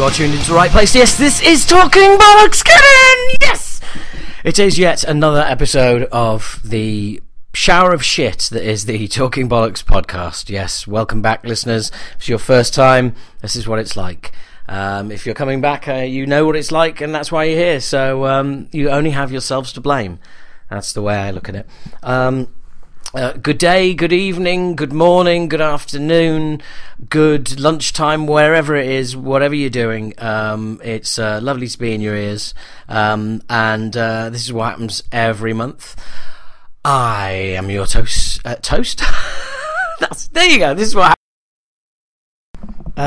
you are tuned into the right place. Yes, this is Talking Bollocks Kevin! Yes! It is yet another episode of the shower of shit that is the Talking Bollocks podcast. Yes, welcome back, listeners. If it's your first time, this is what it's like. If you're coming back, you know what it's like, and that's why you're here. So you only have yourselves to blame. That's the way I look at it. Good day, good evening, good morning, good afternoon, good lunchtime, wherever it is, whatever you're doing. It's lovely to be in your ears, and this is what happens every month. I am your toast. There you go. This is what happens.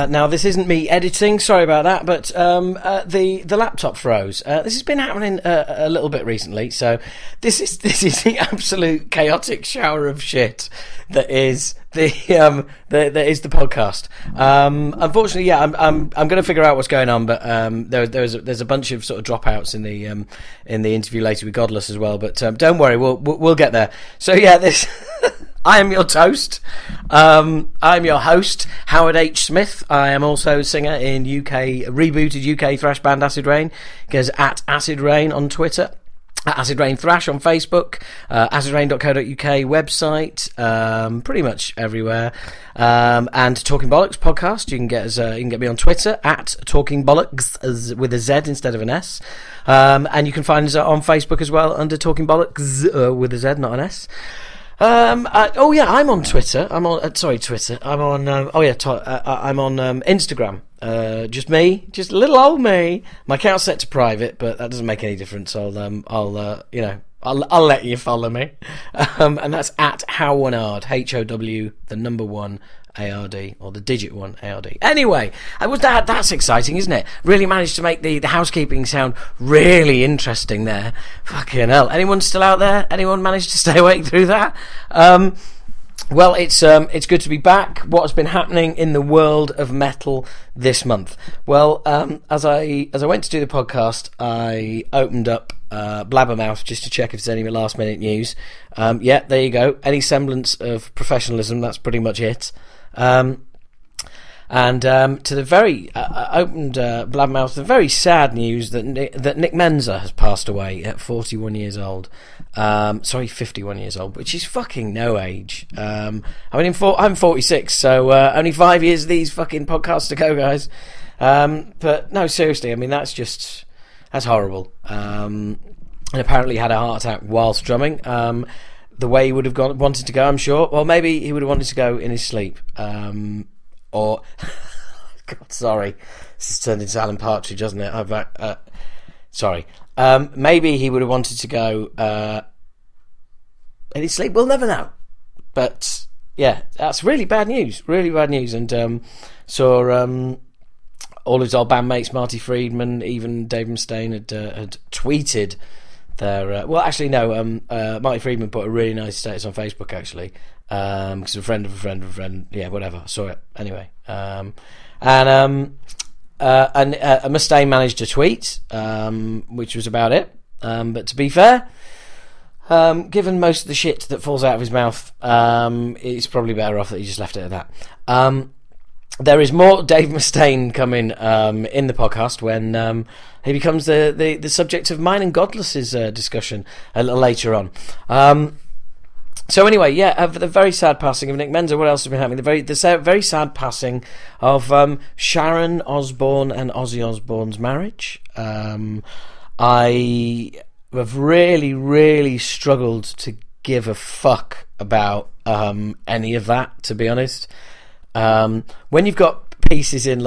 Now, this isn't me editing, sorry about that, but the laptop froze. This has been happening a little bit recently, so this is the absolute chaotic shower of shit that is the podcast. Unfortunately, yeah, I'm going to figure out what's going on, but there's a bunch of sort of dropouts in the interview later with Godless as well. But don't worry, we'll get there. So yeah, this. I am your toast. I'm your host, Howard H. Smith. I am also a singer in rebooted UK thrash band Acid Rain. It goes at Acid Rain on Twitter, at Acid Rain Thrash on Facebook, acidrain.co.uk website, pretty much everywhere. And Talking Bollocks podcast, you can get me on Twitter at Talking Bollocks with a Z instead of an S. And you can find us on Facebook as well under Talking Bollocks with a Z, not an S. I'm on Twitter. Twitter. I'm on. I'm on Instagram. Just little old me. My account's set to private, but that doesn't make any difference. I'll let you follow me. And that's at Howard, HOW, the number one ARD, or the digit one ARD. Anyway, that's exciting, isn't it? Really managed to make the housekeeping sound really interesting there. Fucking hell. Anyone still out there? Anyone managed to stay awake through that? Well, it's good to be back. What has been happening in the world of metal this month? Well, as I went to do the podcast, I opened up Blabbermouth just to check if there's any last minute news. There you go. Any semblance of professionalism, that's pretty much it. I opened Blabbermouth, the very sad news that Nick Menza has passed away at 41 years old. 51 years old, which is fucking no age. I'm 46, so only 5 years of these fucking podcasts to go, guys. But no, seriously, I mean, that's horrible. And apparently had a heart attack whilst drumming. The way he would have wanted to go, I'm sure. Well, maybe he would have wanted to go in his sleep. God, sorry. This has turned into Alan Partridge, hasn't it? Sorry. Maybe he would have wanted to go in his sleep. We'll never know. But, yeah, that's really bad news. Really bad news. And saw all his old bandmates, Marty Friedman, even Dave Mustaine had tweeted Marty Friedman put a really nice status on Facebook, actually, because a friend of a friend, yeah, whatever, I saw it, anyway, and Mustaine managed to tweet, which was about it, but to be fair, given most of the shit that falls out of his mouth, it's probably better off that he just left it at that. There is more Dave Mustaine coming in the podcast when he becomes the subject of mine and Godless's discussion a little later on. So anyway, the very sad passing of Nick Menza. What else has been happening? The very sad passing of Sharon Osbourne and Ozzy Osbourne's marriage. I have really, really struggled to give a fuck about any of that, to be honest. When you've got pieces in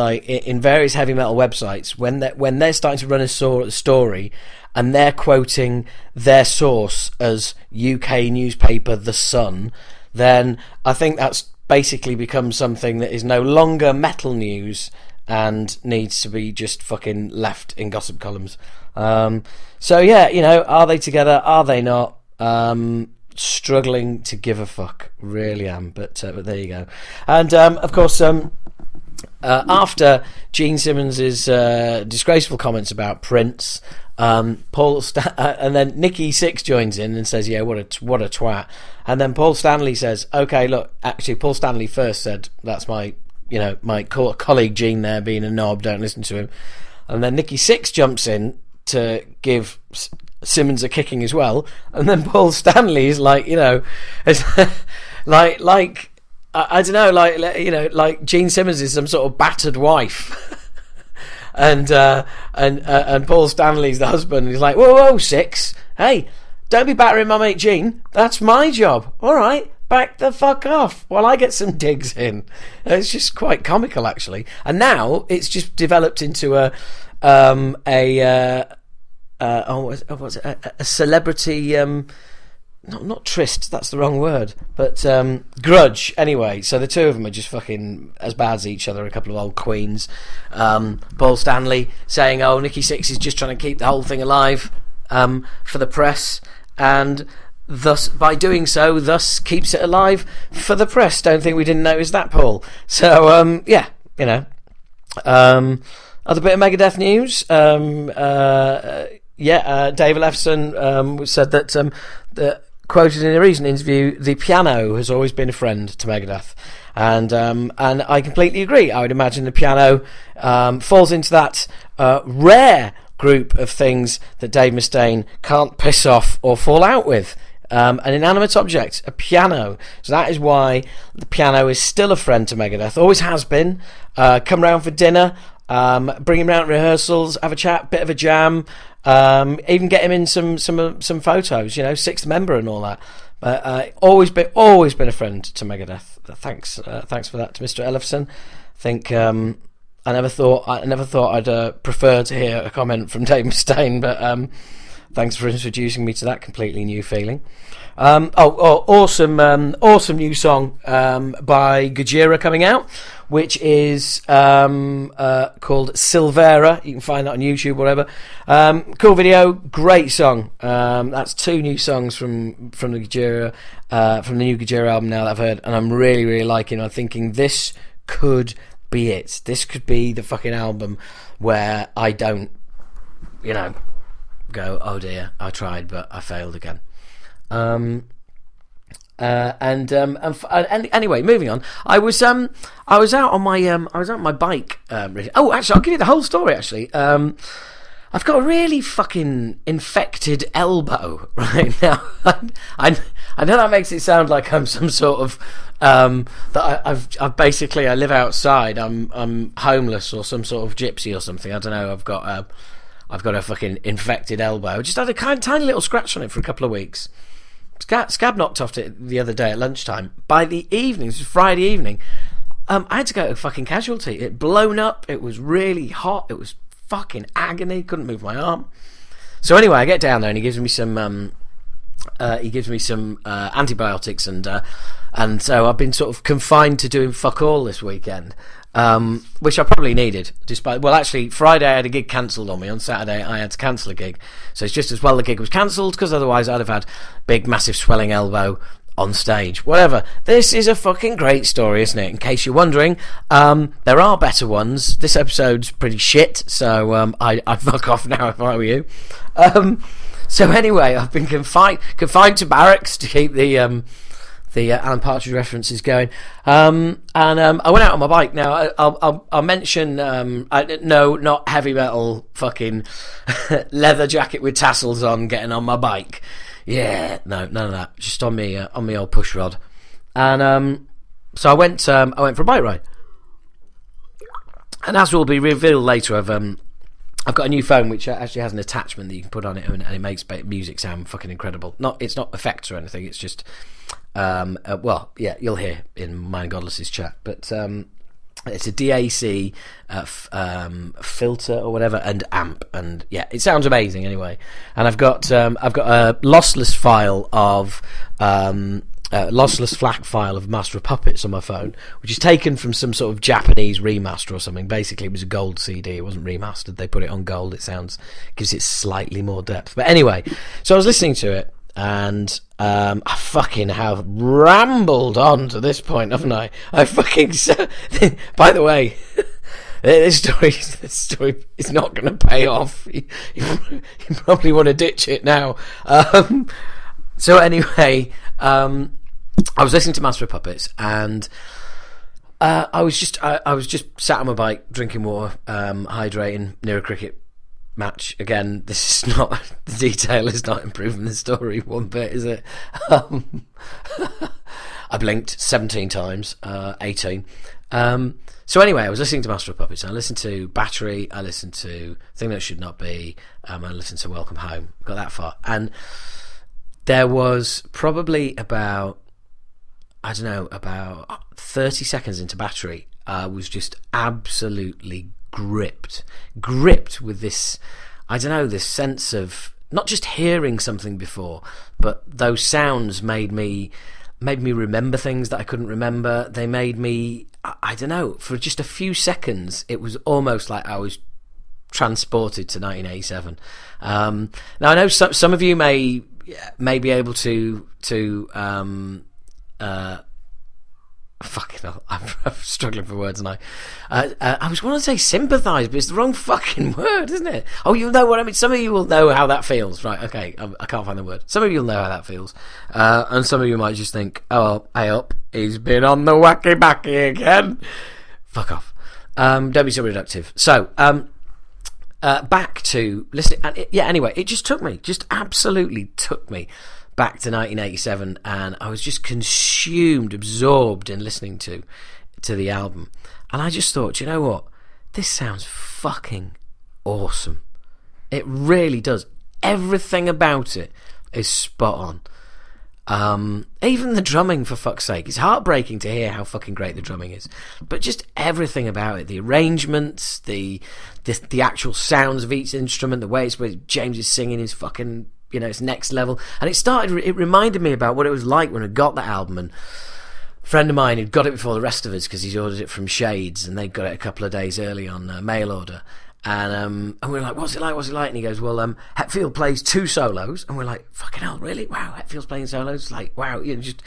various heavy metal websites, when they're starting to run a story and they're quoting their source as UK newspaper The Sun, then I think that's basically become something that is no longer metal news and needs to be just fucking left in gossip columns. Are they together? Are they not? Struggling to give a fuck, really am, but there you go. And of course, after Gene Simmons's disgraceful comments about Prince, and then Nikki Sixx joins in and says, "Yeah, what a twat." And then Paul Stanley says, "Okay, look, actually, Paul Stanley first said that's my you know, my colleague Gene there being a knob, don't listen to him. And then Nicky Six jumps in to give Simmons a kicking as well. And then Paul Stanley is like, you know, it's like I don't know, like, you know, like Gene Simmons is some sort of battered wife. And Paul Stanley's the husband. He's like, whoa, Six, hey, don't be battering my mate Gene. That's my job. All right, back the fuck off while I get some digs in. It's just quite comical, actually. And now it's just developed into a celebrity. Not tryst, that's the wrong word, but grudge, anyway. So the two of them are just fucking as bad as each other, a couple of old queens. Paul Stanley saying, oh, Nicky Six is just trying to keep the whole thing alive for the press, and thus, by doing so, thus keeps it alive for the press. Don't think we didn't notice that, Paul. So, yeah, you know. Other bit of Megadeth news, Dave Ellefson said that quoted in a recent interview, the piano has always been a friend to Megadeth, and I completely agree. I would imagine the piano falls into that rare group of things that Dave Mustaine can't piss off or fall out with. An inanimate object, a piano. So that is why the piano is still a friend to Megadeth, always has been. Come round for dinner, bring him round rehearsals, have a chat, bit of a jam. Even get him in some photos, you know, sixth member and all that. But always been a friend to Megadeth. Thanks for that to Mr. Ellefson. I think I never thought I'd prefer to hear a comment from Dave Mustaine, but thanks for introducing me to that completely new feeling. Awesome new song by Gojira coming out, which is called Silvera. You can find that on YouTube, whatever. Cool video, great song. That's two new songs from the Gojira, from the new Gojira album now that I've heard, and I'm really, really liking it. I'm thinking this could be it. This could be the fucking album where I don't, you know, go, oh dear, I tried, but I failed again. Anyway, moving on. I was out on my bike. Actually, I'll give you the whole story. Actually, I've got a really fucking infected elbow right now. I know that makes it sound like I'm some sort of that I live outside. I'm homeless or some sort of gypsy or something. I don't know. I've got a fucking infected elbow. I just had a tiny little scratch on it for a couple of weeks. Scab knocked off it the other day at lunchtime. By the evening, this was Friday evening, I had to go to fucking casualty. It blown up. It was really hot. It was fucking agony. Couldn't move my arm. So anyway, I get down there and he gives me some antibiotics, and so I've been sort of confined to doing fuck all this weekend, which I probably needed. Actually, Friday I had a gig cancelled on me. On Saturday I had to cancel a gig, so it's just as well the gig was cancelled, because otherwise I'd have had big massive swelling elbow on stage. Whatever. This is a fucking great story, isn't it? In case you're wondering, there are better ones. This episode's pretty shit, so I'd fuck off now if I were you. So anyway, I've been confined to barracks to keep the Alan Partridge references going, and I went out on my bike. Now I'll mention not heavy metal fucking leather jacket with tassels on, getting on my bike. Yeah, no, none of that. Just on me old push rod, and so I went for a bike ride, and as will be revealed later, I've got a new phone which actually has an attachment that you can put on it, and it makes music sound fucking incredible. It's not effects or anything. It's just, you'll hear in mine and Godless's chat. But it's a DAC filter or whatever and amp, and yeah, it sounds amazing anyway. And I've got a lossless file of. Lossless FLAC file of Master of Puppets on my phone, which is taken from some sort of Japanese remaster or something. Basically, it was a gold CD. It wasn't remastered. They put it on gold. It gives it slightly more depth. But anyway, so I was listening to it, and I fucking have rambled on to this point, haven't I? By the way, this story is not going to pay off. You probably want to ditch it now. So anyway, I was listening to Master of Puppets, and I was just sat on my bike drinking water, hydrating near a cricket match. Again, this is not, the detail is not improving the story one bit, is it? I blinked 17 times, 18. So anyway, I was listening to Master of Puppets. I listened to Battery. I listened to Thing That Should Not Be. I listened to Welcome Home. Got that far. And there was probably about, I don't know, about 30 seconds into Battery, I was just absolutely gripped with this, I don't know, this sense of not just hearing something before, but those sounds made me remember things that I couldn't remember. They made me, I don't know, for just a few seconds, it was almost like I was transported to 1987. Now, I know some of you may be able to fucking hell, I'm struggling for words, and I was wanting to say sympathise, but it's the wrong fucking word, isn't it? Oh, you'll know what I mean. Some of you will know how that feels, right? Okay, I can't find the word. Some of you will know how that feels, and some of you might just think, "Oh, hey up, he's been on the wacky backy again." Fuck off. Don't be so reductive. So, back to listening. And anyway, it just took me, just absolutely took me back to 1987, and I was just consumed, absorbed in listening to the album. And I just thought, you know what? This sounds fucking awesome. It really does. Everything about it is spot on. Even the drumming, for fuck's sake. It's heartbreaking to hear how fucking great the drumming is, but just everything about it, the arrangements, the actual sounds of each instrument, the way it's where James is singing is fucking, you know, it's next level. And it reminded me about what it was like when I got that album, and a friend of mine who'd got it before the rest of us because he's ordered it from Shades, and they'd got it a couple of days early on mail order. And we were like, what's it like? And he goes, well, Hetfield plays two solos. And we're like, fucking hell, really? Wow, Hetfield's playing solos? Like, wow, you know, just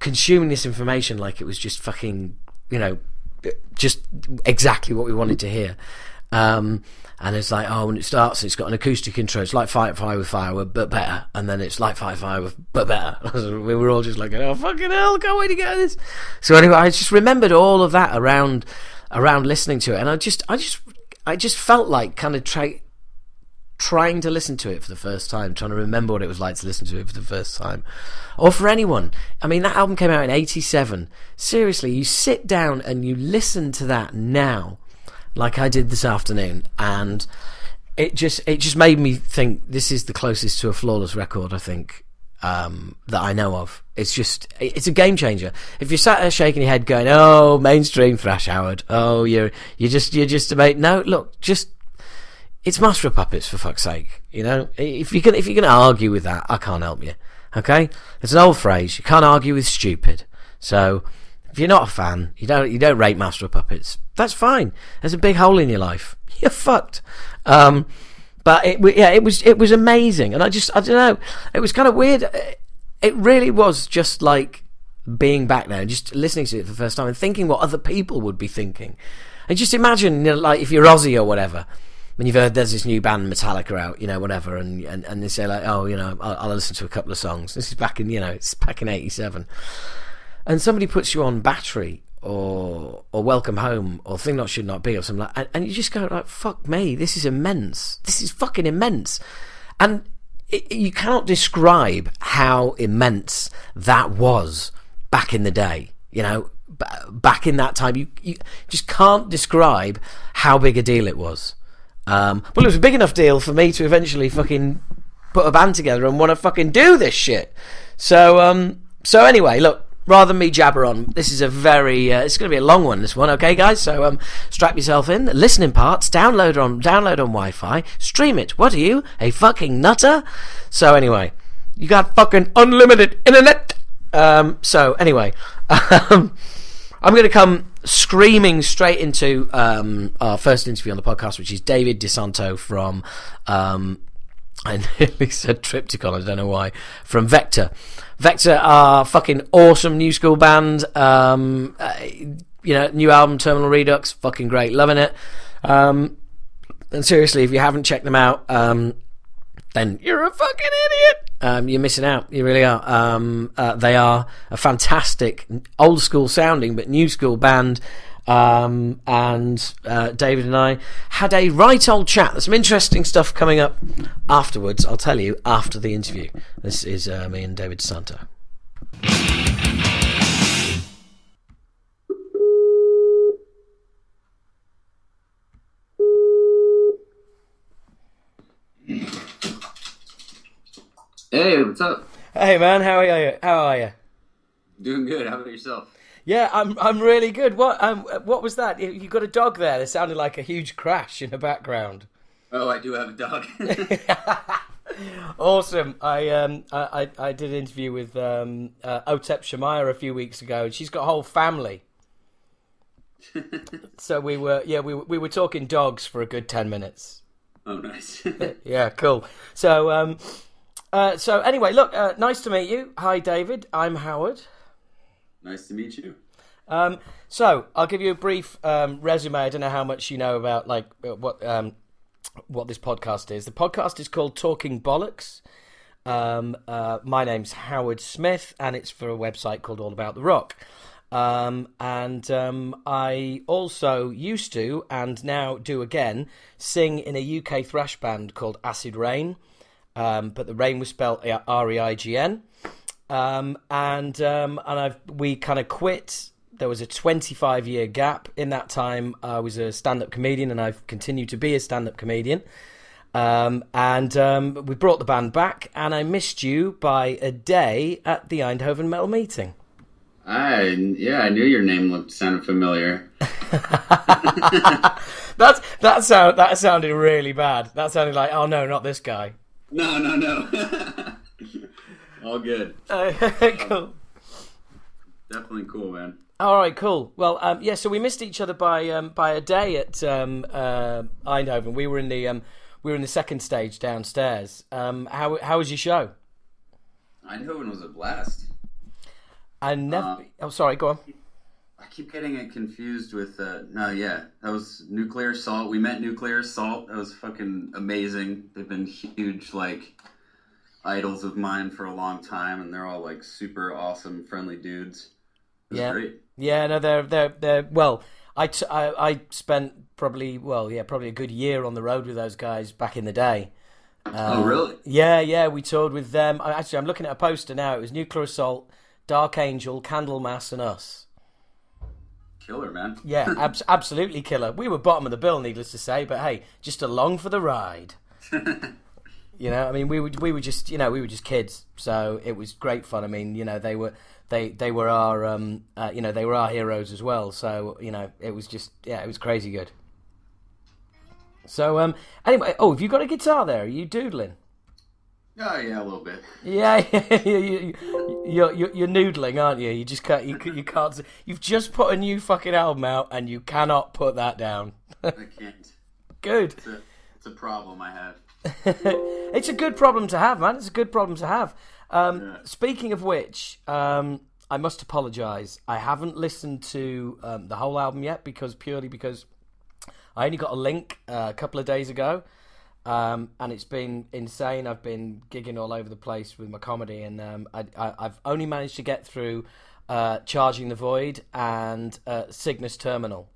consuming this information like it was just fucking, you know, just exactly what we wanted to hear. And it's like, oh, when it starts, it's got an acoustic intro. It's like Fight Fire with Fire, but better. And then it's like Fight Fire with, but better. We were all just like, oh, fucking hell, can't wait to get this. So anyway, I just remembered all of that around listening to it. And I just felt like kind of trying to listen to it for the first time, trying to remember what it was like to listen to it for the first time, or for anyone. I mean, that album came out in 87. Seriously, you sit down and you listen to that now, like I did this afternoon, and it just made me think this is the closest to a flawless record, I think, that I know of. It's a game changer. If you're sat there shaking your head going, oh, mainstream thrash, Howard, oh, you're just a mate. No, look, just, it's Master of Puppets, for fuck's sake. You know, if you're gonna argue with that, I can't help you. Okay, it's an old phrase, you can't argue with stupid. So if you're not a fan, you don't rate Master of Puppets, that's fine. There's a big hole in your life. You're fucked. But it was amazing, and I don't know. It was kind of weird. It really was just like being back there, just listening to it for the first time and thinking what other people would be thinking. And just imagine, you know, like if you're Aussie or whatever, when you've heard there's this new band Metallica out, you know, whatever, and they say like, oh, you know, I'll listen to a couple of songs. This is back in, you know, it's back in 87, and somebody puts you on Battery or Welcome Home or Thing That Should Not Be or something like that, and you just go like, fuck me, this is immense. This is fucking immense. And you cannot describe how immense that was back in the day, you know, back in that time. You just can't describe how big a deal it was. Well, it was a big enough deal for me to eventually fucking put a band together and want to fucking do this shit. So anyway, look, rather than me jabber on, this is a very... it's going to be a long one, this one, okay, guys? So strap yourself in, listen in parts, download on Wi-Fi, stream it. What are you, a fucking nutter? So anyway, you got fucking unlimited internet. So anyway, I'm going to come screaming straight into our first interview on the podcast, which is David DiSanto from... I nearly said Triptychon, I don't know why, from Vektor. Vektor are fucking awesome new school band. You know, new album, Terminal Redux, fucking great, loving it. And seriously, if you haven't checked them out, then you're a fucking idiot. You're missing out. You really are. They are a fantastic old school sounding but new school band. And David and I had a right old chat. There's some interesting stuff coming up afterwards. I'll tell you after the interview. This is me and David DiSanto. Hey, what's up? Hey, man, how are you? Doing good. How about yourself? Yeah, I'm really good. What was that? You got a dog there. It sounded like a huge crash in the background. Oh, I do have a dog. Awesome. I did an interview with Otep Shamaya a few weeks ago, and she's got a whole family. So we were talking dogs for a good 10 minutes. Oh, nice. Yeah, cool. So so anyway, look, nice to meet you. Hi, David. I'm Howard. Nice to meet you. So I'll give you a brief resume. I don't know how much you know about like what this podcast is. The podcast is called Talking Bollocks. My name's Howard Smith, and it's for a website called All About the Rock. I also used to, and now do again, sing in a UK thrash band called Acid Rain, but the rain was spelled R-E-I-G-N. We kind of quit. There was a 25-year gap. In that time, I was a stand-up comedian, and I've continued to be a stand-up comedian. We brought the band back, and I missed you by a day at the Eindhoven Metal Meeting. I knew your name sounded familiar. That sounded really bad. That sounded like, oh no, not this guy. No. All good. Cool. Definitely cool, man. All right, cool. Well, so we missed each other by a day at Eindhoven. We were in the second stage downstairs. How was your show? Eindhoven was a blast. Go on. I keep getting it confused with that was Nuclear Assault. We met Nuclear Assault. That was fucking amazing. They've been huge, like, idols of mine for a long time, and they're all like super awesome, friendly dudes. It was great. Yeah, no, they're well. I spent probably a good year on the road with those guys back in the day. Oh, really? Yeah. We toured with them. I'm looking at a poster now. It was Nuclear Assault, Dark Angel, Candlemass, and us. Killer, man. Yeah, absolutely killer. We were bottom of the bill, needless to say, but hey, just along for the ride. You know, I mean, we were just kids, so it was great fun. I mean, you know, they were our they were our heroes as well. So you know, it was just it was crazy good. So anyway, have you got a guitar there? Are you doodling? Oh yeah, a little bit. Yeah, you're noodling, aren't you? You just can't. You can't. You've just put a new fucking album out, and you cannot put that down. I can't. Good. It's a problem I have. It's a good problem to have, man. It's a good problem to have. Speaking of which, I must apologise. I haven't listened to the whole album yet because I only got a link a couple of days ago, and it's been insane. I've been gigging all over the place with my comedy, and I've only managed to get through Charging the Void and Cygnus Terminal.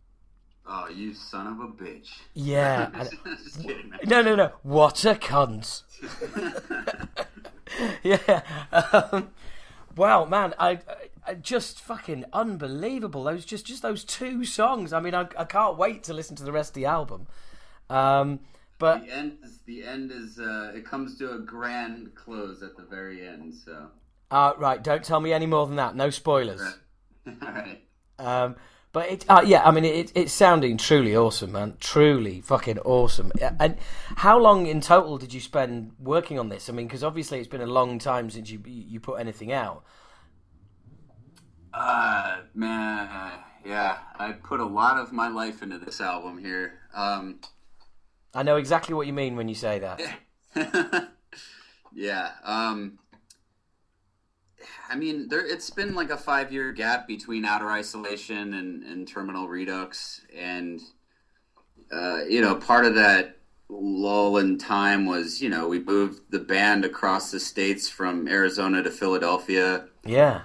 Oh, you son of a bitch. Yeah. Just kidding, man. No. What a cunt. Yeah. Wow, man. I just fucking unbelievable. Those just those two songs. I mean, I can't wait to listen to the rest of the album. But the end is it comes to a grand close at the very end, so. Right, don't tell me any more than that. No spoilers. All right. But it's sounding truly awesome, man. Truly fucking awesome. And how long in total did you spend working on this? I mean, because obviously it's been a long time since you put anything out. I put a lot of my life into this album here. I know exactly what you mean when you say that. Yeah. I mean, it's been like a 5-year gap between Outer Isolation and Terminal Redux, and part of that lull in time was, you know, we moved the band across the states from Arizona to Philadelphia. Yeah.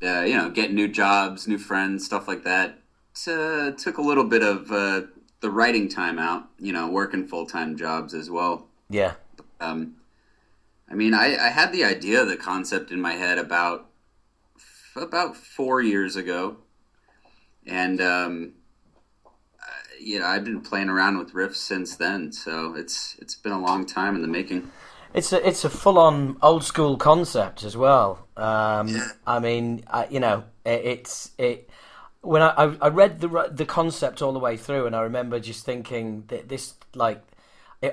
You know, get new jobs, new friends, stuff like that. Took a little bit of the writing time out, you know, working full-time jobs as well. Yeah. I mean, I had the idea, the concept in my head about 4 years ago. And, you know, I've been playing around with riffs since then, so it's been a long time in the making. It's a full-on old-school concept as well. Yeah. I mean, you know, it's when I read the concept all the way through, and I remember just thinking that this, like,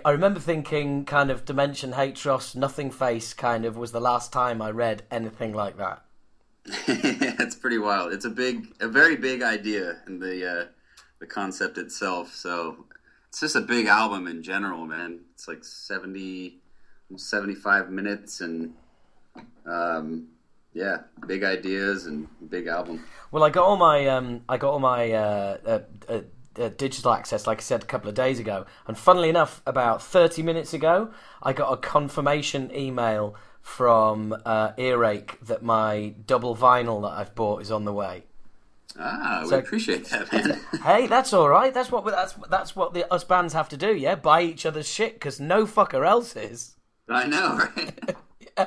I remember thinking kind of Dimension Hatros, Nothing Face kind of was the last time I read anything like that. It's pretty wild. It's a very big idea, and the concept itself. So it's just a big album in general, man. It's like 75 minutes, and yeah, big ideas and big album. Well, I got all my digital access, like I said, a couple of days ago, and funnily enough, about 30 minutes ago, I got a confirmation email from Earache that my double vinyl that I've bought is on the way. Ah, so, we appreciate that, man. Hey, that's all right. That's what us bands have to do, yeah? Buy each other's shit, because no fucker else is. I know, right? Yeah.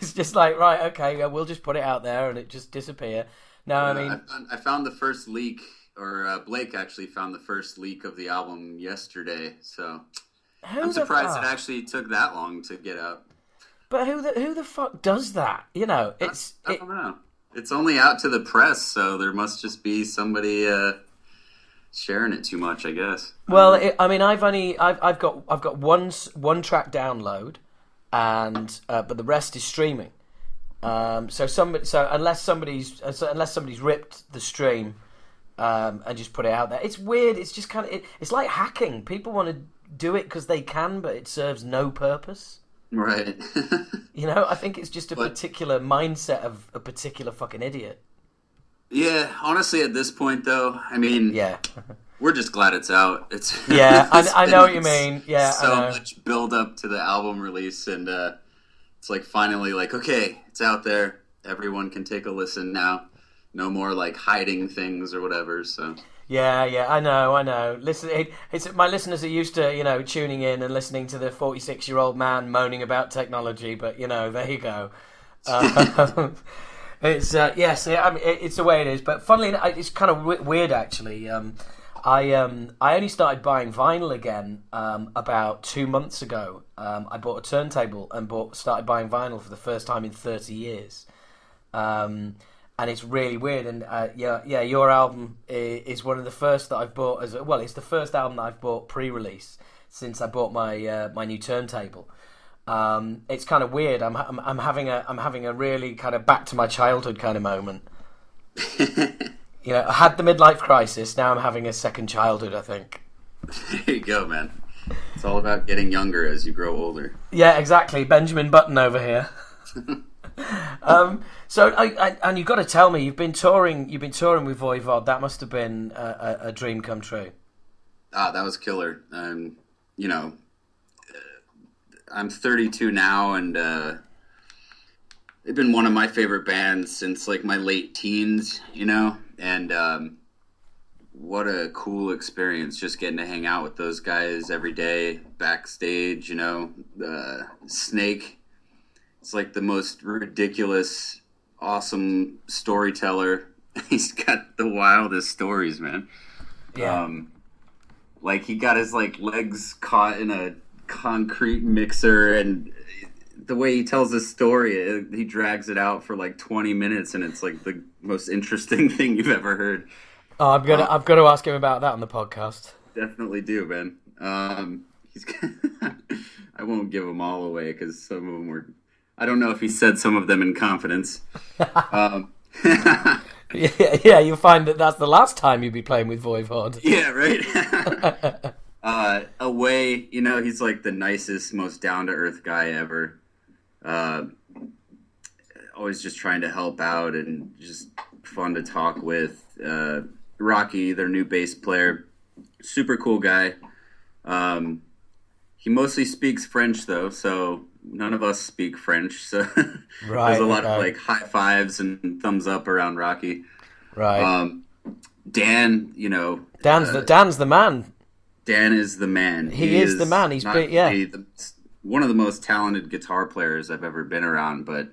It's just like, right, okay, we'll just put it out there and it just disappear. No, I mean... I found the first leak, or Blake actually found the first leak of the album yesterday, so... I'm surprised it actually took that long to get up. But who the fuck does that? You know, it's... I don't know. It's only out to the press, so there must just be somebody sharing it too much, I guess. Well, I've got one track download, and but the rest is streaming. So unless somebody's ripped the stream and just put it out there, it's weird. It's just kind of it's like hacking. People want to do it because they can, but it serves no purpose. Right. You know, I think it's just particular mindset of a particular fucking idiot. Yeah, honestly, at this point, though, I mean, yeah, we're just glad it's out. It's yeah, I know what you mean. Yeah, so much build up to the album release, and it's like finally, like, okay, it's out there. Everyone can take a listen now. No more like hiding things or whatever. So. Yeah, I know. Listen, it's my listeners are used to, you know, tuning in and listening to the 46-year-old man moaning about technology, but, you know, there you go. It's yes, I mean, it's the way it is. But funnily enough, it's kind of weird actually. I only started buying vinyl again about 2 months ago. I bought a turntable and started buying vinyl for the first time in 30 years. And it's really weird, and yeah, your album is one of the first that I've bought. It's the first album that I've bought pre-release since I bought my my new turntable. It's kind of weird. I'm having a really kind of back to my childhood kind of moment. You know, I had the midlife crisis. Now I'm having a second childhood, I think. There you go, man. It's all about getting younger as you grow older. Yeah, exactly. Benjamin Button over here. So you've got to tell me, you've been touring with Voivod. That must have been a dream come true. That was killer. You know, I'm 32 now, and they've been one of my favorite bands since like my late teens, you know, and what a cool experience just getting to hang out with those guys every day backstage, you know. Snake, it's like the most ridiculous, awesome storyteller. He's got the wildest stories, man. Yeah. Like he got his like legs caught in a concrete mixer, and the way he tells his story, he drags it out for like 20 minutes, and it's like the most interesting thing you've ever heard. Oh, I've got to ask him about that on the podcast. Definitely do, man. He's. I won't give them all away because some of them were. I don't know if he said some of them in confidence. Yeah, you'll find that that's the last time you'll be playing with Voivod. Yeah, right. Away, you know, he's like the nicest, most down-to-earth guy ever. Always just trying to help out and just fun to talk with. Rocky, their new bass player, super cool guy. He mostly speaks French, though, so none of us speak French. So right, there's a lot of like high fives and thumbs up around Rocky. Right. Dan, you know, Dan's the man. Dan is the man. He is the man. He's one of the most talented guitar players I've ever been around, but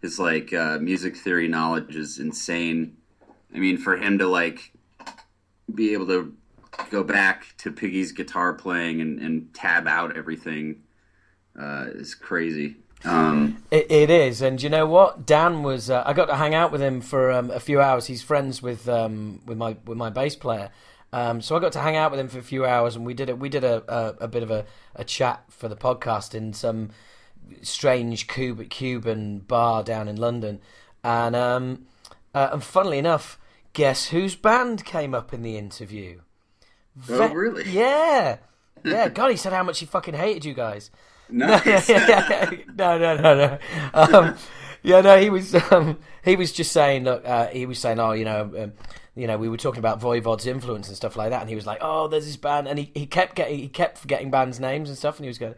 his like music theory knowledge is insane. I mean, for him to like be able to go back to Piggy's guitar playing and tab out everything is crazy. It is, and you know what? Dan was. I got to hang out with him for a few hours. He's friends with my bass player. So I got to hang out with him for a few hours, and we did a bit of a chat for the podcast in some strange Cuban bar down in London. And funnily enough, guess whose band came up in the interview? Oh, really? Yeah. God, he said how much he fucking hated you guys. Nice. No. He was just saying, look, we were talking about Voivod's influence and stuff like that, and he was like, oh, there's this band, and he kept forgetting bands' names and stuff, and he was like,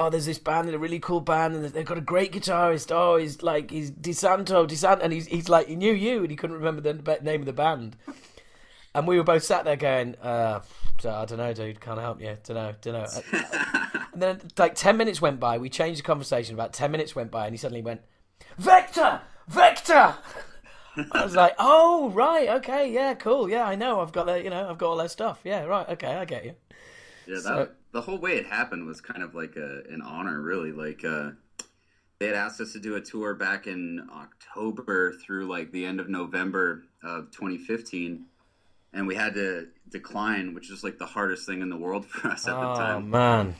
oh, there's this band, they're a really cool band, and they've got a great guitarist. Oh, he's DiSanto, and he's like, he knew you, and he couldn't remember the name of the band. And we were both sat there going, I don't know, dude, can't help you. Don't know. And then like 10 minutes went by. We changed the conversation. About 10 minutes went by, and he suddenly went, Vektor! I was like, oh, right, okay, yeah, cool. Yeah, I know. I've got all their stuff. Yeah, right, okay, I get you. Yeah, the whole way it happened was kind of like an honor, really. Like, they had asked us to do a tour back in October through like the end of November of 2015. And we had to decline, which is like the hardest thing in the world for us at the time. Oh, man.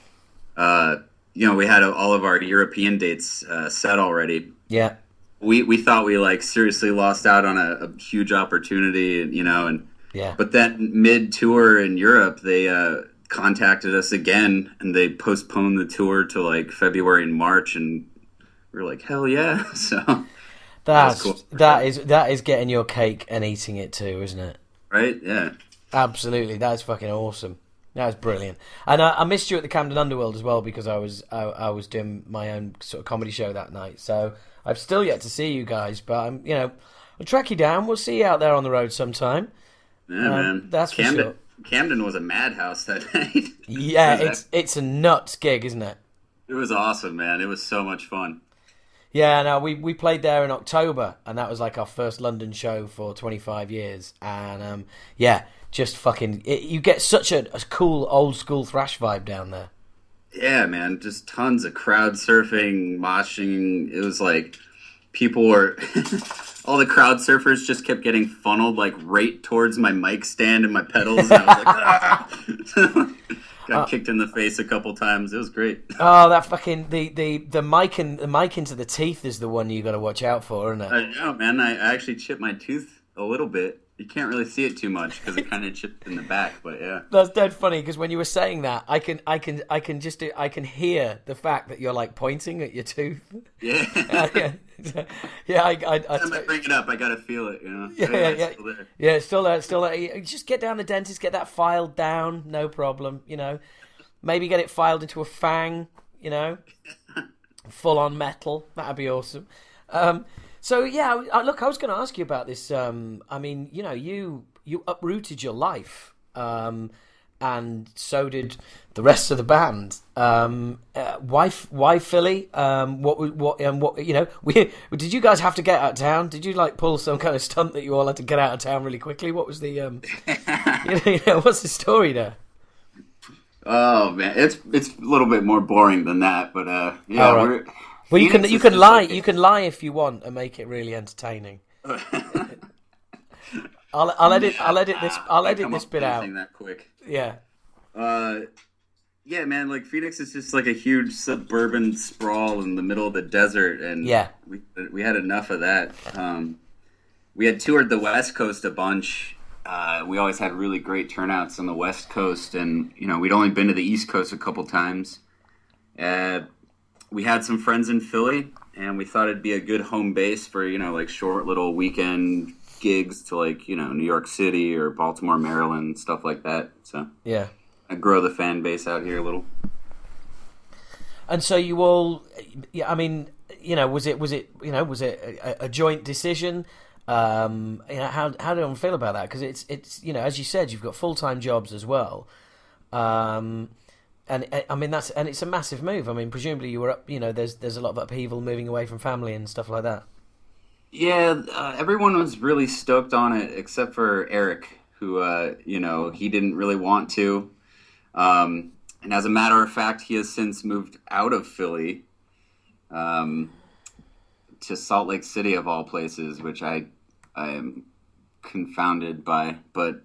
We had all of our European dates set already. Yeah. We thought we like seriously lost out on a huge opportunity, and yeah. But that mid-tour in Europe, they contacted us again, and they postponed the tour to like February and March, and we were like, hell yeah. So that's cool. That is getting your cake and eating it too, isn't it? Right? Yeah. Absolutely. That's fucking awesome. That was brilliant. And I missed you at the Camden Underworld as well, because I was doing my own sort of comedy show that night. So I've still yet to see you guys, but I'll track you down. We'll see you out there on the road sometime. Yeah, man. That's Camden, for sure. Camden was a madhouse that night. Yeah, it's a nuts gig, isn't it? It was awesome, man. It was so much fun. Yeah, no, we played there in October, and that was like our first London show for 25 years. And just fucking, you get such a cool old school thrash vibe down there. Yeah, man, just tons of crowd surfing, moshing. It was like people were, all the crowd surfers just kept getting funneled like right towards my mic stand and my pedals. And I was like, ah! Got kicked in the face a couple times. It was great. Oh, that fucking the mic into the teeth is the one you got to watch out for, isn't it? I know, man. I actually chipped my tooth a little bit. You can't really see it too much because it kind of chipped in the back, but yeah. That's dead funny because when you were saying that, I can hear the fact that you're like pointing at your tooth. Yeah. Yeah. I bring it up. I gotta feel it. You know. Yeah. It's still there. Yeah, it's still there. Just get down the dentist. Get that filed down. No problem. You know. Maybe get it filed into a fang. You know. Full on metal. That'd be awesome. So yeah, look, I was going to ask you about this. You uprooted your life, and so did the rest of the band. Why Philly? Did you guys have to get out of town? Did you like pull some kind of stunt that you all had to get out of town really quickly? What was the what's the story there? Oh man, it's a little bit more boring than that, but yeah. All right. Well, you can lie. You can lie if you want and make it really entertaining. I'll edit this bit out. That quick. Yeah. Yeah, man. Like Phoenix is just like a huge suburban sprawl in the middle of the desert, and yeah, we had enough of that. We had toured the West Coast a bunch. We always had really great turnouts on the West Coast, and we'd only been to the East Coast a couple times. We had some friends in Philly, and we thought it'd be a good home base for, like short little weekend gigs to like, New York City or Baltimore, Maryland, stuff like that. So yeah, grow the fan base out here a little. And so you all, I mean, you know, was it a joint decision? You know, how did everyone feel about that? Because it's you know, as you said, you've got full-time jobs as well. And I mean that's, and it's a massive move. I mean, presumably you were up, you know, there's a lot of upheaval moving away from family and stuff like that. Yeah, everyone was really stoked on it except for Eric, who you know, he didn't really want to. And as a matter of fact, he has since moved out of Philly to Salt Lake City of all places, which I am confounded by. But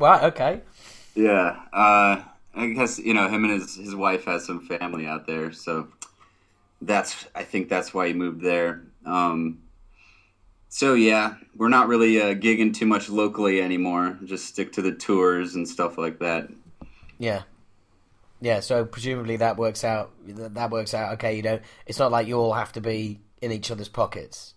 wow, okay. Yeah, I guess, you know, him and his wife has some family out there, so I think that's why he moved there. So yeah, we're not really gigging too much locally anymore. Just stick to the tours and stuff like that. Yeah, yeah. So presumably that works out. That works out okay. You don't. It's not like you all have to be in each other's pockets.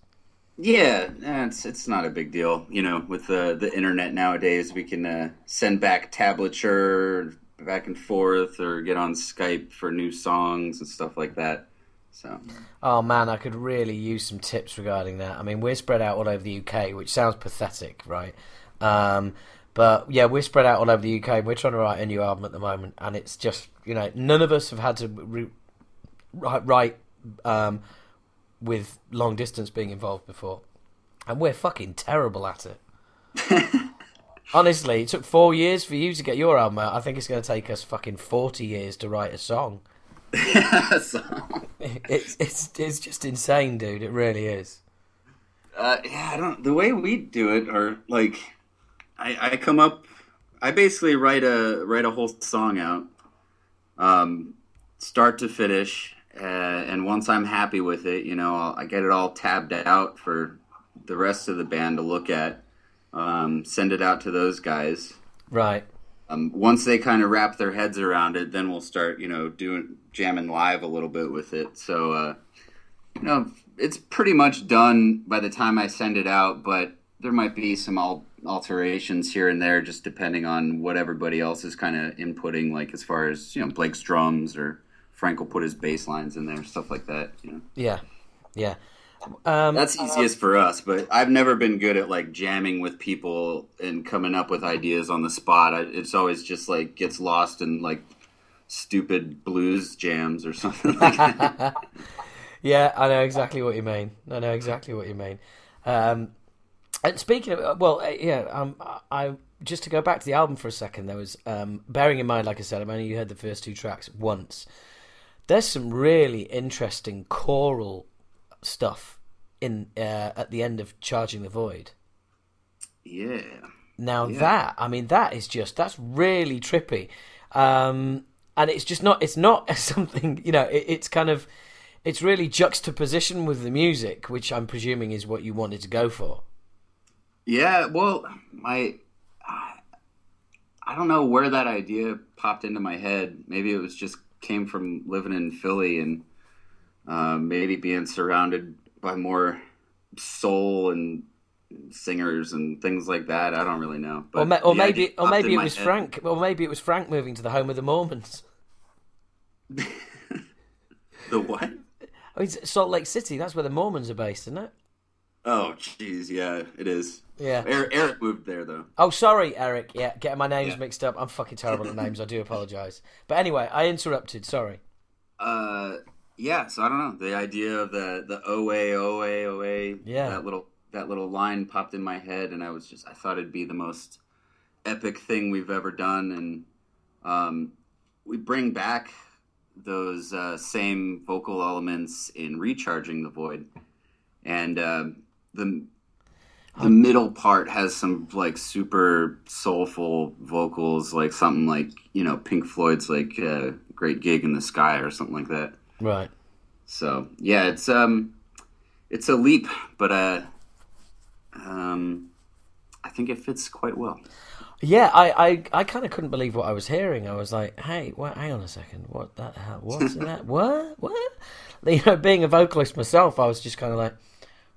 Yeah, it's not a big deal. You know, with the internet nowadays, we can send back tablature back and forth, or get on Skype for new songs and stuff like that. So. Oh man, I could really use some tips regarding that. I mean, we're spread out all over the UK, which sounds pathetic, right? But yeah, we're spread out all over the UK. And we're trying to write a new album at the moment, and it's just, you know, none of us have had to write with long distance being involved before, and we're fucking terrible at it. Honestly, it took 4 years for you to get your album out. I think it's going to take us fucking 40 years to write a song. It's just insane, dude. It really is. Yeah, I don't. The way we do it, or like, I come up. I basically write a whole song out, start to finish, and once I'm happy with it, you know, I get it all tabbed out for the rest of the band to look at. Send it out to those guys. Right. Once they kind of wrap their heads around it, then we'll start, you know, jamming live a little bit with it. So, you know, it's pretty much done by the time I send it out, but there might be some alterations here and there, just depending on what everybody else is kind of inputting, like as far as, you know, Blake's drums, or Frank will put his bass lines in there, stuff like that, you know. Yeah, yeah. That's easiest for us, but I've never been good at like jamming with people and coming up with ideas on the spot. It's always just like gets lost in like stupid blues jams or something like that. Yeah, I know exactly what you mean. And speaking of, well, yeah, I just to go back to the album for a second, there was bearing in mind, like I said, I've only heard the first two tracks once. There's some really interesting choral stuff in at the end of Charging the Void. Yeah. Now yeah. That, I mean, that is just, that's really trippy. And it's just not, it's not something, you know, it's kind of, it's really juxtaposition with the music, which I'm presuming is what you wanted to go for. Yeah, well, I don't know where that idea popped into my head. Maybe it was just came from living in Philly and maybe being surrounded by more soul and singers and things like that. I don't really know. But or maybe it was head. Frank. Or maybe it was Frank moving to the home of the Mormons. The what? I mean, Salt Lake City. That's where the Mormons are based, isn't it? Oh, jeez, yeah, it is. Yeah. Eric moved there, though. Oh, sorry, Eric. Yeah, getting my names mixed up. I'm fucking terrible at names. I do apologize. But anyway, I interrupted. Sorry. Yeah, so I don't know. The idea of the OA, OA, OA, yeah. that little line popped in my head, and I thought it'd be the most epic thing we've ever done. And we bring back those same vocal elements in Recharging the Void. And the middle part has some, like, super soulful vocals, like something like, you know, Pink Floyd's, like, Great Gig in the Sky or something like that. Right. So yeah, it's a leap, but I think it fits quite well. Yeah, I kind of couldn't believe what I was hearing. I was like, hey, what? Hang on a second, what the hell? What's that? What? You know, being a vocalist myself, I was just kind of like,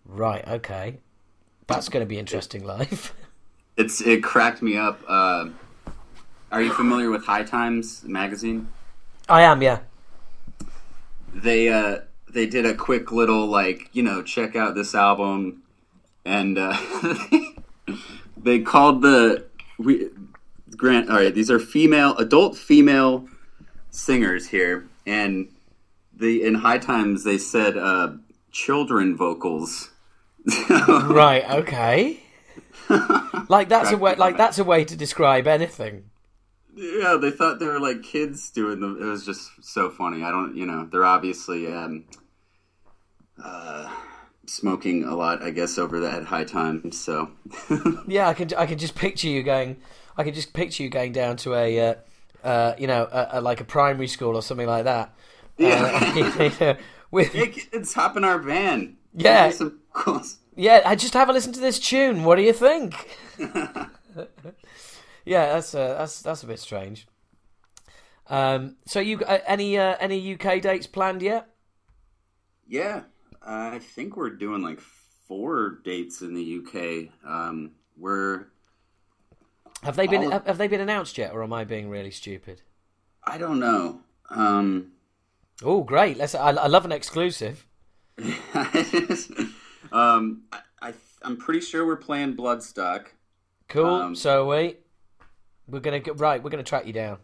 right, okay, that's going to be interesting live. It cracked me up. Are you familiar with High Times magazine? I am, yeah. They did a quick little, like, you know, check out this album, and they called the... all right, these are adult female singers here, and in High Times they said children vocals. Right, okay. Like that's a way to describe anything. Yeah, they thought they were like kids doing them. It was just so funny. I don't, you know, they're obviously smoking a lot, I guess, over that High Time. So yeah, I could just picture you going down to a like a primary school or something like that. Yeah, with kids, hop in our van. Yeah, some cool. Yeah, I just have a listen to this tune. What do you think? Yeah, that's a bit strange. So you got any UK dates planned yet? Yeah, I think we're doing like 4 dates in the UK. Have they been announced yet, or am I being really stupid? I don't know. Oh, great! I love an exclusive. I'm pretty sure we're playing Bloodstock. Cool. So we're gonna track you down.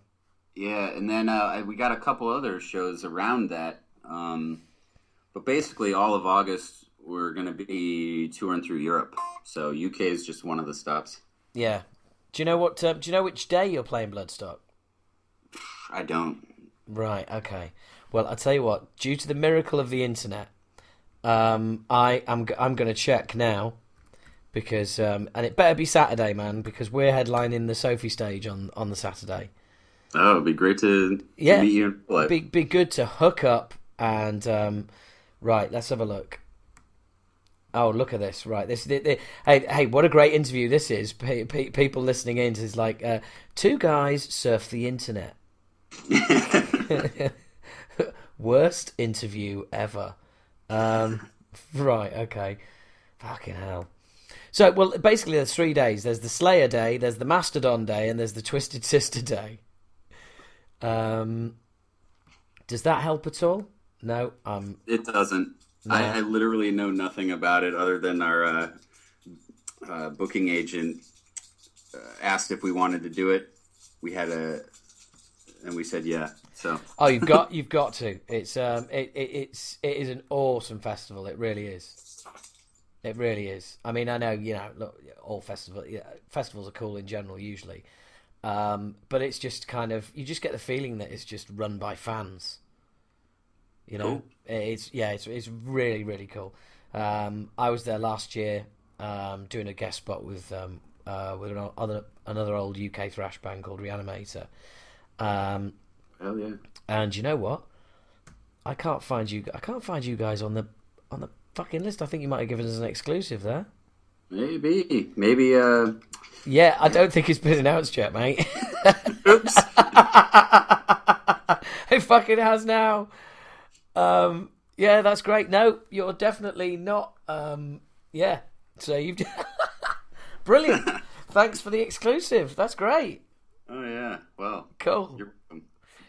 Yeah, and then we got a couple other shows around that. But basically, all of August we're gonna be touring through Europe. So UK is just one of the stops. Yeah. Do you know what? Do you know which day you're playing Bloodstock? I don't. Right. Okay. Well, I'll tell you what. Due to the miracle of the internet. I'm going to check now because and it better be Saturday, man, because we're headlining the Sophie stage on the Saturday. Oh, it'd be great to meet you in life. Be good to hook up and right, let's have a look. Oh, look at this! Right, hey, what a great interview this is. People listening in is like two guys surf the internet. Worst interview ever. Right, okay. Fucking hell. So, well, basically there's 3 days. There's the Slayer Day, there's the Mastodon Day, and there's the Twisted Sister Day. Does that help at all? No? It doesn't. No. I literally know nothing about it other than our booking agent asked if we wanted to do it. And we said yeah. So oh, you've got to. It's it is an awesome festival. It really is. It really is. I mean, I know look, all festivals are cool in general usually, but it's just kind of you just get the feeling that it's just run by fans. You know, cool. It's really really cool. I was there last year doing a guest spot with another old UK thrash band called Reanimator. Hell yeah! And you know what? I can't find you guys on the fucking list. I think you might have given us an exclusive there. Maybe. Yeah, I don't think it's been announced yet, mate. Oops! It fucking has now. Yeah, that's great. No, you're definitely not. Yeah. So you've brilliant. Thanks for the exclusive. That's great. Oh, yeah. Well, cool. You're welcome.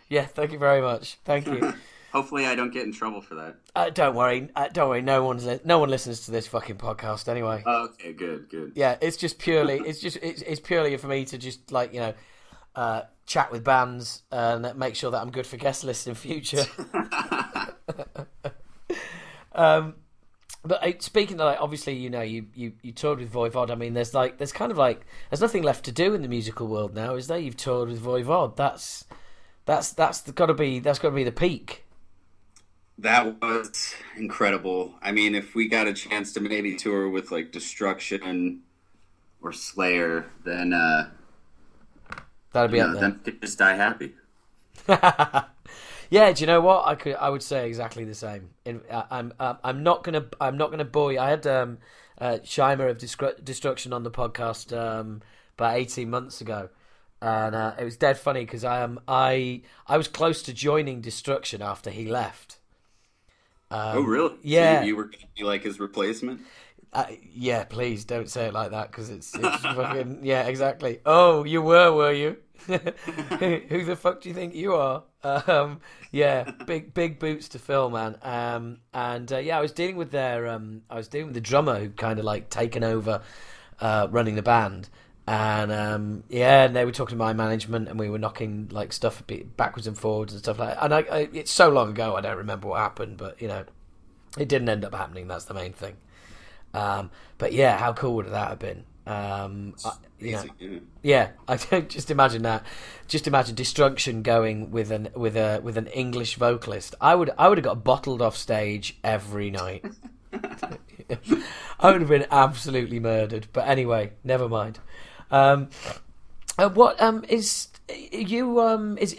Yeah, thank you very much. Thank you. Hopefully I don't get in trouble for that. Don't worry. No one listens to this fucking podcast anyway. Okay, good. Yeah, it's just purely it's purely for me to just like, chat with bands and make sure that I'm good for guest lists in future. But speaking of, like, obviously, you toured with Voivod. I mean, there's nothing left to do in the musical world now, is there? You've toured with Voivod. That's got to be the peak. That was incredible. I mean, if we got a chance to maybe tour with like Destruction or Slayer, then that'd be up there. Then just die happy. Yeah, do you know what? I would say exactly the same. I'm not gonna buoy. I had Shimer of Destruction on the podcast about 18 months ago, and it was dead funny because I was close to joining Destruction after he left. Oh really? Yeah, so you were gonna be like his replacement. Yeah, please don't say it like that, because it's fucking... Yeah, exactly. Oh, you were you? Who the fuck do you think you are? Yeah, big boots to fill, man. And I was dealing with the drummer who'd kind of like taken over running the band. And they were talking to my management, and we were knocking like stuff a bit backwards and forwards and stuff like that. And I it's so long ago, I don't remember what happened, but you know, it didn't end up happening. That's the main thing. But yeah, how cool would that have been? I don't just imagine that. Just imagine Destruction going with an English vocalist. I would have got bottled off stage every night. I would have been absolutely murdered. But anyway, never mind. Is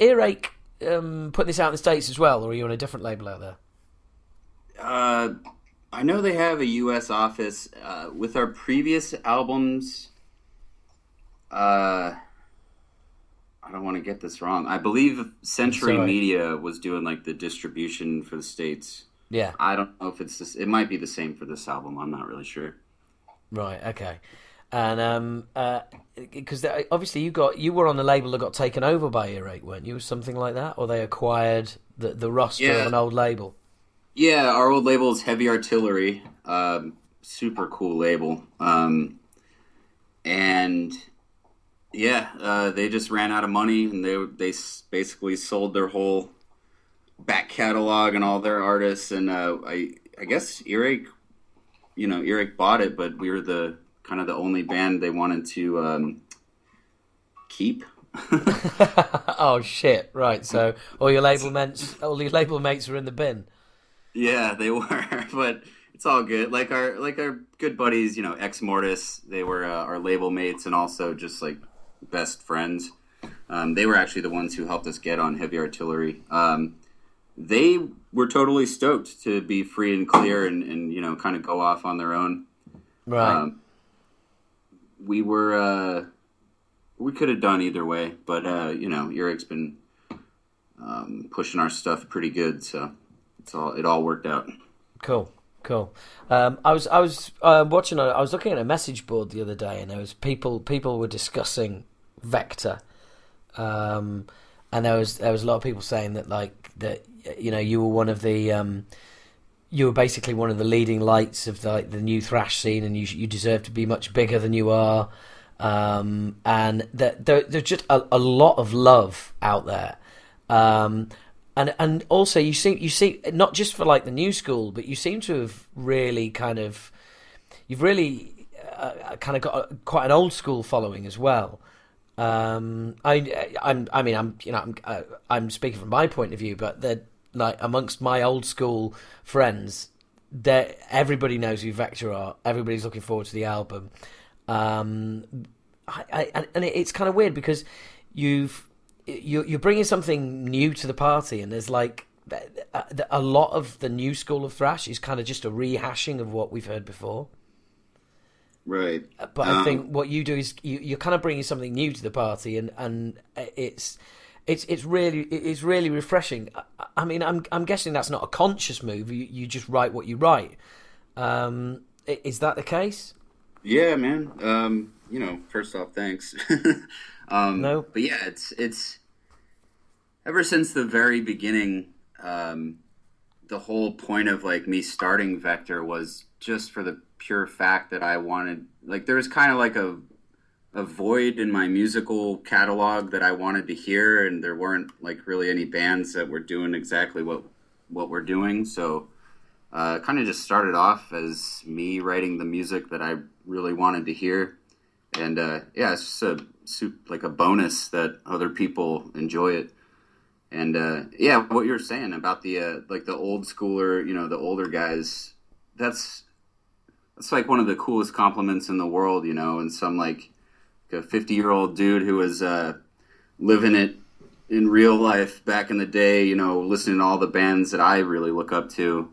Earache putting this out in the States as well, or are you on a different label out there? I know they have a U.S. office. With our previous albums, I don't want to get this wrong. I believe Century Media was doing like the distribution for the States. Yeah, I don't know if it's this. It might be the same for this album. I'm not really sure. Right. Okay. And because obviously you were on the label that got taken over by Earache, weren't you? Something like that, or they acquired the roster of an old label. Yeah, our old label is Heavy Artillery, super cool label, and they just ran out of money, and they basically sold their whole back catalog and all their artists, and I guess Earache bought it, but we were the kind of the only band they wanted to keep. Oh shit! Right, so all your label mates were in the bin. Yeah, they were, but it's all good. Like our good buddies, you know, Ex Mortis, they were our label mates and also just like best friends. They were actually the ones who helped us get on Heavy Artillery. They were totally stoked to be free and clear and you know, kind of go off on their own. Right. We were we could have done either way, but you know, Eric's been pushing our stuff pretty good, so. It all worked out. Cool. I was looking at a message board the other day, and there was people were discussing Vektor, and there was a lot of people saying that like that, you know, you were one of the you were basically one of the leading lights of the new thrash scene, and you deserve to be much bigger than you are, and that there's just a lot of love out there. And also you see not just for like the new school, but you seem to have really kind of got quite an old school following as well. I'm speaking from my point of view, but they're like amongst my old school friends, everybody knows who Vektor are. Everybody's looking forward to the album, and it's kind of weird because you're bringing something new to the party, and there's like a lot of the new school of thrash is kind of just a rehashing of what we've heard before. Right. But I think what you do is you're kind of bringing something new to the party, and it's really refreshing. I mean, I'm guessing that's not a conscious move. You just write what you write. Is that the case? Yeah, man. You know, first off, thanks. No. But yeah, it's ever since the very beginning, the whole point of like me starting Vektor was just for the pure fact that I wanted, like, there was kind of like a void in my musical catalog that I wanted to hear, and there weren't like really any bands that were doing exactly what we're doing. So it kind of just started off as me writing the music that I really wanted to hear. And it's just a bonus that other people enjoy it. And what you're saying about the like the old schooler, you know, the older guys, that's like one of the coolest compliments in the world, you know. And some like a 50-year-old dude who was living it in real life back in the day, you know, listening to all the bands that I really look up to.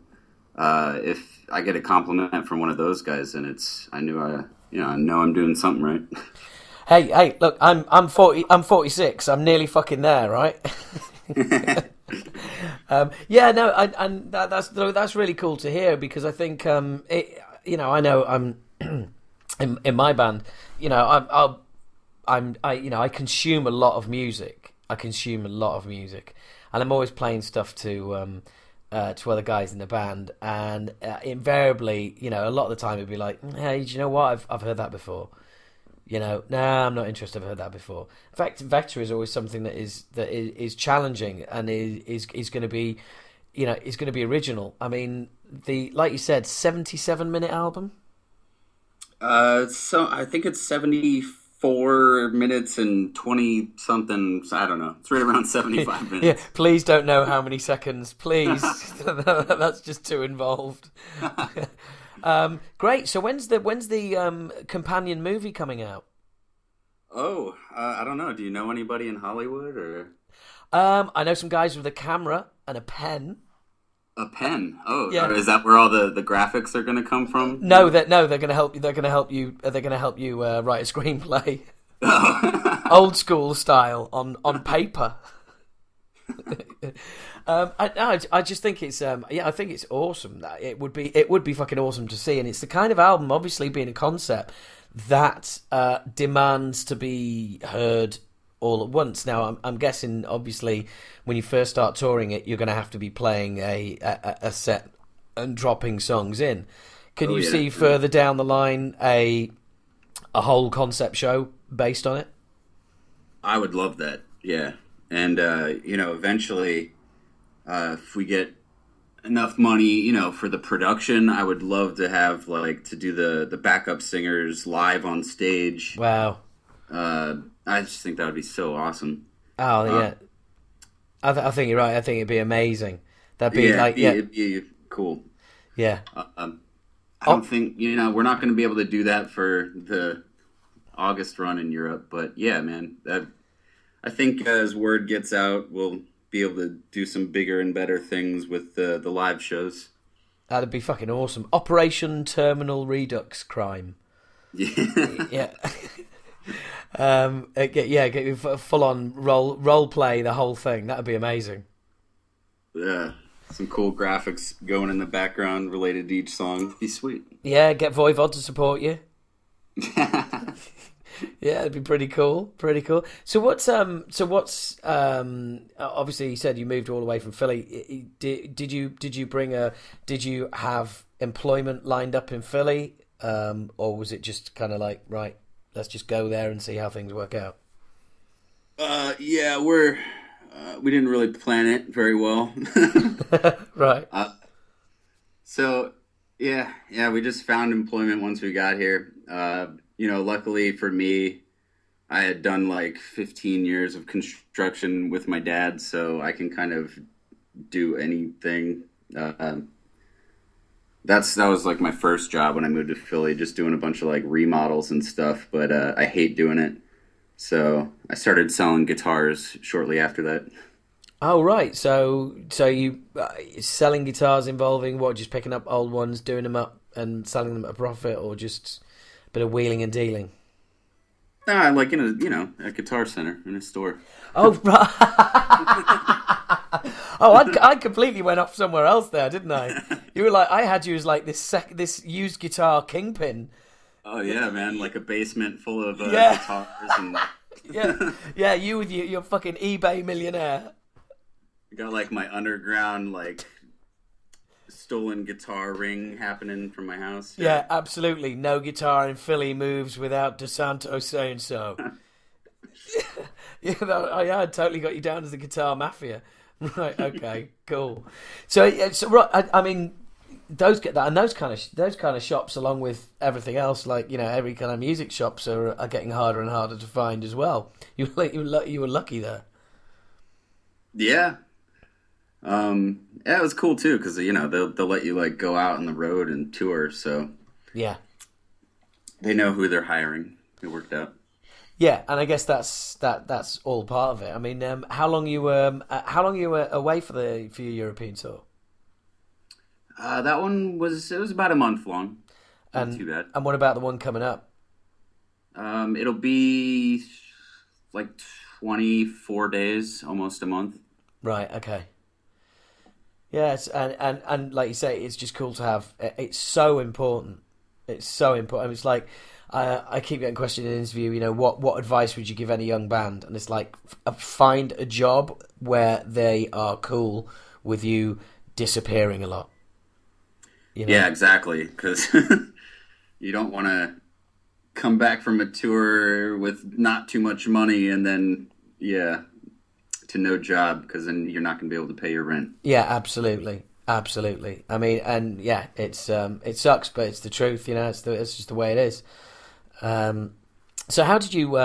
If I get a compliment from one of those guys, then I know I'm doing something right. Hey, look, I'm 40. I'm 46. I'm nearly fucking there, right? That's really cool to hear, because I think you know, I know I'm in my band, you know, I consume a lot of music. And I'm always playing stuff to other guys in the band, and invariably, you know, a lot of the time it'd be like, hey, do you know what? I've heard that before. You know, nah, I'm not interested. I've heard that before. In fact, Vektor is always something that is challenging and is going to be, you know, is going to be original. I mean, the, like you said, 77-minute album. So I think it's 74 minutes and 20 something. I don't know. It's right around 75 minutes. Yeah, please don't know how many seconds. Please, that's just too involved. Great. So when's the companion movie coming out? Oh, I don't know. Do you know anybody in Hollywood or? I know some guys with a camera and a pen. A pen. Oh, yeah. Is that where all the graphics are going to come from? No, they're going to help you. They're going to help you write a screenplay. Oh. Old school style on paper. I just think it's I think it's awesome. That it would be fucking awesome to see, and it's the kind of album, obviously being a concept, that demands to be heard all at once. Now I'm guessing, obviously, when you first start touring it, you're going to have to be playing a set and dropping songs in. Can you see further down the line a whole concept show based on it? I would love that. Yeah. And, you know, eventually, if we get enough money, you know, for the production, I would love to have, like, to do the backup singers live on stage. Wow. I just think that would be so awesome. Oh, yeah. I think you're right. I think it'd be amazing. That'd be, it'd be cool. Yeah. I don't think, you know, we're not going to be able to do that for the August run in Europe. But, yeah, man, I think as word gets out, we'll be able to do some bigger and better things with the live shows. That'd be fucking awesome. Operation Terminal Redux Crime. Yeah. Yeah. Get full-on role play, the whole thing. That'd be amazing. Yeah. Some cool graphics going in the background related to each song. It'd be sweet. Yeah, get Voivod to support you. Yeah, it'd be pretty cool. So what's obviously you said you moved all the way from Philly. Did you have employment lined up in Philly, or was it just kind of like, right, let's just go there and see how things work out? Yeah, we didn't really plan it very well. Right. So we just found employment once we got here. You know, luckily for me, I had done like 15 years of construction with my dad, so I can kind of do anything. That was like my first job when I moved to Philly, just doing a bunch of like remodels and stuff, but I hate doing it. So I started selling guitars shortly after that. Oh, right. So you selling guitars involving what, just picking up old ones, doing them up and selling them at a profit, or just... bit of wheeling and dealing. Like in a Guitar Center, in a store. Oh, right. I completely went off somewhere else there, didn't I? You were like, I had you as like this used guitar kingpin. Oh yeah, man, like a basement full of guitars and yeah, you with your fucking eBay millionaire. I got like my underground like stolen guitar ring happening from my house. Yeah, absolutely. No guitar in Philly moves without DiSanto saying so. I totally got you down as the guitar mafia. Right. Okay. Cool. So right. I mean, those kind of shops, along with everything else, like, you know, every kind of music shops are getting harder and harder to find as well. You were lucky there. Yeah. It was cool too, because you know they'll let you like go out on the road and tour, so yeah, they know who they're hiring. It worked out. Yeah, and I guess that's all part of it. I mean, how long you were away for your European tour? That one was about a month long. Not too bad. And what about the one coming up? It'll be like 24 days, almost a month. Right. Okay. Yes, and like you say, it's just cool to have. It's so important It's so important. It's like, I keep getting questioned in an interview, you know, what advice would you give any young band? And it's like, find a job where they are cool with you disappearing a lot. You know? Yeah, exactly. Because you don't want to come back from a tour with not too much money and then, yeah, to no job, because then you're not going to be able to pay your rent. Yeah, absolutely. Absolutely. I mean, and yeah, it's it sucks, but it's the truth, you know, it's just the way it is. So how did you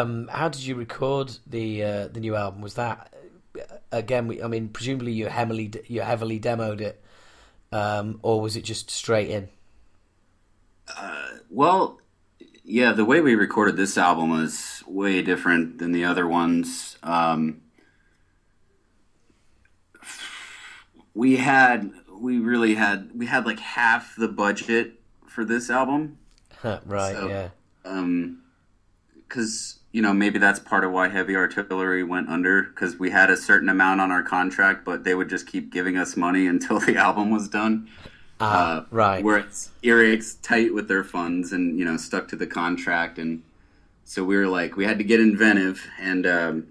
record the new album? Was that again? I mean, presumably you heavily demoed it, or was it just straight in? Well, yeah, the way we recorded this album was way different than the other ones. We had like half the budget for this album. Right. So, yeah. Because, you know, maybe that's part of why Heavy Artillery went under, because we had a certain amount on our contract, but they would just keep giving us money until the album was done. Right. Where it's Earache's tight with their funds and, you know, stuck to the contract. And so we were like, we had to get inventive. And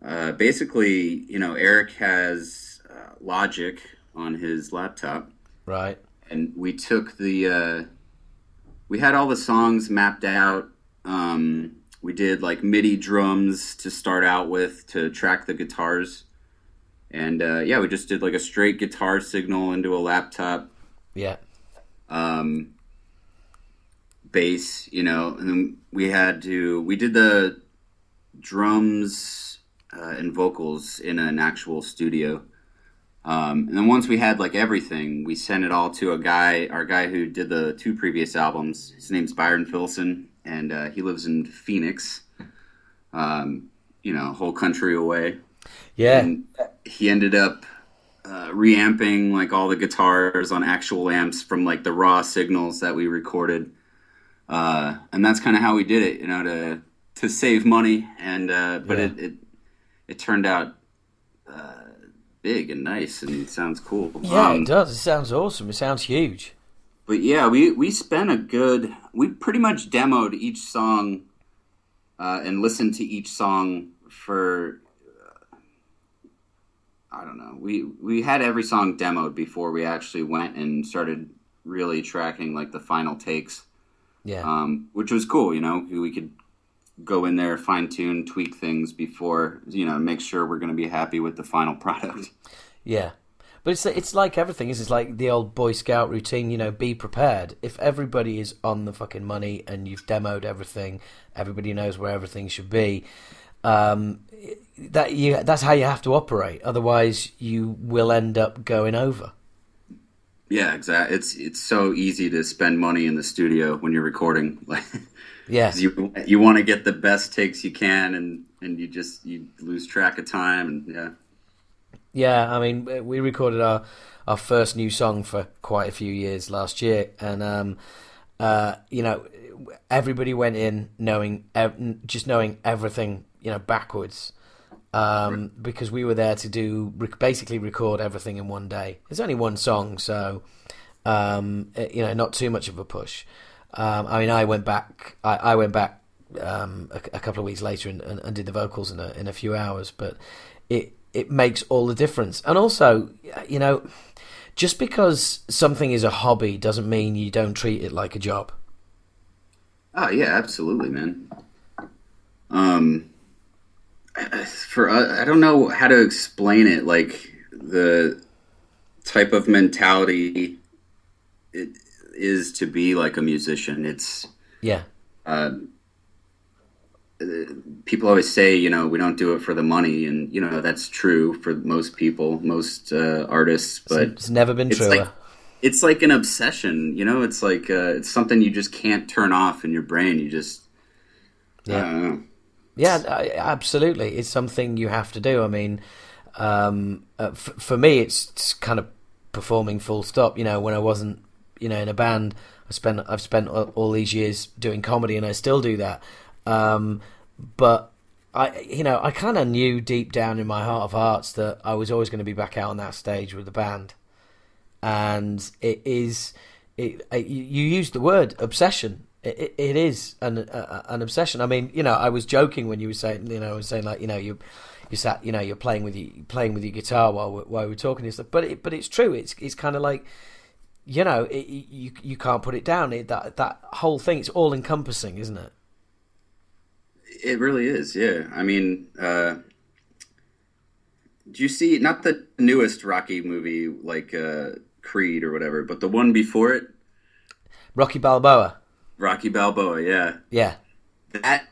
basically, you know, Eric has Logic on his laptop. Right. And we took the... we had all the songs mapped out. We did like MIDI drums to start out with to track the guitars. And yeah, we just did like a straight guitar signal into a laptop. Yeah. Bass, you know, and then we did the drums and vocals in an actual studio. And then once we had like everything, we sent it all to our guy who did the two previous albums. His name's Byron Filson, and he lives in Phoenix, you know, a whole country away. Yeah. And he ended up reamping like all the guitars on actual amps from like the raw signals that we recorded. And that's kind of how we did it, you know, to save money. And but yeah. It turned out big and nice, and it sounds cool. Yeah, it does. It sounds awesome. It sounds huge. But yeah, we spent we pretty much demoed each song and listened to each song for, I don't know. We had every song demoed before we actually went and started really tracking like the final takes. Yeah. Which was cool, you know. We could go in there, fine-tune, tweak things before, you know, make sure we're going to be happy with the final product. Yeah. But it's like everything, is it's like the old Boy Scout routine, you know, be prepared. If everybody is on the fucking money and you've demoed everything, everybody knows where everything should be, that's how you have to operate. Otherwise, you will end up going over. Yeah, exactly. It's so easy to spend money in the studio when you're recording, like... Yeah, you want to get the best takes you can, and you lose track of time, and yeah. I mean, we recorded our first new song for quite a few years last year, and you know, everybody went in knowing everything, you know, backwards, right. Because we were there to basically record everything in one day. It's only one song, so you know, not too much of a push. I mean, I went back a couple of weeks later and did the vocals in a few hours, but it makes all the difference. And also, you know, just because something is a hobby doesn't mean you don't treat it like a job. Oh yeah, absolutely, man. I don't know how to explain it. Like the type of mentality it is to be like a musician. It's people always say, you know, we don't do it for the money, and you know, that's true for most people, most artists, but it's never been truer. It's like an obsession, you know. It's like it's something you just can't turn off in your brain. You just I don't know. Yeah, absolutely. It's something you have to do. I mean, for me, it's kind of performing full stop. You know, when I wasn't, you know, in a band, I've spent all these years doing comedy, and I still do that. But I, you know, I kind of knew deep down in my heart of hearts that I was always going to be back out on that stage with the band, and it is you used the word obsession. It is an obsession. I mean, you know, I was joking when you were saying, you know, I was saying like, you know, you sat, you know, you're playing with your guitar while we're talking and stuff. But it's true. It's kind of like, you know, you can't put it down. That whole thing, it's all encompassing, isn't it? It really is. Yeah. I mean, do you see, not the newest Rocky movie, like Creed or whatever, but the one before it? Rocky Balboa, yeah. Yeah. That,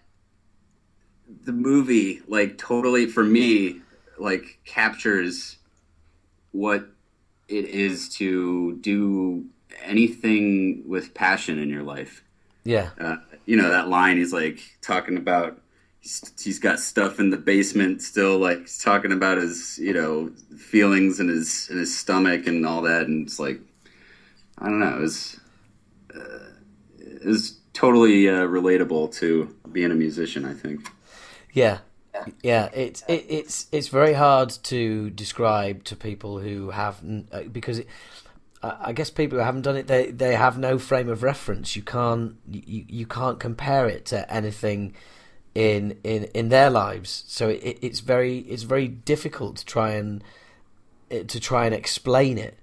the movie, like, totally, for me, like, captures what it is to do anything with passion in your life. Yeah. You know, that line he's, like, talking about, he's got stuff in the basement still, like, talking about his, you know, feelings and his stomach and all that, and it's like, I don't know, it was totally relatable to being a musician, I think. Yeah. Yeah, it's very hard to describe to people who haven't, because I guess people who haven't done it, they have no frame of reference. You can't compare it to anything in their lives. So it's very difficult to try and explain it.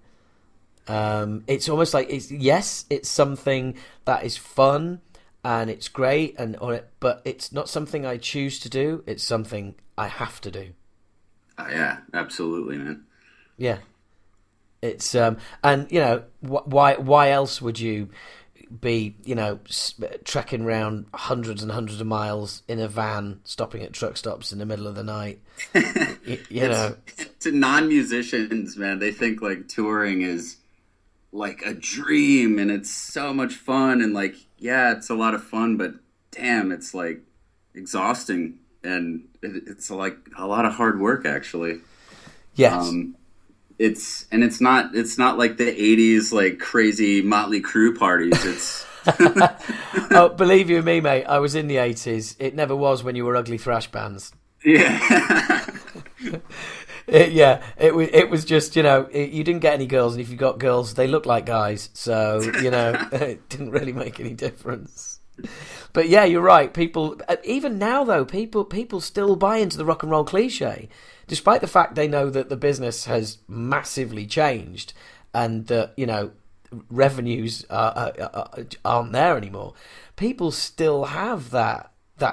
It's almost like it's something that is fun and it's great, but it's not something I choose to do. It's something I have to do. Yeah, absolutely, man. Yeah, it's and you know why else would you be, you know, trekking around hundreds and hundreds of miles in a van, stopping at truck stops in the middle of the night? you know, to non-musicians, man, they think like touring is like a dream and it's so much fun, and like, yeah, it's a lot of fun, but damn, it's like exhausting, and it's like a lot of hard work, actually. Yes. It's not like the 80s, like crazy Motley Crue parties. It's oh, believe you me, mate, I was in the 80s. It never was when you were ugly thrash bands. Yeah. It was just, you know, you didn't get any girls, and if you got girls, they looked like guys, so, you know, it didn't really make any difference. But yeah, you're right. People, even now though, people still buy into the rock and roll cliche, despite the fact they know that the business has massively changed and that, you know, revenues aren't there anymore. People still have that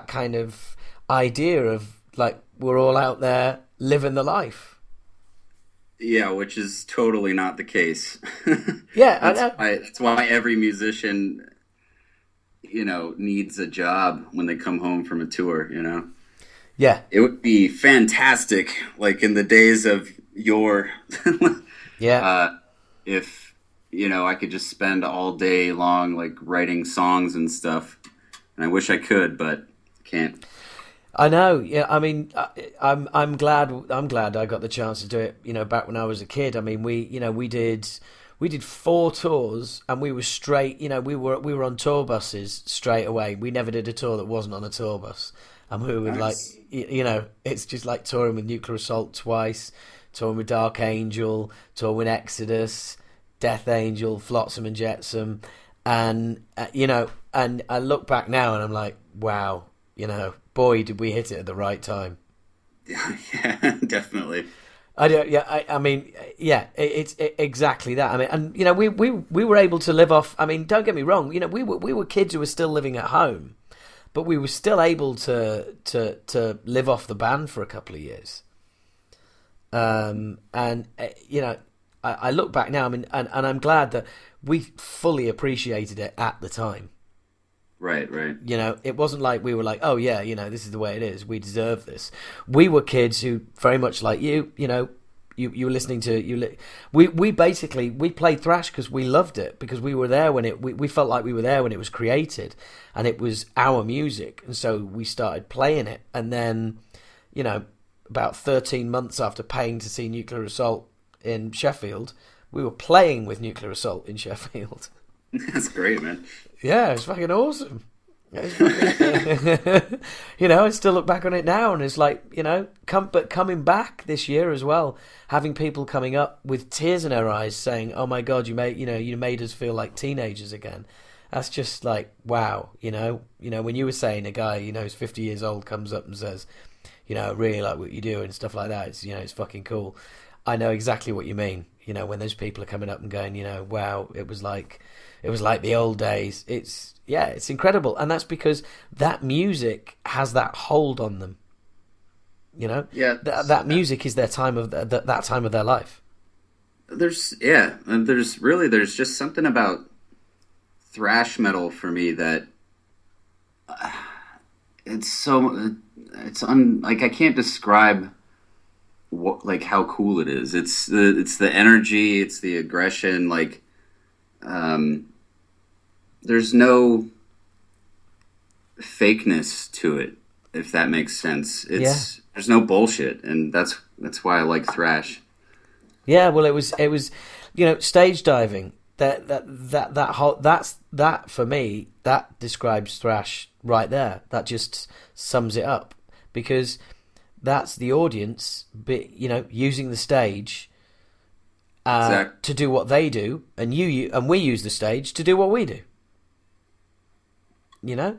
kind of idea of like, we're all out there living the life. Yeah, which is totally not the case. Yeah, that's why every musician, you know, needs a job when they come home from a tour, you know. Yeah. It would be fantastic, like in the days of yore. Yeah. If, you know, I could just spend all day long like writing songs and stuff. And I wish I could, but I can't. I know. Yeah, I mean, I'm glad I got the chance to do it, you know, back when I was a kid. I mean, we did 4 tours, and we were straight, you know, we were on tour buses straight away. We never did a tour that wasn't on a tour bus. And we were nice. Like, you know, it's just like touring with Nuclear Assault twice, touring with Dark Angel, touring with Exodus, Death Angel, Flotsam and Jetsam, and you know, and I look back now and I'm like, wow, you know, boy, did we hit it at the right time. Yeah, definitely. I don't. Yeah, I mean, yeah, it's exactly that. I mean, and you know, we were able to live off. I mean, don't get me wrong. You know, we were kids who were still living at home, but we were still able to live off the band for a couple of years. And you know, I look back now. I mean, and I'm glad that we fully appreciated it at the time. Right. You know, it wasn't like we were like, oh yeah, you know, this is the way it is. We deserve this. We were kids who very much like you. You know, you were listening to you. We basically played thrash because we loved it, because we were there when we felt like we were there when it was created, and it was our music, and so we started playing it. And then, you know, about 13 months after paying to see Nuclear Assault in Sheffield, we were playing with Nuclear Assault in Sheffield. That's great, man. Yeah, it's fucking awesome. You know, I still look back on it now, and it's like, you know, but coming back this year as well, having people coming up with tears in their eyes saying, "Oh my God, you made us feel like teenagers again." That's just like, wow, you know, when you were saying a guy, you know, who's 50 years old comes up and says, you know, "I really like what you do" and stuff like that. It's, you know, it's fucking cool. I know exactly what you mean. You know, when those people are coming up and going, you know, wow, it was like the old days. It's, yeah, it's incredible. And that's because that music has that hold on them. You know, yeah, that music is their time of that time of their life. There's just something about thrash metal for me that it's I can't describe what, like, how cool it is. It's the energy, it's the aggression, like there's no fakeness to it, if that makes sense. It's, yeah, there's no bullshit, and that's why I like thrash. Yeah, well, it was you know, stage diving. That for me, that describes thrash right there. That just sums it up, because that's the audience, you know, using the stage exactly, to do what they do, and you and we use the stage to do what we do. You know,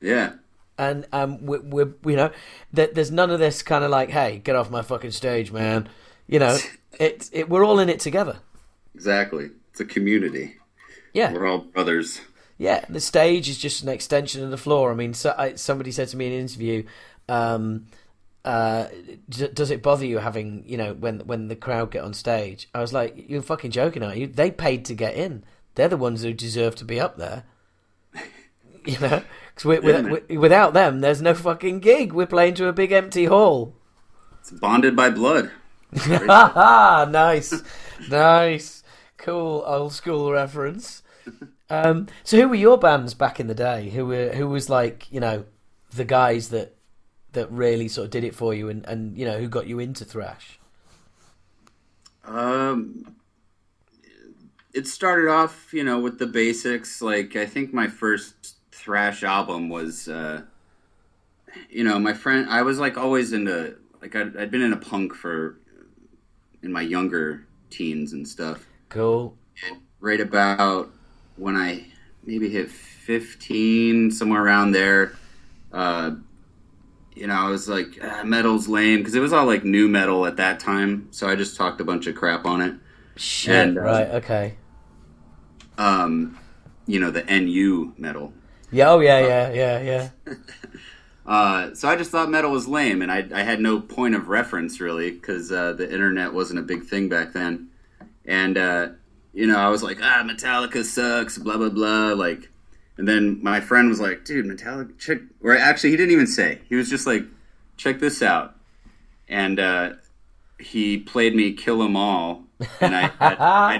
yeah, and we're you know, there's none of this kind of like, "Hey, get off my fucking stage, man." You know, it we're all in it together. Exactly. A community. Yeah, we're all brothers. Yeah, the stage is just an extension of the floor. I mean, somebody said to me in an interview, "Does it bother you having, you know, when the crowd get on stage?" I was like, "You're fucking joking, aren't you? They paid to get in. They're the ones who deserve to be up there." You know, because without them, there's no fucking gig. We're playing to a big empty hall. It's bonded by blood. Nice, nice. Cool old school reference. So who were your bands back in the day? Who was like, you know, the guys that really sort of did it for you, and you know, who got you into thrash? It started off, you know, with the basics. Like, I think my first thrash album was, you know, my friend. I was like always into, like, I'd been into punk in my younger teens and stuff. Cool. And right about when I maybe hit 15, somewhere around there, you know, I was like, metal's lame, because it was all like new metal at that time, so I just talked a bunch of crap on it. Shit, and, right, okay. You know, the NU metal. Yeah, oh yeah, yeah. So I just thought metal was lame, and I had no point of reference, really, because the internet wasn't a big thing back then. And, you know, I was like, Metallica sucks, blah, blah, blah. Like, and then my friend was like, "Dude, Metallica, check," or actually, he didn't even say, he was just like, "Check this out." And, he played me "Kill 'Em All." And I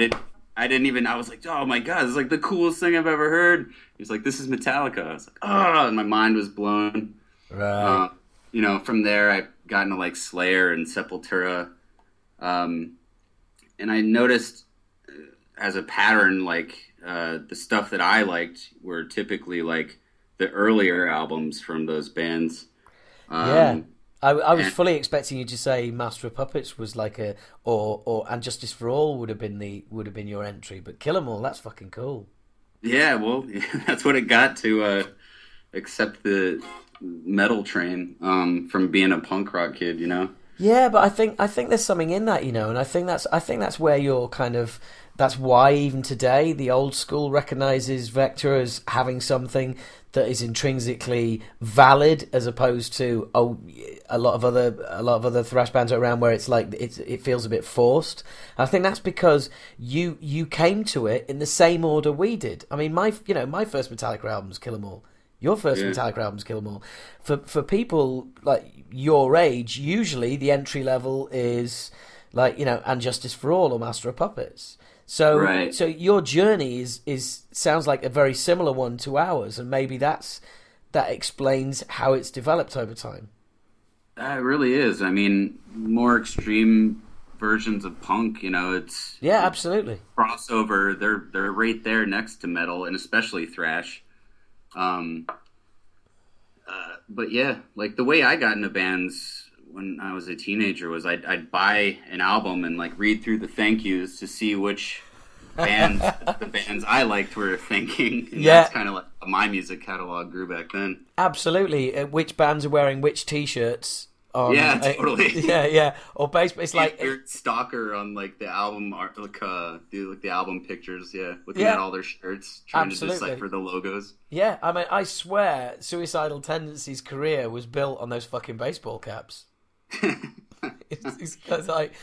didn't even, I was like, "Oh my God, this is like the coolest thing I've ever heard." He was like, "This is Metallica." I was like, "Oh," and my mind was blown. Right. You know, from there I got into like Slayer and Sepultura, and I noticed as a pattern, like, the stuff that I liked were typically like the earlier albums from those bands. Yeah, I was fully expecting you to say Master of Puppets was like a, or and Justice for All would have been your entry, but "Kill 'Em All," that's fucking cool. Yeah, well, that's what it got to, accept the metal train, from being a punk rock kid, you know. Yeah, but I think there's something in that, you know, and I think that's where you're kind of, that's why even today the old school recognizes Vektor as having something that is intrinsically valid, as opposed to a lot of other thrash bands around where it's like it feels a bit forced. I think that's because you came to it in the same order we did. I mean, my first Metallica album's "Kill 'Em All." Your first Metallica album's "Kill 'Em All." For people like your age, usually the entry level is like, you know, "And Justice for All" or "Master of Puppets." So, right. So your journey is sounds like a very similar one to ours, and maybe that explains how it's developed over time. It really is. I mean, more extreme versions of punk, you know, it's, yeah, absolutely, crossover. They're right there next to metal, and especially thrash. But yeah, like the way I got into bands when I was a teenager was I'd buy an album and like read through the thank yous to see which bands the bands I liked were thinking. And yeah, that's kind of like my music catalog grew back then. Absolutely, which bands are wearing which t-shirts. Yeah, totally. Yeah, yeah. Or basically, it's like weird stalker on like the album art, like the album pictures. Yeah, looking at all their shirts, trying to decipher the logos. Yeah, I mean, I swear, Suicidal Tendencies' career was built on those fucking baseball caps. It's like,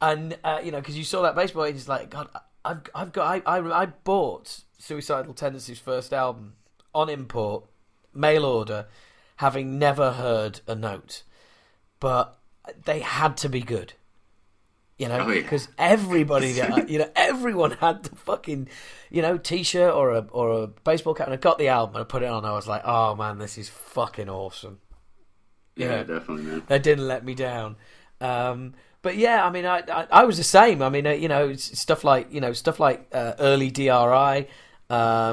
and you know, because you saw that baseball, and it's like, God, I bought Suicidal Tendencies' first album on import, mail order, having never heard a note. But they had to be good, you know, because everybody, you know, everyone had the fucking, you know, t-shirt or a baseball cap. And I got the album and I put it on. And I was like, oh man, this is fucking awesome. Yeah, definitely, man. They didn't let me down. But yeah, I mean, I was the same. I mean, you know, stuff like early DRI, all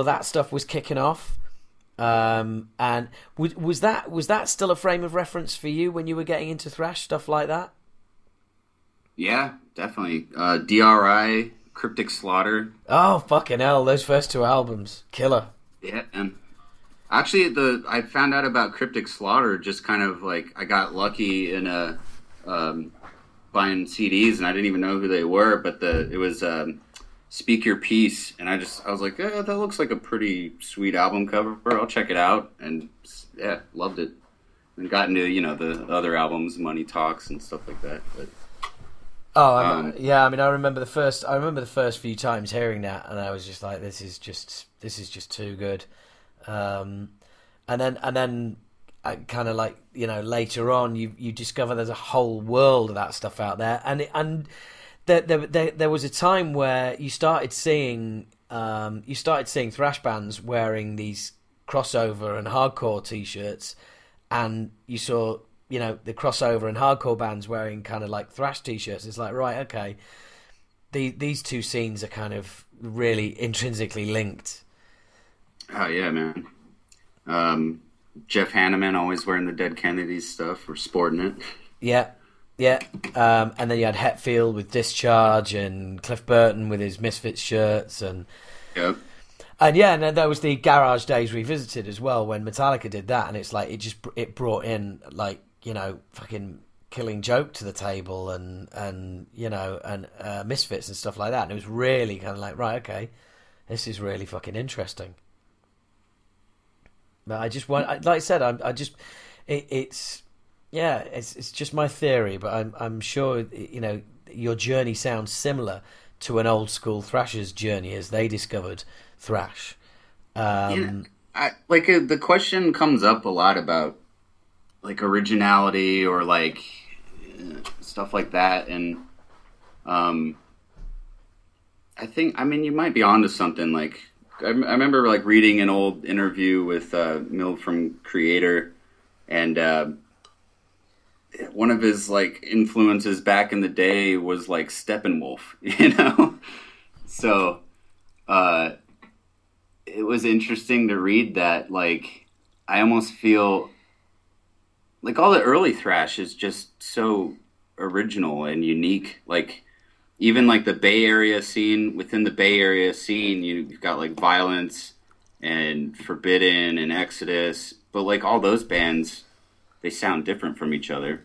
of that stuff was kicking off. And was that still a frame of reference for you when you were getting into thrash stuff like that? Yeah, definitely. DRI, Cryptic Slaughter. Oh fucking hell! Those first two albums, killer. Yeah, and actually, I found out about Cryptic Slaughter just kind of like I got lucky in buying CDs, and I didn't even know who they were, but it was. Speak Your Peace, and I was like, eh, that looks like a pretty sweet album cover. I'll check it out, and yeah, loved it. And got into, you know, the other albums, Money Talks and stuff like that. But, yeah, I mean, I remember the first few times hearing that, and I was just like, this is just too good. And then I kind of like, you know, later on, you discover there's a whole world of that stuff out there, and. There was a time where you started seeing thrash bands wearing these crossover and hardcore t-shirts, and you saw, you know, the crossover and hardcore bands wearing kind of like thrash t-shirts. It's like, right, okay, these two scenes are kind of really intrinsically linked. Oh yeah, man. Jeff Hanneman always wearing the Dead Kennedys stuff or sporting it. Yeah. Yeah, and then you had Hetfield with Discharge and Cliff Burton with his Misfits shirts. And then there was the Garage Days Revisited as well when Metallica did that. And it's like it brought in, like, you know, fucking Killing Joke to the table and you know, and Misfits and stuff like that. And it was really kind of like, right, okay, this is really fucking interesting. But I just want, like I said, it's... Yeah, it's just my theory, but I'm sure, you know, your journey sounds similar to an old school thrasher's journey as they discovered thrash. The question comes up a lot about like originality or like stuff like that, and I think, I mean, you might be onto something. Like I remember like reading an old interview with Mill from Kreator, and. One of his like influences back in the day was like Steppenwolf, you know? So it was interesting to read that. Like I almost feel like all the early thrash is just so original and unique. Like even like the Bay Area scene, within the Bay Area scene, you've got like Violence and Forbidden and Exodus, but like all those bands, they sound different from each other.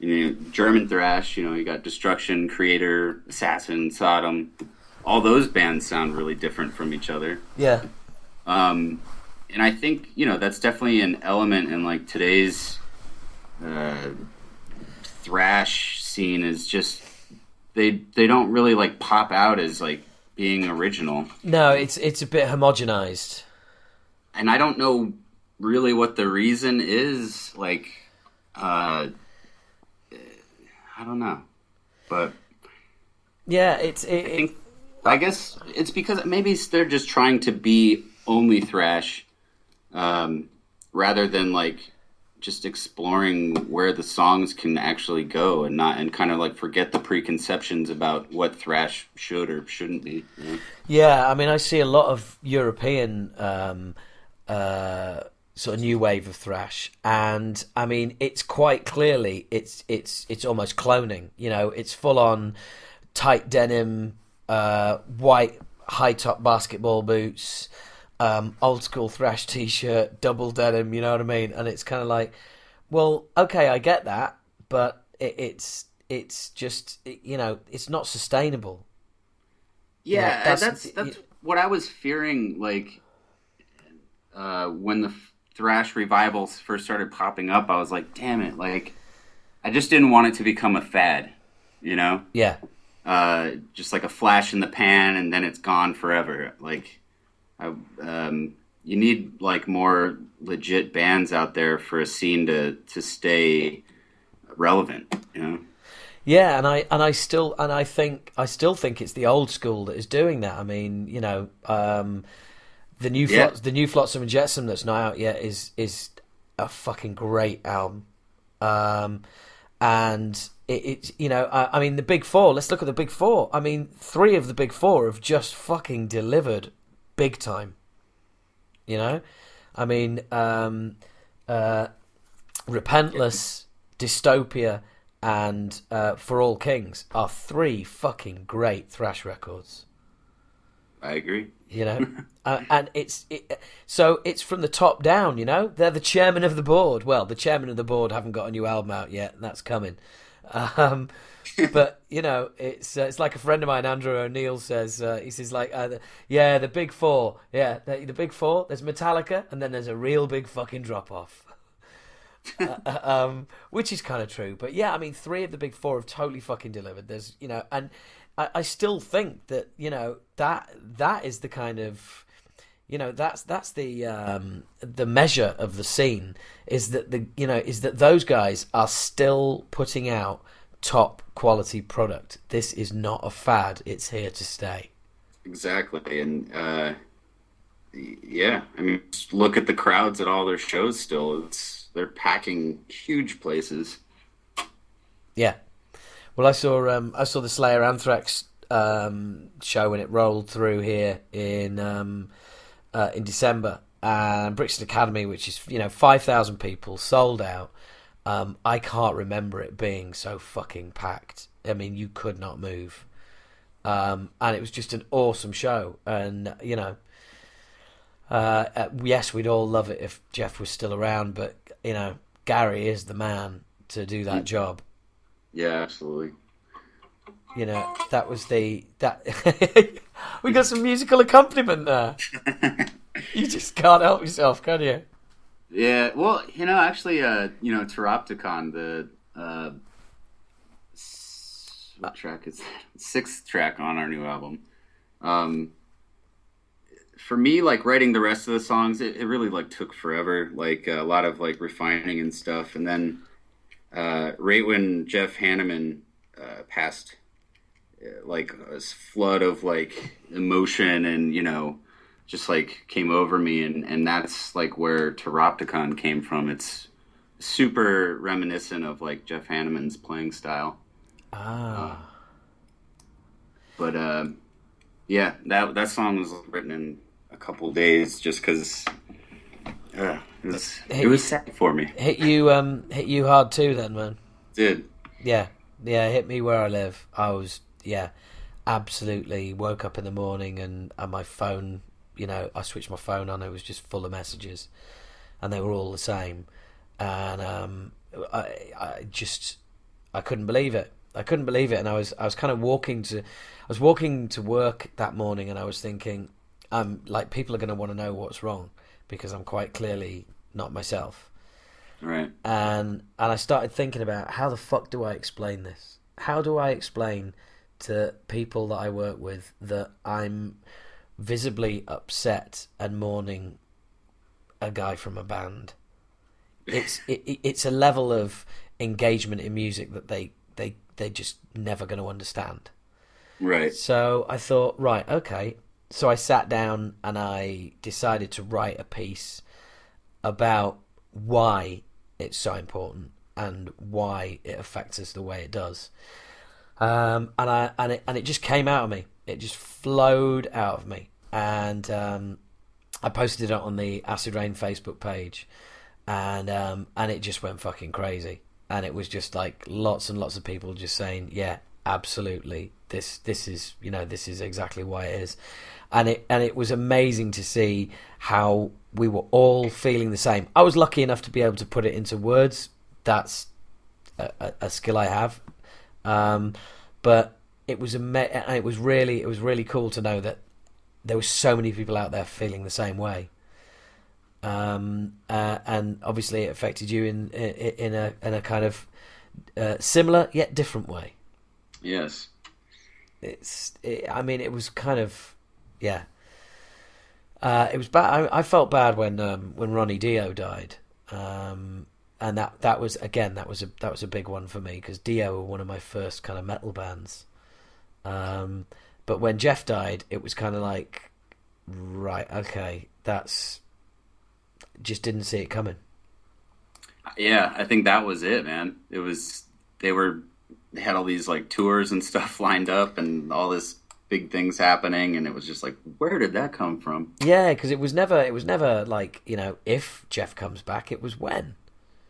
You know, German thrash, you know, you got Destruction, Kreator, Assassin, Sodom. All those bands sound really different from each other. Yeah. And I think, you know, that's definitely an element in, like, today's thrash scene is just... They don't really, like, pop out as, like, being original. No, it's a bit homogenized. And I don't know... really what the reason is, like, I don't know, but yeah, I guess it's because maybe they're just trying to be only thrash, rather than like just exploring where the songs can actually go and kind of like forget the preconceptions about what thrash should or shouldn't be. You know? Yeah. I mean, I see a lot of European, sort of new wave of thrash, and I mean, it's quite clearly it's almost cloning. You know, it's full on tight denim, white high top basketball boots, old school thrash t-shirt, double denim. You know what I mean? And it's kind of like, well, okay, I get that, but it's just you know, it's not sustainable. Yeah, you know, that's what I was fearing, like when the thrash revivals first started popping up. I was like, damn it, like I just didn't want it to become a fad, you know? Yeah. Just like a flash in the pan and then it's gone forever. Like you need like more legit bands out there for a scene to stay relevant, you know? Yeah, and I still think it's the old school that is doing that. I mean, you know, the new Flotsam and Jetsam that's not out yet is a fucking great album, and it's you know, I mean, the Big Four. Let's look at the Big Four. I mean, three of the Big Four have just fucking delivered big time. You know, I mean, Repentless, Dystopia, and For All Kings are three fucking great thrash records. I agree. You know, and so it's from the top down. You know, they're the chairman of the board. Well, the chairman of the board haven't got a new album out yet, and that's coming. But you know, it's like a friend of mine, Andrew O'Neill, says. He says like, the Big Four. Yeah, the Big Four. There's Metallica, and then there's a real big fucking drop off. Which is kind of true, but yeah, I mean, three of the Big Four have totally fucking delivered. There's, you know, and I still think that, you know, that is the kind of, you know, that's the measure of the scene, is that that those guys are still putting out top quality product. This is not a fad; it's here to stay. Exactly, and yeah, I mean, just look at the crowds at all their shows. Still, they're packing huge places. Yeah. Well, I saw the Slayer Anthrax show when it rolled through here in December, and Brixton Academy, which is, you know, 5,000 people, sold out. I can't remember it being so fucking packed. I mean, you could not move, and it was just an awesome show. And you know, yes, we'd all love it if Jeff was still around, but you know, Gary is the man to do that job. Yeah, absolutely. You know, that was we got some musical accompaniment there. You just can't help yourself, can you? Yeah, well, you know, actually, you know, Teropticon, the what track is that? 6th track on our new album. For me, like, writing the rest of the songs, it really like took forever. Like a lot of like refining and stuff, and then right when Jeff Hanneman passed, like a flood of like emotion and, you know, just like came over me, and that's like where Teropticon came from. It's super reminiscent of like Jeff Hanneman's playing style. Ah. But yeah, that song was written in a couple days, just because. Yeah, it was sad for me. Hit you hard too, then, man. Did. Yeah. Hit me where I live. I was, absolutely. Woke up in the morning and my phone, you know, I switched my phone on. It was just full of messages, and they were all the same. And I couldn't believe it. And I was kind of walking to work that morning, and I was thinking, like, people are going to want to know what's wrong, because I'm quite clearly not myself. Right. And I started thinking about, how the fuck do I explain this? How do I explain to people that I work with that I'm visibly upset and mourning a guy from a band? It's a level of engagement in music that they're just never going to understand. Right. So I thought, right, okay. So I sat down and I decided to write a piece about why it's so important and why it affects us the way it does. And it just came out of me. It just flowed out of me. And I posted it on the Acid Rain Facebook page, and it just went fucking crazy. And it was just like lots and lots of people just saying, yeah, absolutely, this is, you know, this is exactly why it is. And it was amazing to see how we were all feeling the same. I was lucky enough to be able to put it into words. That's a skill I have. But it was really cool to know that there were so many people out there feeling the same way. And obviously it affected you in a kind of similar yet different way. Yes. It was kind of, yeah. It was bad. I felt bad when Ronnie Dio died, and that was again that was a big one for me because Dio were one of my first kind of metal bands. But when Jeff died, it was kind of like, right, okay, that's just didn't see it coming. Yeah, I think that was it, man. It was they had all these like tours and stuff lined up and all this big things happening, and it was just like, where did that come from? Yeah, because it was never like, you know, if Jeff comes back, it was when.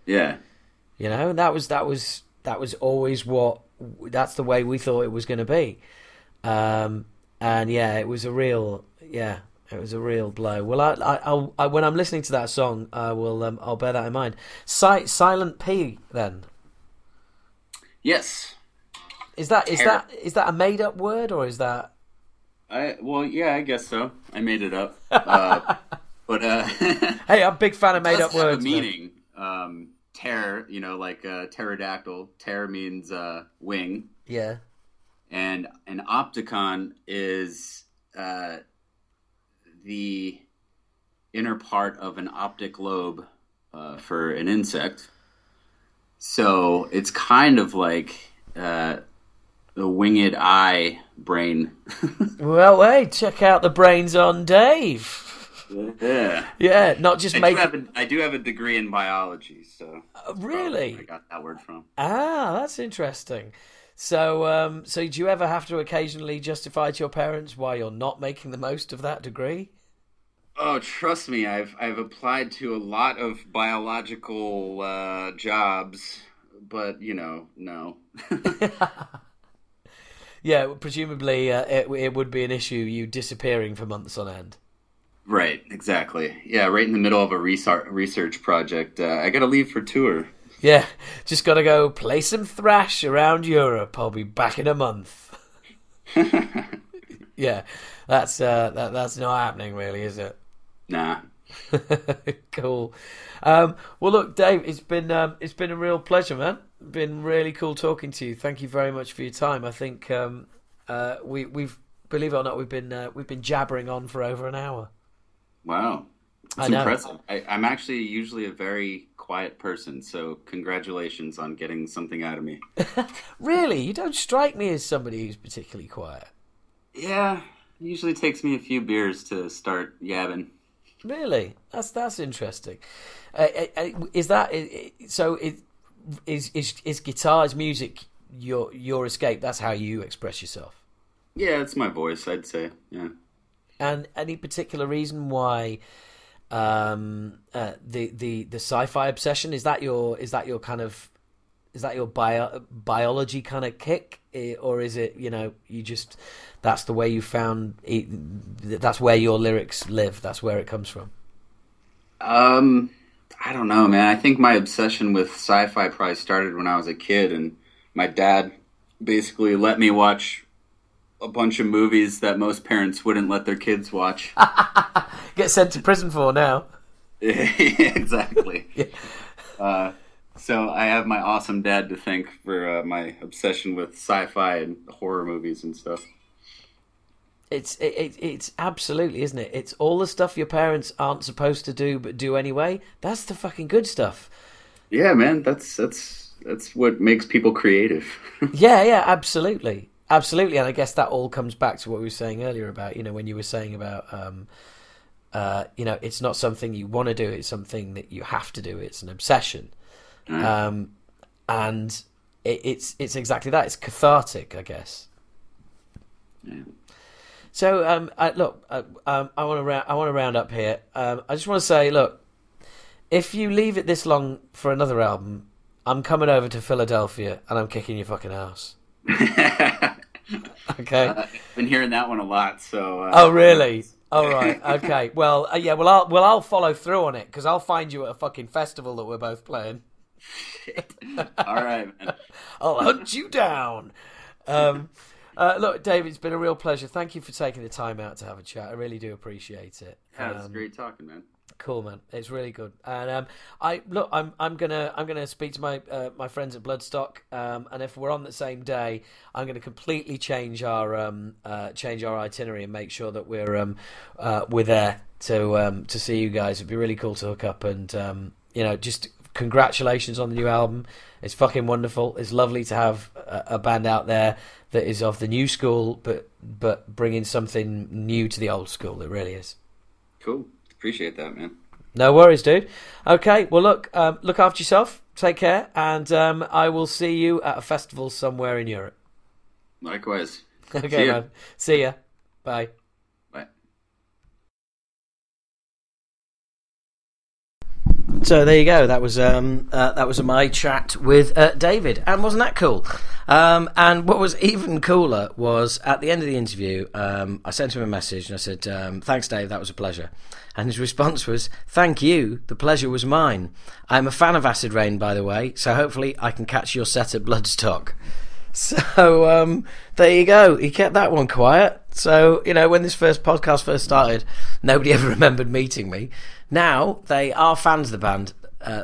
Yeah, you know, and that was always that's the way we thought it was going to be, and yeah, it was a real blow. Well, I when I'm listening to that song, I will I'll bear that in mind. Silent P, then. Yes. Is that a made up word or is that? I guess so. I made it up. But hey, I'm a big fan of made up words. It does have a meaning. Terror, you know, like pterodactyl. Terror means wing. Yeah. And an opticon is the inner part of an optic lobe for an insect. So it's kind of like the winged eye brain. Well, hey, check out the brains on Dave. Yeah, yeah. Not just I do have a degree in biology, so really, I got that word from. Ah, that's interesting. So do you ever have to occasionally justify to your parents why you're not making the most of that degree? Oh, trust me, I've applied to a lot of biological jobs, but you know, no. Yeah, presumably it would be an issue you disappearing for months on end. Right, exactly. Yeah, right in the middle of a research project. I got to leave for tour. Yeah, just got to go play some thrash around Europe. I'll be back in a month. Yeah, that's not happening really, is it? Nah. Cool. Well, look, Dave, it's been a real pleasure, man. Been really cool talking to you. Thank you very much for your time. I think we've believe it or not, we've been jabbering on for over an hour. Wow. That's impressive. I'm actually usually a very quiet person, so congratulations on getting something out of me. Really? You don't strike me as somebody who's particularly quiet. Yeah, it usually takes me a few beers to start yabbing. Really? That's interesting. Is guitars, music, your escape? That's how you express yourself? Yeah, it's my voice, I'd say. Yeah. And any particular reason why the sci-fi obsession is that your biology kind of kick, or is it, you know, you just that's the way you found it, that's where your lyrics live, that's where it comes from? I don't know, man. I think my obsession with sci-fi probably started when I was a kid, and my dad basically let me watch a bunch of movies that most parents wouldn't let their kids watch. Get sent to prison for now. Exactly. Yeah. So I have my awesome dad to thank for my obsession with sci-fi and horror movies and stuff. It's absolutely, isn't it? It's all the stuff your parents aren't supposed to do but do anyway. That's the fucking good stuff. Yeah, man. That's what makes people creative. Yeah, absolutely. Absolutely, and I guess that all comes back to what we were saying earlier about, you know, when you were saying about, you know, it's not something you want to do, it's something that you have to do, it's an obsession. Mm. And it's exactly that, it's cathartic, I guess. Yeah. So I want to round up here. I just want to say, look, if you leave it this long for another album, I'm coming over to Philadelphia and I'm kicking your fucking ass. Okay. I've been hearing that one a lot. So. Oh really? All right. Okay. Well, yeah. Well, I'll follow through on it because I'll find you at a fucking festival that we're both playing. Shit. All right, man. I'll hunt you down. Look, David, it's been a real pleasure. Thank you for taking the time out to have a chat. I really do appreciate it. Yeah, it was great talking, man. Cool, man. It's really good. And I'm gonna speak to my my friends at Bloodstock. And if we're on the same day, I'm gonna completely change our itinerary and make sure that we're there to see you guys. It'd be really cool to hook up and just. Congratulations on the new album. It's fucking wonderful. It's lovely to have a band out there that is of the new school but bringing something new to the old school. It really is cool. Appreciate that, man. No worries, dude. Okay, well, look, look after yourself, take care, and I will see you at a festival somewhere in Europe. Likewise. Okay, see man. See ya. Bye. So there you go. That was my chat with David, and wasn't that cool? And what was even cooler was at the end of the interview, I sent him a message and I said, "Thanks, Dave. That was a pleasure." And his response was, "Thank you. The pleasure was mine. I'm a fan of Acid Rain, by the way. So hopefully, I can catch your set at Bloodstock." So there you go. He kept that one quiet. So, when this podcast first started, nobody ever remembered meeting me. Now, they are fans of the band.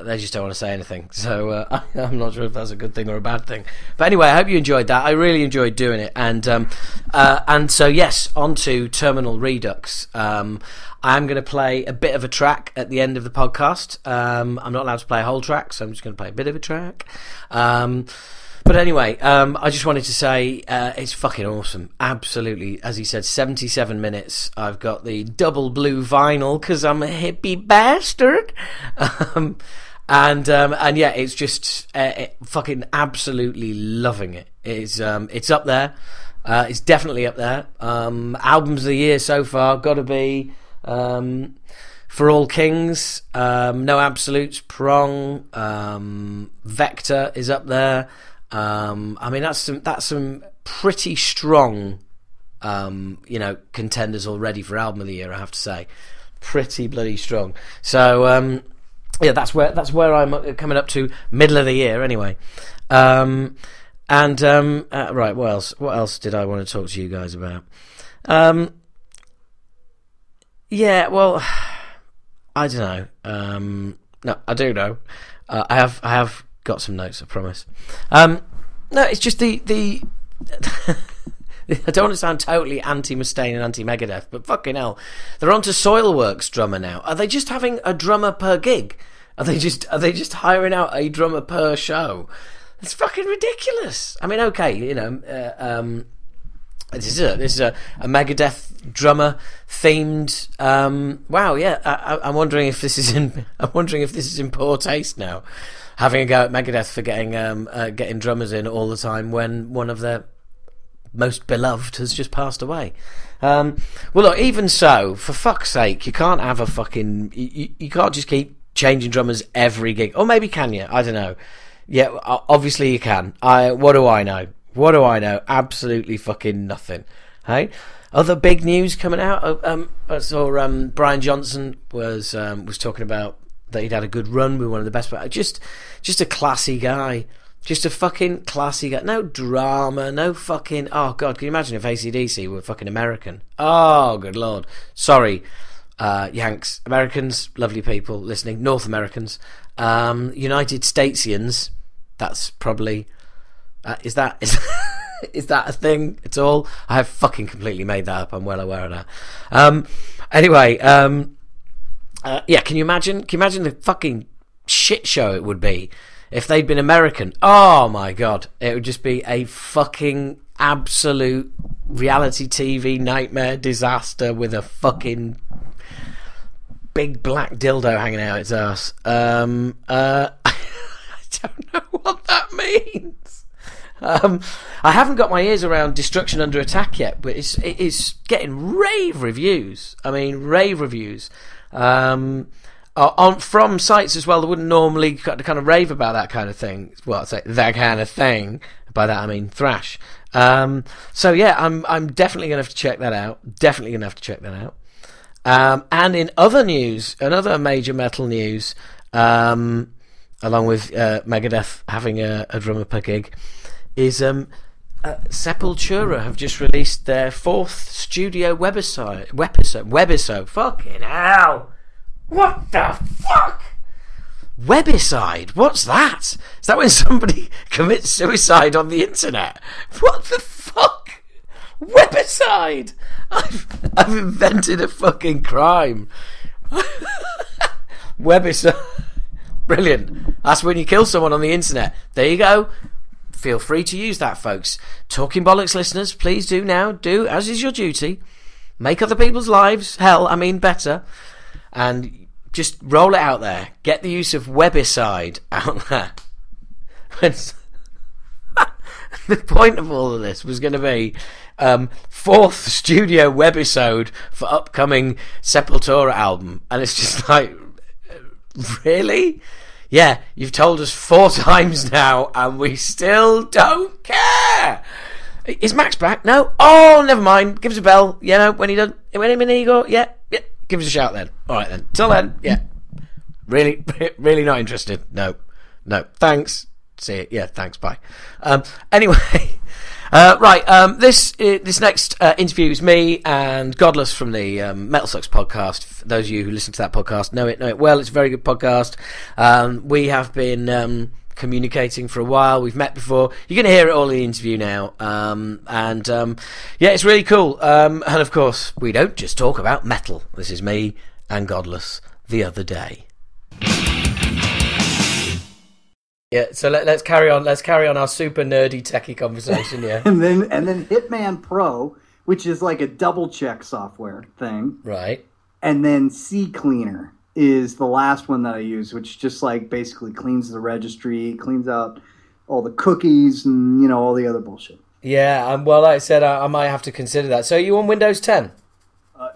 They just don't want to say anything. So I'm not sure if that's a good thing or a bad thing. But anyway, I hope you enjoyed that. I really enjoyed doing it. And so, yes, on to Terminal Redux. I'm going to play a bit of a track at the end of the podcast. I'm not allowed to play a whole track, so I'm just going to play a bit of a track. But anyway, I just wanted to say it's fucking awesome. Absolutely. As he said, 77 minutes. I've got the double blue vinyl because I'm a hippie bastard. And yeah, it's just fucking absolutely loving it. It's up there. It's definitely up there. Albums of the year so far got to be... For All Kings, No Absolutes, Prong, Vektor is up there. I mean, that's some pretty strong, contenders already for album of the year. I have to say, pretty bloody strong. So yeah, that's where I'm coming up to middle of the year anyway. Right, what else? What else did I want to talk to you guys about? Yeah, well, I don't know. No, I do know. I have got some notes, I promise. No, it's just the I don't want to sound totally anti-Mustaine and anti-Megadeth, but fucking hell, they're onto Soilworks drummer now. Are they just having a drummer per gig? Are they just hiring out a drummer per show? It's fucking ridiculous. I mean, okay, This is a Megadeth drummer themed. Wow, yeah. I'm wondering if this is in. I'm wondering if this is in poor taste now, having a go at Megadeth for getting drummers in all the time when one of their most beloved has just passed away. Well, look. Even so, for fuck's sake, you can't have a fucking. You can't just keep changing drummers every gig. Or maybe can you? I don't know. Yeah, obviously you can. What do I know? What do I know? Absolutely fucking nothing. Hey, other big news coming out. I saw Brian Johnson was talking about that he'd had a good run with one of the best. Just a classy guy. Just a fucking classy guy. No drama. No fucking. Oh God, can you imagine if AC/DC were fucking American? Oh good lord. Sorry, Yanks. Americans, lovely people listening. North Americans, United Statesians. That's probably. Is that a thing at all? I have fucking completely made that up. I'm well aware of that. Anyway, yeah. Can you imagine the fucking shit show it would be if they'd been American? Oh my god, it would just be a fucking absolute reality TV nightmare disaster with a fucking big black dildo hanging out its ass. I don't know what that means. I haven't got my ears around Destruction Under Attack yet, but it's getting rave reviews. I mean, rave reviews. On from sites as well that wouldn't normally kind of rave about that kind of thing. Well, I'd say that kind of thing. By that I mean thrash. So yeah, I'm definitely gonna have to check that out. Definitely gonna have to check that out. And in other news, another major metal news, along with Megadeth having a drummer per gig, is Sepultura have just released their fourth studio webisode. Fucking hell! What the fuck? Webicide? What's that? Is that when somebody commits suicide on the internet? What the fuck? Webicide! I've invented a fucking crime. Webicide. Brilliant. That's when you kill someone on the internet. There you go. Feel free to use that, folks. Talking Bollocks listeners, please do now. Do, as is your duty. Make other people's lives, better. And just roll it out there. Get the use of Webicide out there. The point of all of this was going to be fourth studio webisode for upcoming Sepultura album. And it's just like, really? Yeah, you've told us 4 times now and we still don't care. Is Max back? No? Oh, never mind. Give us a bell. You know, when he does. Wait a minute, Igor. Yeah. Give us a shout then. All right then. Till then, yeah. Really, really not interested. No. Thanks. See it. Yeah. Thanks. Bye. Anyway, right. This next interview is me and Godless from the Metal Sucks podcast. Those of you who listen to that podcast know it well. It's a very good podcast. We have been communicating for a while. We've met before. You're going to hear it all in the interview now. Yeah, it's really cool. And of course, we don't just talk about metal. This is me and Godless the other day. Yeah, so let's carry on. Let's carry on our super nerdy techie conversation. Yeah, and then Hitman Pro, which is like a double check software thing, right? And then C Cleaner is the last one that I use, which just like basically cleans the registry, cleans out all the cookies and, you know, all the other bullshit. Yeah, well, like I said, I might have to consider that. So are you on Windows 10?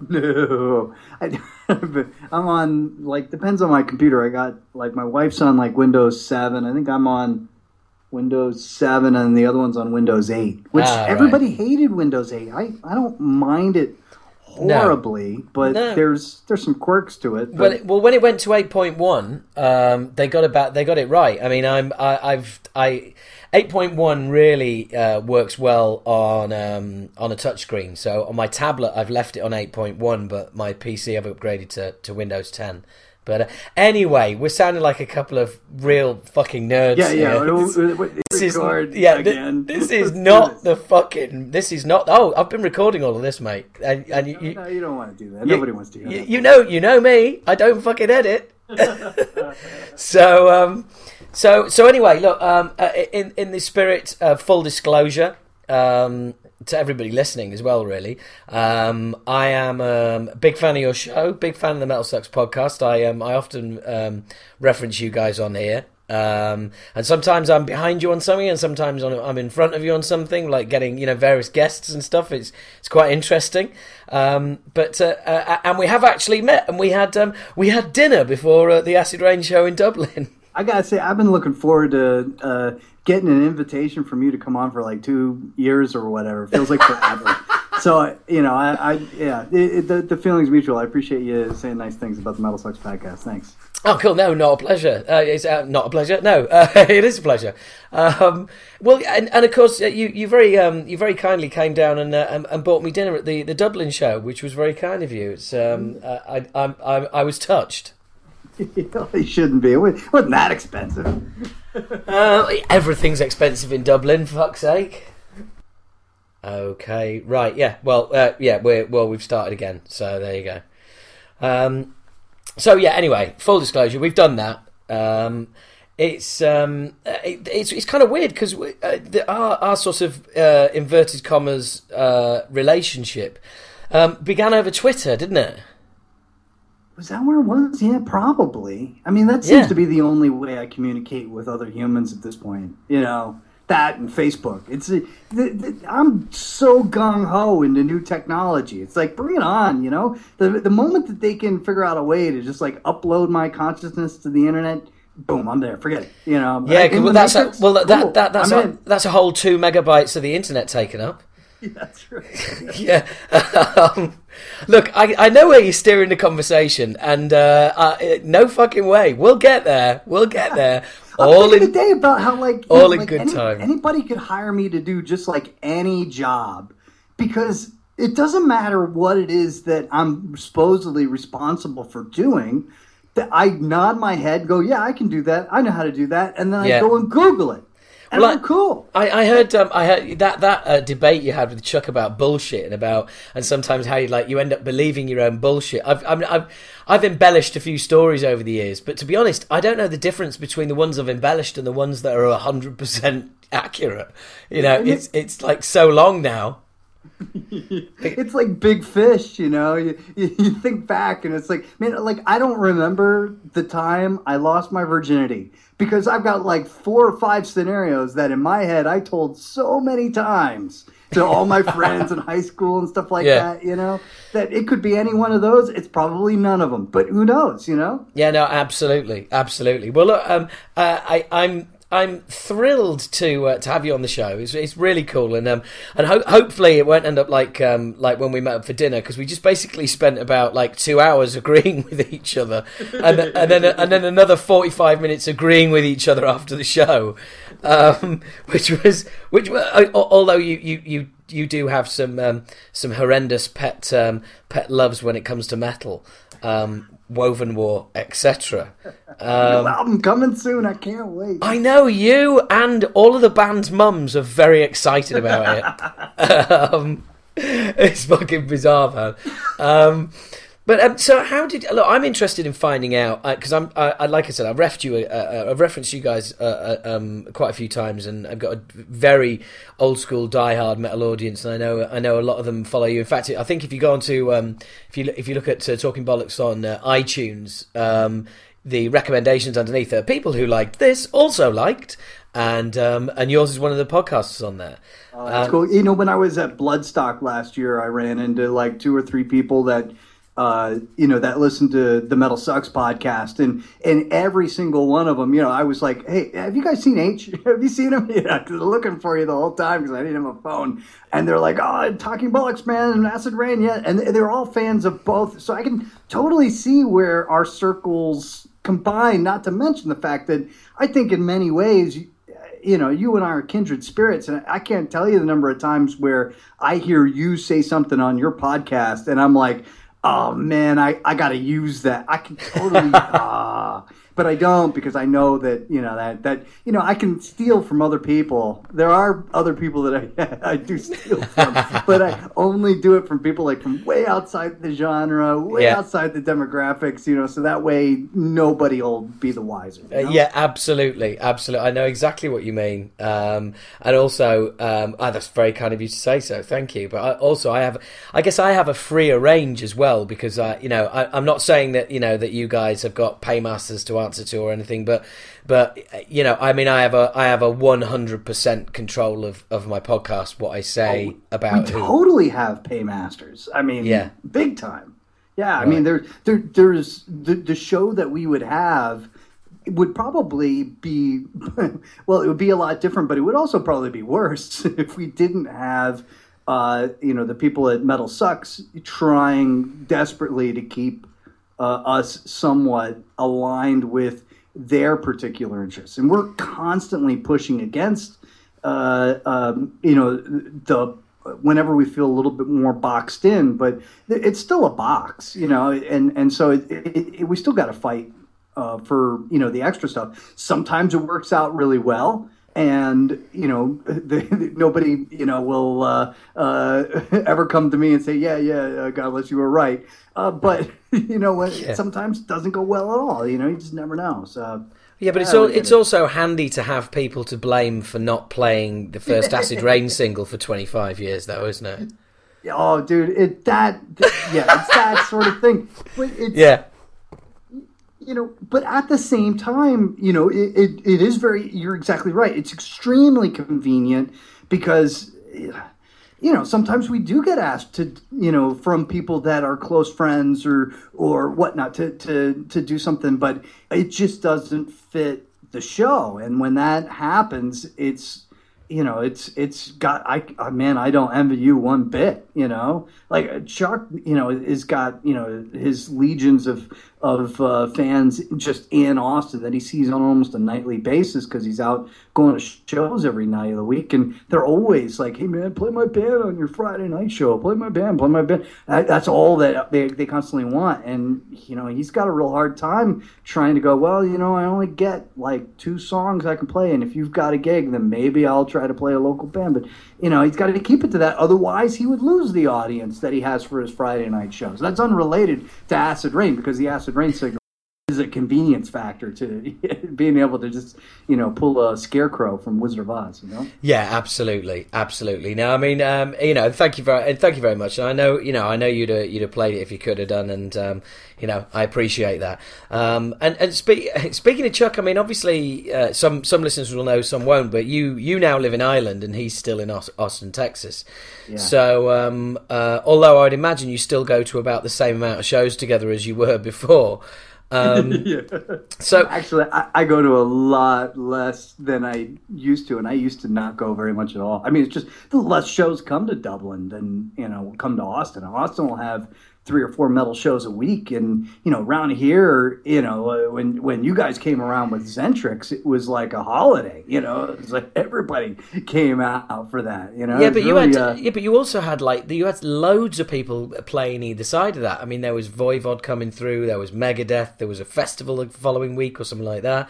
No. I'm on, like, depends on my computer. I got, like, my wife's on, like, Windows 7. I think I'm on Windows 7 and the other one's on Windows 8, which everybody hated Windows 8. I don't mind it horribly, but there's some quirks to it. Well, when it went to 8.1, they got it right. I mean, 8.1 really works well on a touchscreen. So on my tablet, I've left it on 8.1, but my PC I've upgraded to Windows 10. But anyway, we're sounding like a couple of real fucking nerds. This is not. Oh, I've been recording all of this, mate. And you don't want to do that. Nobody wants to do that. You know me. I don't fucking edit. So anyway, look. In the spirit of full disclosure, to everybody listening as well, really, I am a big fan of your show, big fan of the Metal Sucks podcast. I often reference you guys on here, and sometimes I'm behind you on something, and sometimes I'm in front of you on something, like getting, you know, various guests and stuff. It's quite interesting. And we have actually met, and we had dinner before the Acid Rain show in Dublin. I gotta say, I've been looking forward to getting an invitation from you to come on for like 2 years or whatever. It feels like forever. So, you know, the feeling's mutual. I appreciate you saying nice things about the Metal Sucks podcast. Thanks. Oh, cool. No, not a pleasure. It's not a pleasure. No, it is a pleasure. Well, and of course, you very kindly came down and bought me dinner at the Dublin show, which was very kind of you. It's I was touched. It shouldn't be. It wasn't that expensive. Everything's expensive in Dublin, for fuck's sake. Okay, right, yeah. Well, we've started again, so there you go. Anyway, full disclosure, we've done that. It's kind of weird because our sort of inverted commas relationship began over Twitter, didn't it? Was that where it was? Yeah, probably. I mean, that seems to be the only way I communicate with other humans at this point. You know, that and Facebook. It's I'm so gung-ho into new technology. It's like, bring it on, you know? The moment that they can figure out a way to just, like, upload my consciousness to the internet, boom, I'm there. Forget it, you know? Yeah, that's a whole 2 megabytes of the internet taken up. Yeah, that's right. Yeah. Look, I know where you're steering the conversation, and no fucking way. We'll get there. All in the day about how, like, all in good time. Anybody could hire me to do just like any job, because it doesn't matter what it is that I'm supposedly responsible for doing. That I nod my head, go, yeah, I can do that. I know how to do that, and then I go and Google it. Well, oh, cool. I heard that debate you had with Chuck about bullshit and sometimes how you end up believing your own bullshit. I've embellished a few stories over the years, but to be honest, I don't know the difference between the ones I've embellished and the ones that are 100% accurate. You know, it's like so long now. It's like big fish, you know. You think back and it's like, man, like I don't remember the time I lost my virginity, because I've got like 4 or 5 scenarios that in my head I told so many times to all my friends in high school and stuff like that, you know, that it could be any one of those. It's probably none of them, but who knows, you know? Yeah, no, absolutely. Absolutely. Well, look, I'm thrilled to have you on the show. It's really cool, and hopefully it won't end up like when we met up for dinner, because we just basically spent about like 2 hours agreeing with each other, and then another 45 minutes agreeing with each other after the show, which although you do have some horrendous pet loves when it comes to metal. Woven War, etc. New album coming soon. I can't wait. I know you and all of the band's mums are very excited about it. It's fucking bizarre, man. So how did look? I'm interested in finding out, because I like I said, I've referenced you guys quite a few times, and I've got a very old school diehard metal audience, and I know a lot of them follow you. In fact, I think if you go on to if you look at Talking Bollocks on iTunes, the recommendations underneath are people who liked this also liked. And yours is one of the podcasts on there. That's cool. You know, when I was at Bloodstock last year, I ran into like 2 or 3 people that that listened to the Metal Sucks podcast, and every single one of them, you know, I was like, hey, have you guys seen H? Have you seen him? You know, cause they're looking for you the whole time because I didn't have a phone. And they're like, oh, Talking Bollocks, man, and Acid Rain, yeah. And they're all fans of both. So I can totally see where our circles combine, not to mention the fact that I think in many ways, you know, you and I are kindred spirits, and I can't tell you the number of times where I hear you say something on your podcast and I'm like, oh man, I gotta use that. I can totally, but I don't, because I know that, you know, that you know, I can steal from other people. There are other people that I do steal from, but I only do it from people like from way outside the genre, outside the demographics, you know, so that way nobody will be the wiser. You know? Yeah, absolutely. Absolutely. I know exactly what you mean. And also, that's very kind of you to say so. Thank you. But I guess I have a freer range as well, because, I'm not saying that, you know, that you guys have got paymasters to answer to or anything, but you know, I mean, I have a 100% control of my podcast, what I say about. We totally have paymasters. I mean, big time. Yeah, right. I mean, there's the show that we would have would probably be it would be a lot different, but it would also probably be worse if we didn't have the people at Metal Sucks trying desperately to keep us somewhat aligned with their particular interests, and we're constantly pushing against whenever we feel a little bit more boxed in, but it's still a box, you know, and so we still got to fight for, you know, the extra stuff. Sometimes it works out really well, and you know, nobody, you know, will ever come to me and say, Godless, you were right. But you know what? Yeah. Sometimes it doesn't go well at all. You know, you just never know. So but it's also handy to have people to blame for not playing the first Acid Rain single for 25 years, though, isn't it? Oh, dude, it's that sort of thing. But it's, You know, but at the same time, you know, it is very, you're exactly right. It's extremely convenient because, you know, sometimes we do get asked to, you know, from people that are close friends or whatnot to do something, but it just doesn't fit the show. And when that happens, it's, you know, it's got, man, I don't envy you one bit, you know, like Chuck, you know, has got, you know, his legions of fans just in Austin that he sees on almost a nightly basis because he's out going to shows every night of the week. And they're always like, hey, man, play my band on your Friday night show. Play my band, play my band. That's all that they constantly want. And, you know, he's got a real hard time trying to go, well, you know, I only get like 2 songs I can play. And if you've got a gig, then maybe I'll try to play a local band, but you know, he's got to keep it to that, otherwise he would lose the audience that he has for his Friday night shows. That's unrelated to Acid Rain, because the Acid Rain signal is a convenience factor to being able to just, you know, pull a Scarecrow from Wizard of Oz, you know. Yeah, absolutely. Now I mean, you know, thank you very much. And I know you'd have played it if you could have done, and you know, I appreciate that. Speaking of Chuck, I mean, obviously some listeners will know, some won't, but you now live in Ireland and he's still in Austin, Texas. Yeah. So although I'd imagine you still go to about the same amount of shows together as you were before. Yeah. So actually, I go to a lot less than I used to, and I used to not go very much at all. I mean, it's just the less shows come to Dublin than, you know, come to Austin. Austin will have 3 or 4 metal shows a week, and you know, around here, you know, when you guys came around with Zentrix, it was like a holiday. You know, it was like everybody came out for that. You know, yeah, but really, you also had you had loads of people playing either side of that. I mean, there was Voivod coming through, there was Megadeth, there was a festival the following week or something like that.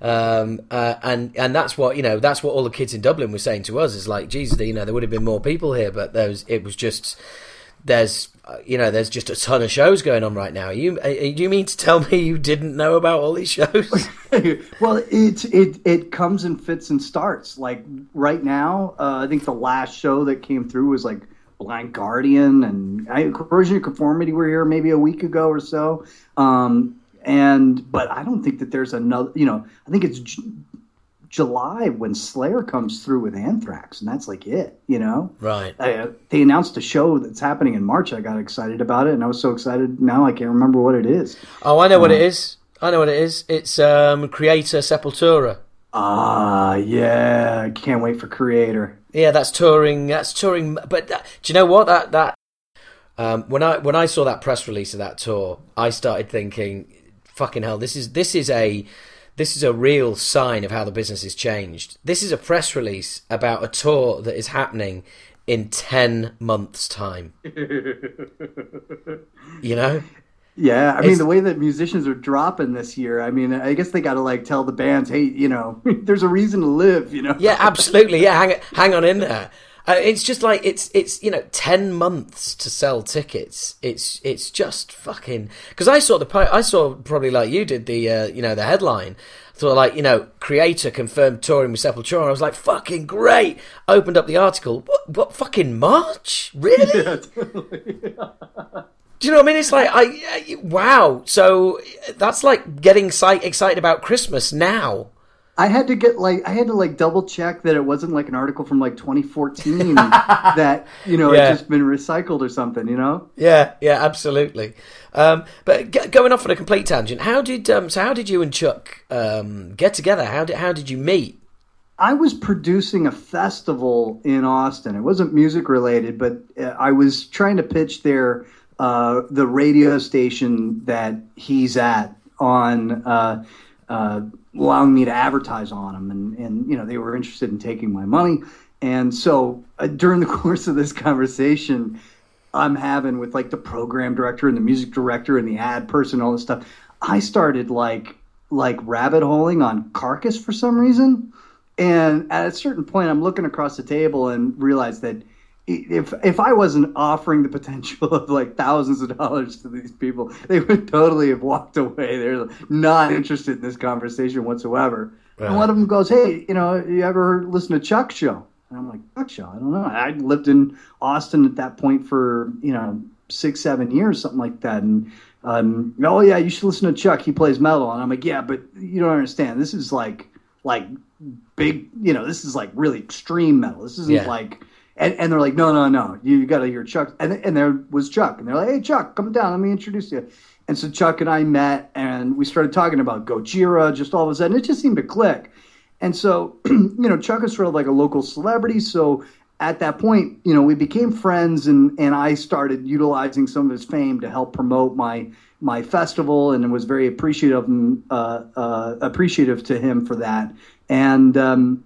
And that's what, you know, that's what all the kids in Dublin were saying to us, is like, geez, you know, there would have been more people here, but there's just a ton of shows going on right now. Do you mean to tell me you didn't know about all these shows? Well, it comes in fits and starts. Like right now, I think the last show that came through was like Blind Guardian and Corrosion of Conformity were here maybe a week ago or so. But I don't think that there's another. You know, I think it's July when Slayer comes through with Anthrax, and that's like it, you know? Right. They announced a show that's happening in March. I got excited about it, and I was so excited now I can't remember what it is. Oh, I know what it is. It's Kreator Sepultura. Yeah. Can't wait for Kreator. Yeah, that's touring. But do you know what? When I saw that press release of that tour, I started thinking, fucking hell, this is a real sign of how the business has changed. This is a press release about a tour that is happening in 10 months' time. You know? Yeah, I mean, the way that musicians are dropping this year, I mean, I guess they got to, like, tell the bands, hey, you know, there's a reason to live, you know? Yeah, absolutely. Yeah, hang on in there. It's just like, it's you know, 10 months to sell tickets. It's just fucking, because I saw probably like you did the, you know, the headline. I thought like, you know, Kreator confirmed touring with Sepultura. And I was like, fucking great. Opened up the article. What fucking March? Really? Yeah, totally. Do you know what I mean? It's like, wow. So that's like getting excited about Christmas now. I had to double check that it wasn't like an article from like 2014 that, you know, had just been recycled or something, you know? Yeah, absolutely. But going off on a complete tangent, how did you and Chuck get together? How did you meet? I was producing a festival in Austin. It wasn't music related, but I was trying to pitch the radio station that he's at on allowing me to advertise on them, and you know, they were interested in taking my money. And so during the course of this conversation I'm having with like the program director and the music director and the ad person, all this stuff, I started like rabbit holing on Carcass for some reason. And at a certain point I'm looking across the table and realized that if I wasn't offering the potential of like thousands of dollars to these people, they would totally have walked away. They're not interested in this conversation whatsoever. Right. And one of them goes, hey, you know, you ever listen to Chuck's show? And I'm like, Chuck's show? I don't know. I lived in Austin at that point for, you know, 6, 7 years, something like that. And oh yeah, you should listen to Chuck. He plays metal. And I'm like, yeah, but you don't understand. This is like big, you know, this is like really extreme metal. This isn't like, and they're like, no, you got to hear Chuck. And there was Chuck, and they're like, hey Chuck, come down. Let me introduce you. And so Chuck and I met, and we started talking about Gojira, just all of a sudden. It just seemed to click. And so, you know, Chuck is sort of like a local celebrity. So at that point, you know, we became friends, and I started utilizing some of his fame to help promote my festival, and was very appreciative to him for that. And in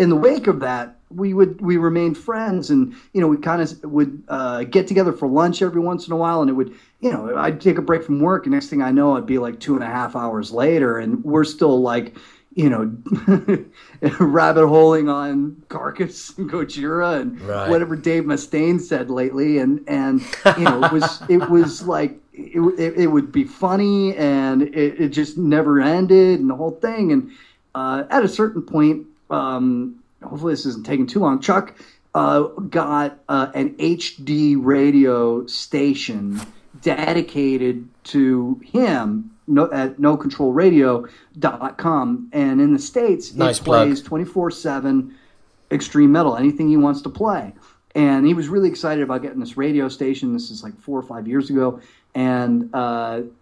the wake of that, we remained friends, and you know, we kind of would get together for lunch every once in a while, and it would, you know, I'd take a break from work, and next thing I know, it'd be like 2.5 hours later, and we're still like, you know, rabbit holing on Carcass and Gojira and whatever Dave Mustaine said lately, and you know, it was like it would be funny, and it just never ended, and the whole thing. And at a certain point, hopefully this isn't taking too long, Chuck got an HD radio station dedicated to him at nocontrolradio.com. And in the States, he plays 24/7 extreme metal, anything he wants to play. And he was really excited about getting this radio station. This is like 4 or 5 years ago. And,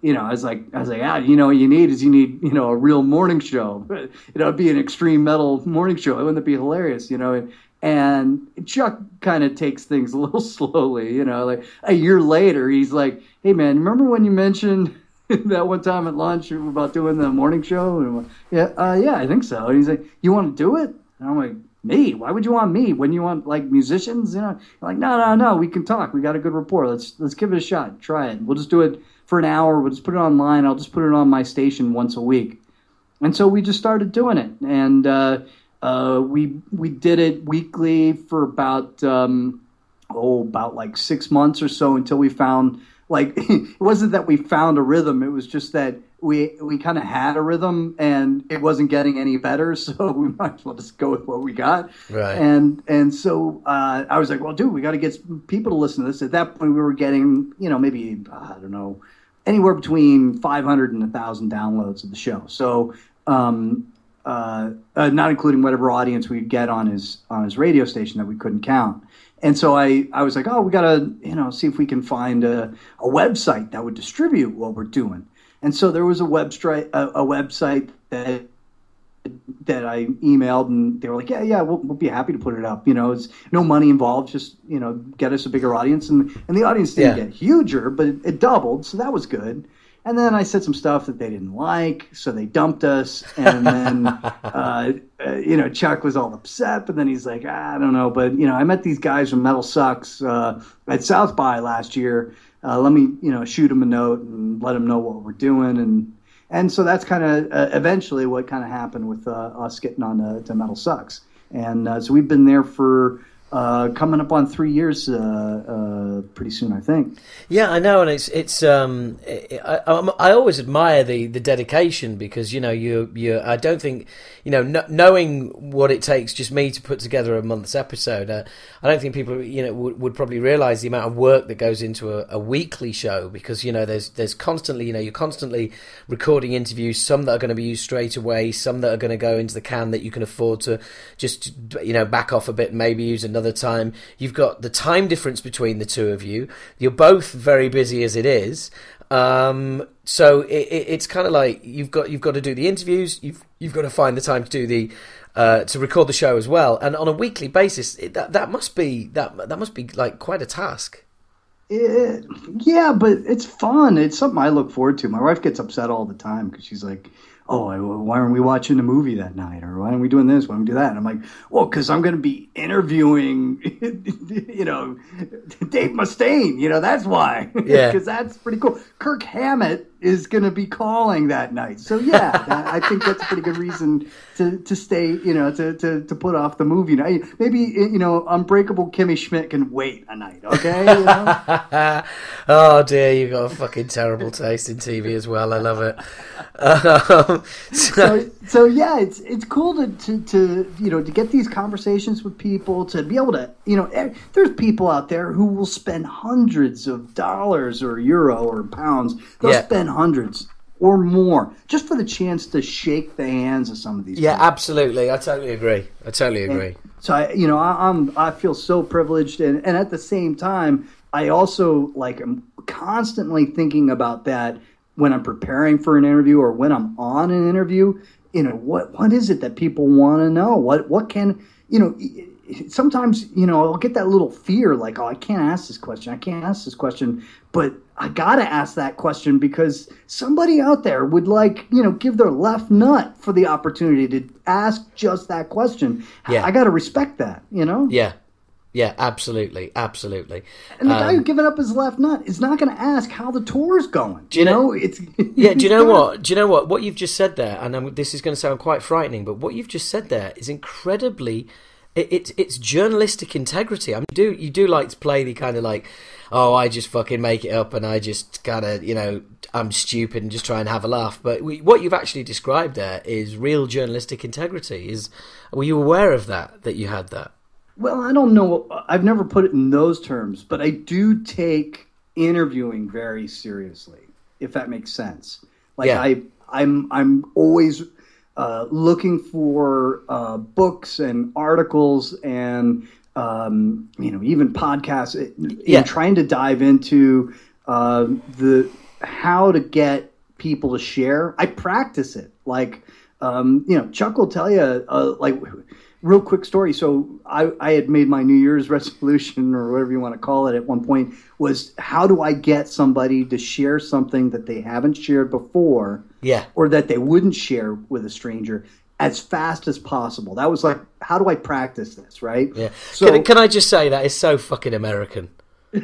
you know, I was like, ah, you know, what you need is you know, a real morning show. It would be an extreme metal morning show. Wouldn't it be hilarious, you know? And Chuck kind of takes things a little slowly, you know, like a year later, he's like, hey man, remember when you mentioned that one time at lunch about doing the morning show? And I'm like, yeah, I think so. And he's like, you want to do it? And I'm like, me? Why would you want me when you want like musicians? You know, like no. We can talk. We got a good rapport. Let's give it a shot. Try it. We'll just do it for an hour. We'll just put it online. I'll just put it on my station once a week. And so we just started doing it, and we did it weekly for about like 6 months or so, until we found like it wasn't that we found a rhythm. It was just that we kind of had a rhythm, and it wasn't getting any better, so we might as well just go with what we got. Right. And so I was like, well, dude, we got to get people to listen to this. At that point, we were getting, you know, maybe, I don't know, anywhere between 500 and 1,000 downloads of the show. So not including whatever audience we'd get on his radio station that we couldn't count. And so I was like, oh, we got to, you know, see if we can find a website that would distribute what we're doing. And so there was a website that I emailed, and they were like, yeah, we'll be happy to put it up. You know, it's no money involved, just, you know, get us a bigger audience. And the audience didn't get huger, but it doubled, so that was good. And then I said some stuff that they didn't like, so they dumped us. And then, you know, Chuck was all upset, but then he's like, I don't know. But, you know, I met these guys from Metal Sucks at South by last year. Let me, you know, shoot him a note and let him know what we're doing. And so that's kind of eventually what kind of happened with us getting on to Metal Sucks. And so we've been there for coming up on 3 years pretty soon, I think. Yeah, I know. And I always admire the dedication, because, you know, I don't think, you know, knowing what it takes just me to put together a month's episode, I don't think people, you know, would probably realize the amount of work that goes into a weekly show, because, you know, there's constantly, you know, you're constantly recording interviews, some that are going to be used straight away, some that are going to go into the can that you can afford to just, you know, back off a bit and maybe use another time. You've got the time difference between the two of you. You're both very busy as it is. So it's kind of like you've got to do the interviews. You've got to find the time to do the to record the show as well. And on a weekly basis, that must be like quite a task. Yeah, but it's fun. It's something I look forward to. My wife gets upset all the time because she's like, oh, why aren't we watching a movie that night? Or why aren't we doing this? Why don't we do that? And I'm like, well, because I'm going to be interviewing, you know, Dave Mustaine. You know, that's why. Yeah. Because that's pretty cool. Kirk Hammett is going to be calling that night. So, yeah, I think that's a pretty good reason to stay, you know, to put off the movie night. Maybe, you know, Unbreakable Kimmy Schmidt can wait a night, okay? You know? Oh, dear, you've got a fucking terrible taste in TV as well. I love it. So yeah, it's cool to you know, to get these conversations with people, to be able to, you know, there's people out there who will spend hundreds of dollars or euro or pounds. They'll spend hundreds or more just for the chance to shake the hands of some of these people. Absolutely. I totally agree. So I feel so privileged, and at the same time, I also am constantly thinking about that when I'm preparing for an interview or when I'm on an interview. You know, what is it that people want to know? What can, you know? Sometimes, you know, I'll get that little fear, like, oh, I can't ask this question, but I gotta ask that question because somebody out there would, like, you know, give their left nut for the opportunity to ask just that question. Yeah. I gotta respect that, you know? Yeah. Yeah, absolutely. And the guy who given up his left nut is not going to ask how the tour's going. Do you know what? What you've just said there, and this is going to sound quite frightening, but what you've just said there is incredibly... It's journalistic integrity. I mean, you do like to play the kind of like, oh, I just fucking make it up and I just kind of, you know, I'm stupid and just try and have a laugh. But what you've actually described there is real journalistic integrity. Were you aware of that you had that? Well, I don't know. I've never put it in those terms, but I do take interviewing very seriously, if that makes sense. I'm always... looking for books and articles and even podcasts, and trying to dive into how to get people to share. I practice it, Chuck will tell you real quick story. So I had made my New Year's resolution, or whatever you want to call it, at one point was, how do I get somebody to share something that they haven't shared before, or that they wouldn't share with a stranger, as fast as possible? That was like, how do I practice this, right? Yeah. So, can I just say that is so fucking American.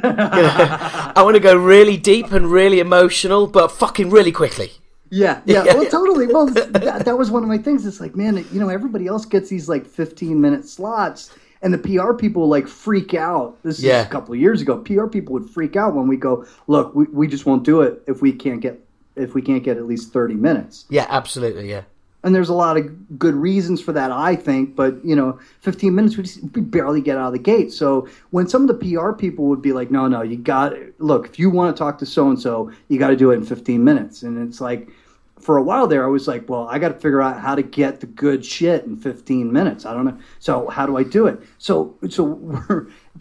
I want to go really deep and really emotional, but fucking really quickly. Well, totally. Well, that was one of my things. It's like, man, you know, everybody else gets these 15-minute slots, and the PR people freak out. This is a couple of years ago. PR people would freak out when we go, look, we just won't do it if we can't get at least 30 minutes. Yeah, absolutely. Yeah. And there's a lot of good reasons for that, I think. But, you know, 15 minutes, we barely get out of the gate. So when some of the PR people would be like, no, you got to look, if you want to talk to so-and-so, you got to do it in 15 minutes. And it's like, for a while there, I was like, well, I got to figure out how to get the good shit in 15 minutes. I don't know. So how do I do it? So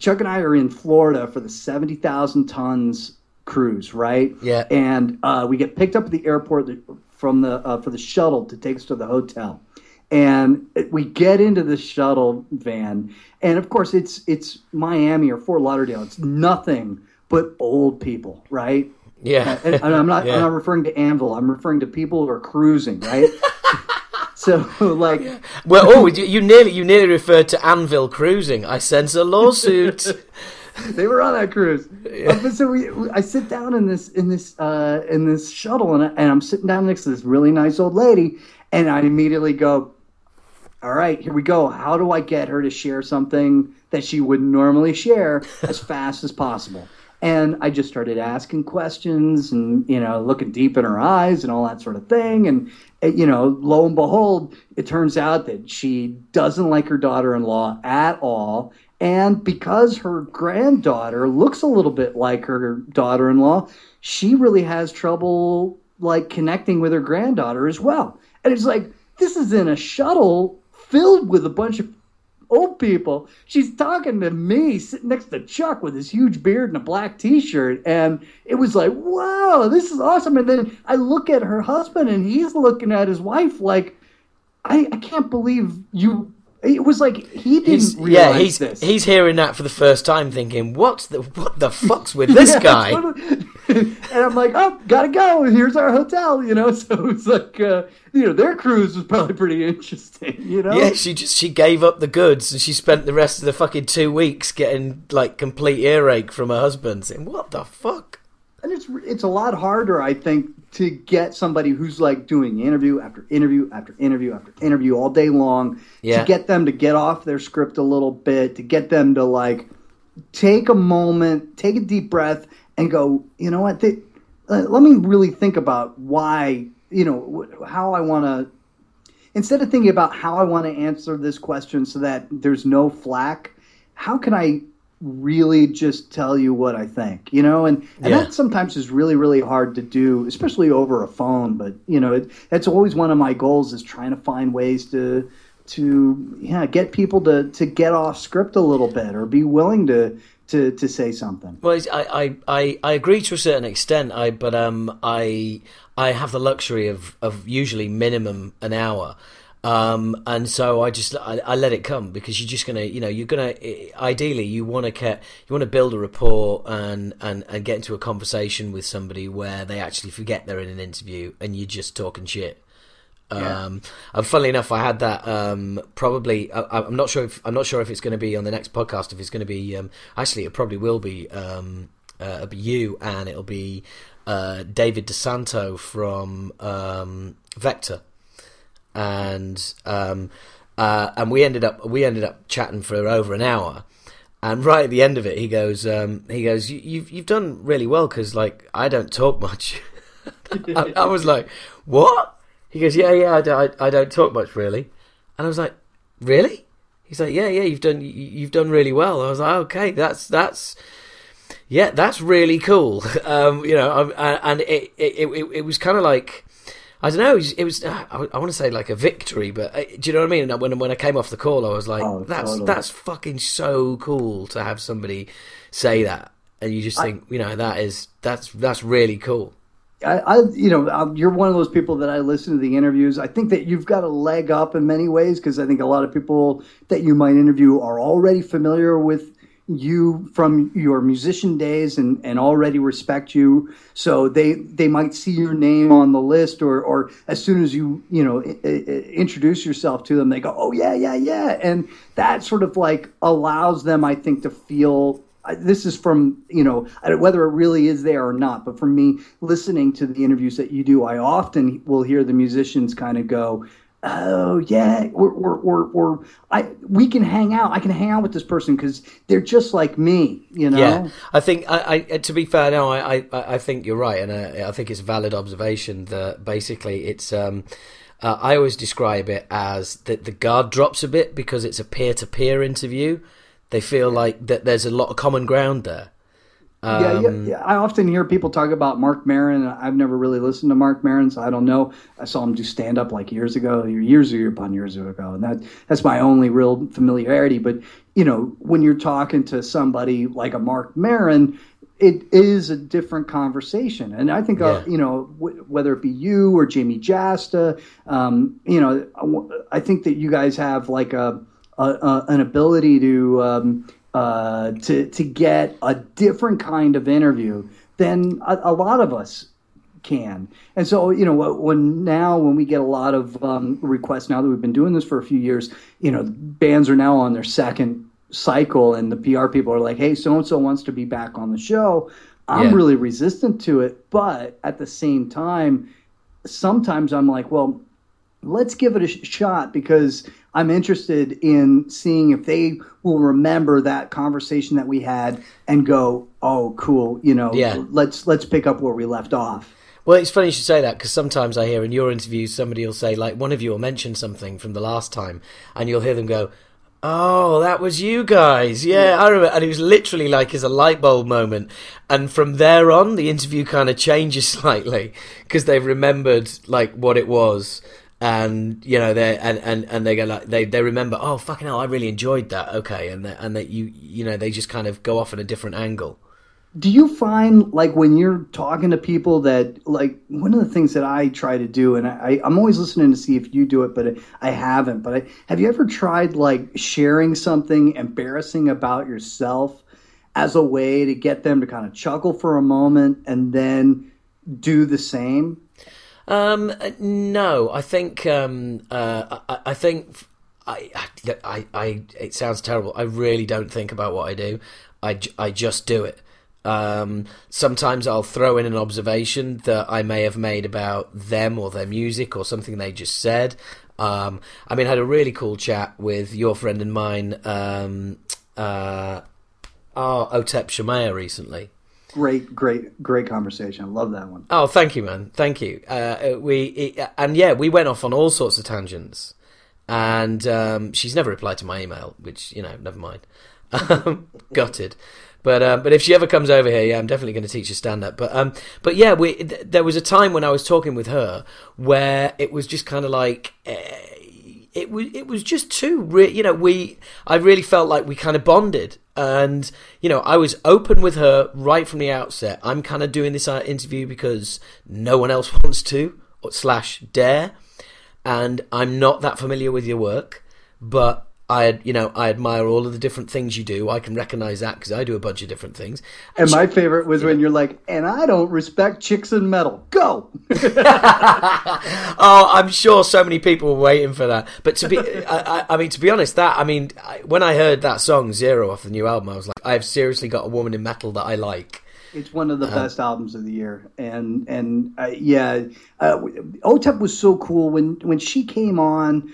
Chuck and I are in Florida for the 70,000 tons cruise, right? Yeah. And we get picked up at the airport for the shuttle to take us to the hotel, and we get into the shuttle van, and of course it's Miami or Fort Lauderdale. It's nothing but old people, right? Yeah, and I'm not referring to Anvil. I'm referring to people who are cruising, right? So you nearly referred to Anvil cruising. I sense a lawsuit. They were on that cruise. Yeah. But so I sit down in this shuttle, and I'm sitting down next to this really nice old lady, and I immediately go, all right, here we go. How do I get her to share something that she wouldn't normally share as fast as possible? And I just started asking questions and, you know, looking deep in her eyes and all that sort of thing. And, you know, lo and behold, it turns out that she doesn't like her daughter-in-law at all. And because her granddaughter looks a little bit like her daughter-in-law, she really has trouble, connecting with her granddaughter as well. And it's like, this is in a shuttle filled with a bunch of old people. She's talking to me, sitting next to Chuck with his huge beard and a black T-shirt. And it was like, wow, this is awesome. And then I look at her husband, and he's looking at his wife like, I can't believe you... It was like he didn't realize this. He's hearing that for the first time, thinking, "What the fuck's with this guy?" Totally. And I'm like, "Oh, gotta go. Here's our hotel." You know, so it's like, their cruise was probably pretty interesting. You know, yeah, she gave up the goods, and she spent the rest of the fucking 2 weeks getting complete earache from her husband, saying, "What the fuck?" And it's a lot harder, I think, to get somebody who's doing interview after interview after interview after interview all day long, to get them to get off their script a little bit, to get them to take a moment, take a deep breath, and go, you know what, let me really think about why you know, how I want to, instead of thinking about how I want to answer this question so that there's no flack, how can I really just tell you what I think, you know? And that sometimes is really, really hard to do, especially over a phone. But, you know, that's always one of my goals, is trying to find ways to get people to get off script a little bit, or be willing to say something. Well, I agree to a certain extent. But I have the luxury of usually minimum an hour. And so I let it come, because ideally you want to build a rapport and get into a conversation with somebody where they actually forget they're in an interview and you're just talking shit. Yeah. And funnily enough, I had that probably. I'm not sure if it's going to be on the next podcast. If it's going to be, actually, it probably will be. It'll be you, and it'll be David DiSanto from Vektor, and we ended up chatting for over an hour. And right at the end of it, he goes, you've done really well, because like I don't talk much. I was like, what? He goes, I don't talk much, really. And I was like, really? He's like, yeah, you've done really well. I was like, okay, that's really cool. It was kind of like, I don't know, it was I want to say like a victory, but do you know what I mean? And when I came off the call, I was like, that's fucking so cool to have somebody say that, and you just think, that's really cool. You're one of those people that I listen to the interviews. I think that you've got a leg up in many ways, because I think a lot of people that you might interview are already familiar with you from your musician days and already respect you. So they might see your name on the list, or as soon as you introduce yourself to them, they go, oh, yeah. And that sort of like allows them, I think, to feel... This is from, whether it really is there or not, but for me, listening to the interviews that you do, I often will hear the musicians kind of go, oh, yeah, we can hang out. I can hang out with this person because they're just like me, you know? Yeah, I think, to be fair, no, I think you're right, and I think it's a valid observation that basically it's... I always describe it as that the guard drops a bit because it's a peer-to-peer interview. They feel like that there's a lot of common ground there. I often hear people talk about Mark Maron. I've never really listened to Mark Maron, so I don't know. I saw him do stand-up like years ago, and that's my only real familiarity. But, when you're talking to somebody like a Mark Maron, it is a different conversation. And I think, whether it be you or Jamie Jasta, I think that you guys have like an ability to get a different kind of interview than a lot of us can. And so, when we get a lot of requests now that we've been doing this for a few years, bands are now on their second cycle, and the PR people are like, hey, so-and-so wants to be back on the show. I'm really resistant to it. But at the same time, sometimes I'm like, well, let's give it a shot, because I'm interested in seeing if they will remember that conversation that we had and go, oh, cool, let's pick up where we left off. Well, it's funny you should say that, because sometimes I hear in your interviews somebody will say, like, one of you will mention something from the last time, and you'll hear them go, oh, that was you guys. Yeah, I remember. And it was literally like as a light bulb moment. And from there on, the interview kind of changes slightly, because they've remembered, like, what it was. And they go like they remember, oh fucking hell, I really enjoyed that. Okay, and that they just kind of go off in a different angle. Do you find, like, when you're talking to people that, like, one of the things that I try to do, and I'm always listening to see if you do it, but I haven't. But have you ever tried, like, sharing something embarrassing about yourself as a way to get them to kind of chuckle for a moment and then do the same? No, I think, I think it sounds terrible. I really don't think about what I do. I just do it. Sometimes I'll throw in an observation that I may have made about them or their music or something they just said. I had a really cool chat with your friend and mine, Otep Shamaya recently. Great conversation. I love that one. Oh, thank you, man. Thank you. We went off on all sorts of tangents, and she's never replied to my email, which, you know, never mind. Gutted. But if she ever comes over here, yeah, I'm definitely going to teach her stand-up. But yeah, there was a time when I was talking with her where it was just kind of like... It was just too, I really felt like we kind of bonded, and, you know, I was open with her right from the outset. I'm kind of doing this interview because no one else wants to /dare. And I'm not that familiar with your work, but I admire all of the different things you do. I can recognize that because I do a bunch of different things. And my favorite was when you're like, and I don't respect chicks in metal. Go! Oh, I'm sure so many people were waiting for that. But when I heard that song, Zero, off the new album, I was like, I've seriously got a woman in metal that I like. It's one of the best albums of the year, and Otep was so cool when she came on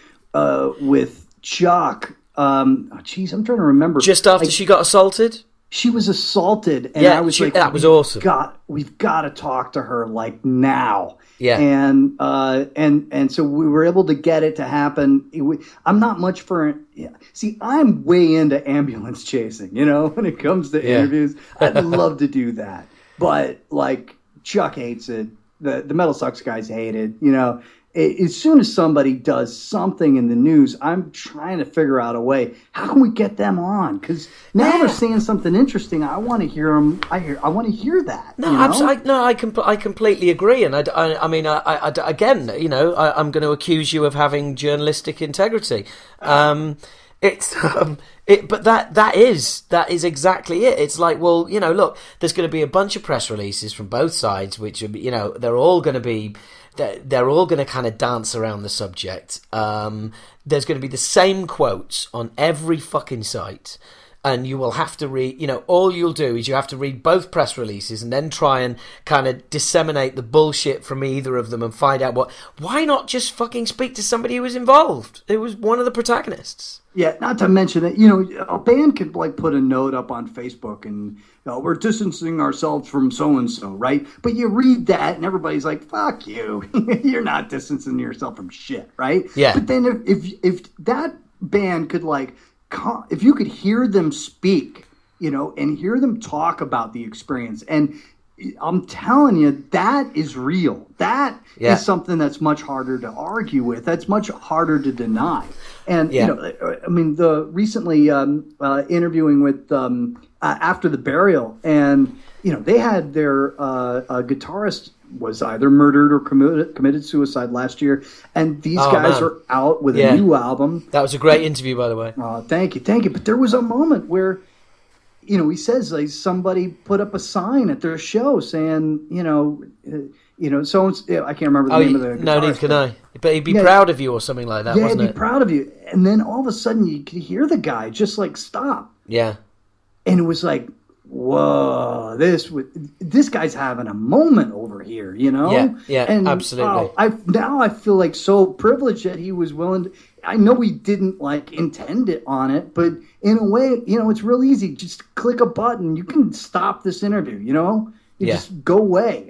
with Chuck. I'm trying to remember. Just after she got assaulted? She was assaulted, and yeah, I was that was awesome. We've got to talk to her like now. Yeah, and so we were able to get it to happen. I'm not much for I'm way into ambulance chasing. You know, when it comes to interviews, I'd love to do that. But like Chuck hates it. The Metal Sucks guys hate it. You know, as soon as somebody does something in the news, I'm trying to figure out a way. How can we get them on? Because now they're saying something interesting. I want to hear them. I want to hear that. No, you know? I completely agree. And I'm going to accuse you of having journalistic integrity. But that is exactly it. It's like, well, you know, look, there's going to be a bunch of press releases from both sides, which, you know, they're all going to kind of dance around the subject. There's going to be the same quotes on every fucking site, and you will have to read, you know, all you'll do is you have to read both press releases and then try and kind of disseminate the bullshit from either of them and find out why not just fucking speak to somebody who was involved? It was one of the protagonists. Yeah, not to mention that, you know, a band could like put a note up on Facebook and, you know, we're distancing ourselves from so-and-so, right? But you read that and everybody's like, fuck you. You're not distancing yourself from shit, right? Yeah. But then if that band could like, if you could hear them speak, you know, and hear them talk about the experience, and I'm telling you, that is real. That is something that's much harder to argue with. That's much harder to deny. And, you know, I mean, recently interviewing with After the Burial, and, you know, they had their guitarist was either murdered or committed suicide last year, and these guys are out with a new album. That was a great interview, by the way. Thank you. But there was a moment where, you know, he says like somebody put up a sign at their show saying, you know, so I can't remember the name of the. No, neither can I. But he'd be proud of you or something like that. Yeah, wasn't he'd be proud of you, and then all of a sudden you could hear the guy just like stop. Yeah, and it was like, whoa, this guy's having a moment over here, you know? Yeah, and, absolutely. Now I feel like so privileged that he was willing to, I know we didn't like intend it on it, but in a way, you know, it's real easy. Just click a button. You can stop this interview, you know? Just go away.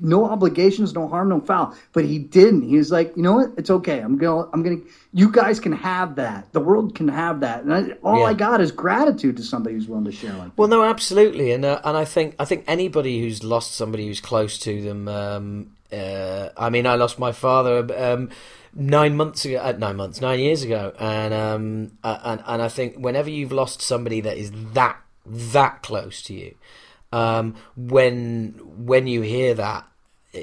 No obligations, no harm, no foul. But he didn't. He was like, you know what? It's okay. I'm gonna. You guys can have that. The world can have that. And I got is gratitude to somebody who's willing to share. Like well, no, absolutely. And I think anybody who's lost somebody who's close to them. I mean, I lost my father 9 years ago, and I think whenever you've lost somebody that is that close to you. When you hear that,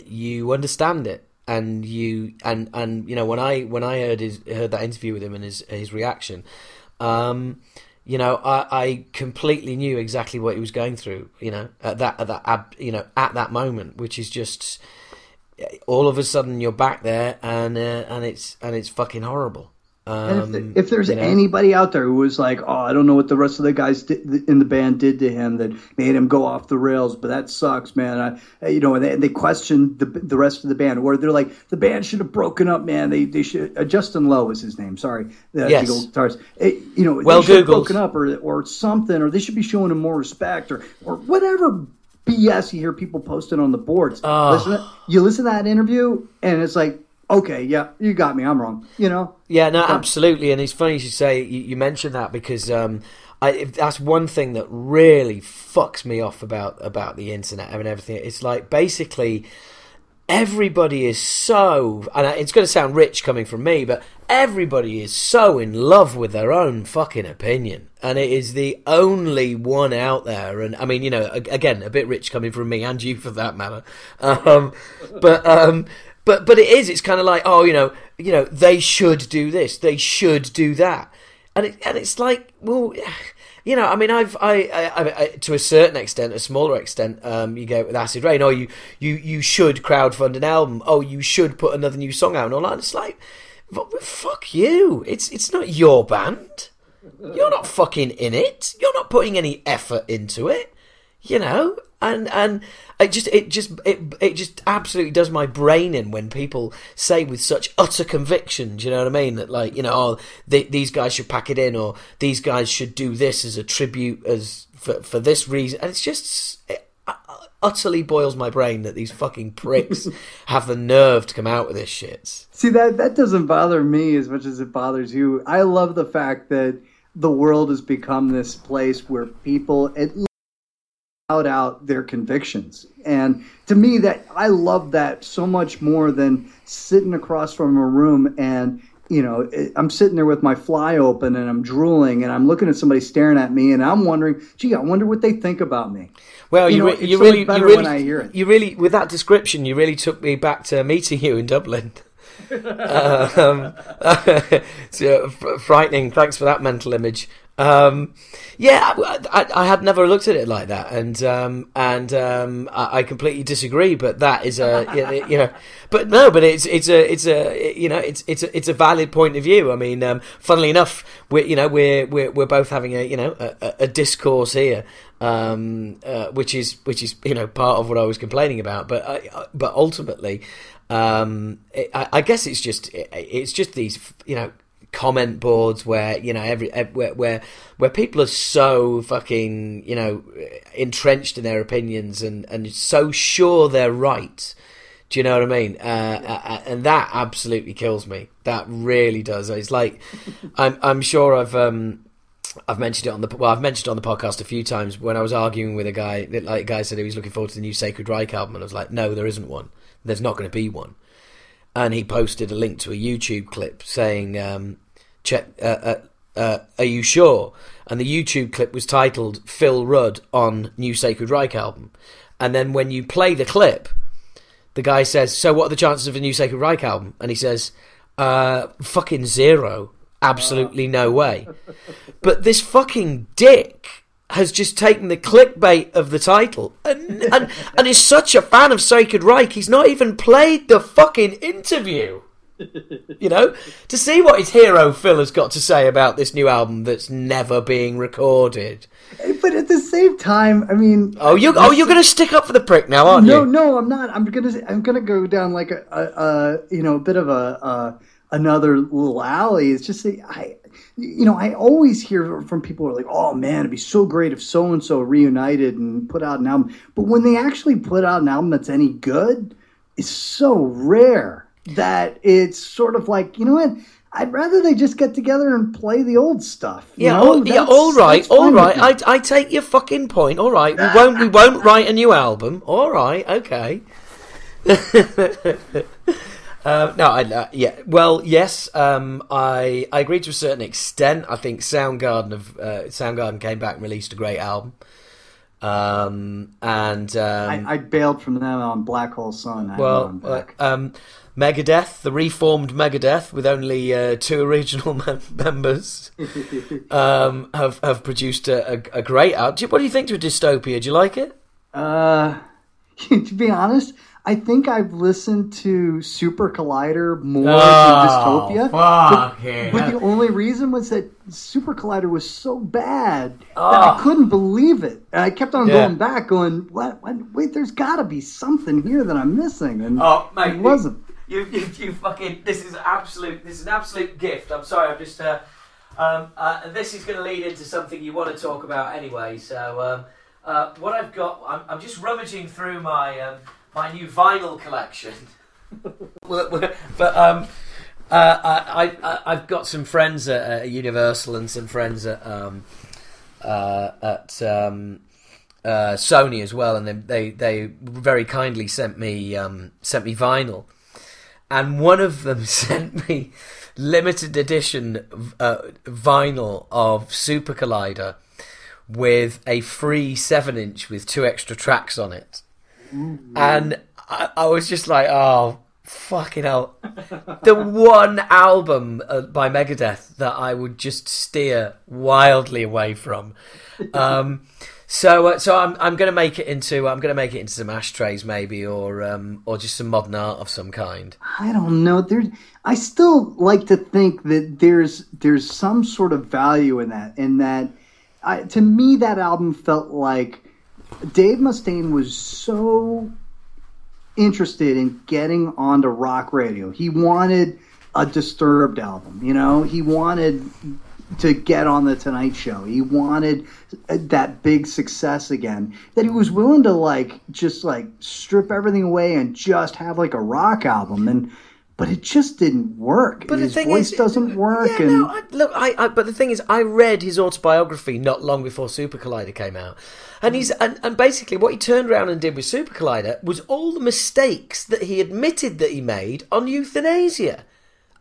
you understand it, and you know, when I heard that interview with him and his reaction, you know, I completely knew exactly what he was going through, you know, at that moment, which is just all of a sudden you're back there, and it's fucking horrible. And if there's anybody out there who was like, oh, I don't know what the rest of the guys in the band did to him that made him go off the rails, but that sucks, man. And they questioned the rest of the band, or they're like, the band should have broken up, man. They should. Justin Lowe is his name. Sorry, the old guitarist. You know, well, they should have broken up or something, or they should be showing him more respect or whatever BS you hear people posting on the boards. You listen to that interview, and it's like, okay, yeah, you got me. I'm wrong. You know? Yeah, no, absolutely. And it's funny you say you mentioned that because that's one thing that really fucks me off about the internet and everything. It's like basically everybody is so, and it's going to sound rich coming from me, but everybody is so in love with their own fucking opinion, and it is the only one out there. And I mean, you know, again, a bit rich coming from me and you for that matter. But it is. It's kind of like, oh, you know, they should do this, they should do that, and it's like, well. You know, I mean, I to a certain extent, a smaller extent, you go with Acid Rain, or you should crowdfund an album, oh, you should put another new song out and all that. It's like, fuck you. It's not your band. You're not fucking in it. You're not putting any effort into it. You know, and it just absolutely does my brain in when people say with such utter conviction, do you know what I mean? That like, you know, oh, these guys should pack it in, or these guys should do this as a tribute as for this reason. And it's just utterly boils my brain that these fucking pricks have the nerve to come out with this shit. See, that doesn't bother me as much as it bothers you. I love the fact that the world has become this place where people out their convictions, and to me, that I love that so much more than sitting across from a room and, you know, I'm sitting there with my fly open and I'm drooling and I'm looking at somebody staring at me and I'm wondering, gee, I wonder what they think about me. Well, you really when I hear it. You really, with that description, you really took me back to meeting you in Dublin. So, frightening. Thanks for that mental image. Yeah, I had never looked at it like that, and I completely disagree. But that is it's a valid point of view. I mean, funnily enough, we're both having a discourse here, which is part of what I was complaining about. But but ultimately, I guess it's just these comment boards where where people are so fucking entrenched in their opinions and so sure they're right. Do you know what I mean? And that absolutely kills me. That really does. It's like I'm sure I've mentioned it on the podcast a few times when I was arguing with a guy that guy said he was looking forward to the new Sacred Reich album, and I was like, no, there isn't one. There's not going to be one. And he posted a link to a YouTube clip saying, "Check, are you sure?" And the YouTube clip was titled "Phil Rudd on New Sacred Reich Album." And then when you play the clip, the guy says, "So what are the chances of a new Sacred Reich album?" And he says, "Fucking zero, absolutely no way." But this fucking dick has just taken the clickbait of the title and is such a fan of Sacred Reich, he's not even played the fucking interview, to see what his hero Phil has got to say about this new album that's never being recorded. But at the same time, I mean, you're going to stick up for the prick now, aren't you? No, I'm not. I'm going to go down like a bit of another little alley. It's just I always hear from people who are like, oh, man, it'd be so great if so-and-so reunited and put out an album. But when they actually put out an album that's any good, it's so rare that it's sort of like, you know what, I'd rather they just get together and play the old stuff. All right. I take your fucking point. All right, we won't write a new album. All right, okay. I agree to a certain extent. I think Soundgarden came back and released a great album, I bailed from them on Black Hole Sun. Megadeth, the reformed Megadeth with only two original members, have produced a great album. What do you think to a Dystopia? Do you like it? To be honest, I think I've listened to Super Collider more than Dystopia. Fuck, but the only reason was that Super Collider was so bad that I couldn't believe it. And I kept on going back, going, "What? Wait, there's got to be something here that I'm missing." And it wasn't. You fucking. This is an absolute gift. I'm sorry. I'm just. This is going to lead into something you want to talk about anyway. So. What I've got, I'm just rummaging through my my new vinyl collection. But I've got some friends at Universal and some friends at Sony as well, and they very kindly sent me vinyl, and one of them sent me limited edition vinyl of Super Collider with a free 7-inch with 2 extra tracks on it. Mm-hmm. And I was just like, oh, fucking hell. The one album by Megadeth that I would just steer wildly away from. So I'm going to make it into some ashtrays maybe, or just some modern art of some kind. I don't know. I still like to think that there's some sort of value in that. To me, that album felt like Dave Mustaine was so interested in getting onto rock radio. He wanted a Disturbed album, you know. He wanted to get on the Tonight Show. He wanted that big success again, that he was willing to just strip everything away and just have a rock album. But it just didn't work. But his voice doesn't work. Yeah, and... but the thing is, I read his autobiography not long before Super Collider came out, and he's basically what he turned around and did with Super Collider was all the mistakes that he admitted that he made on Euthanasia.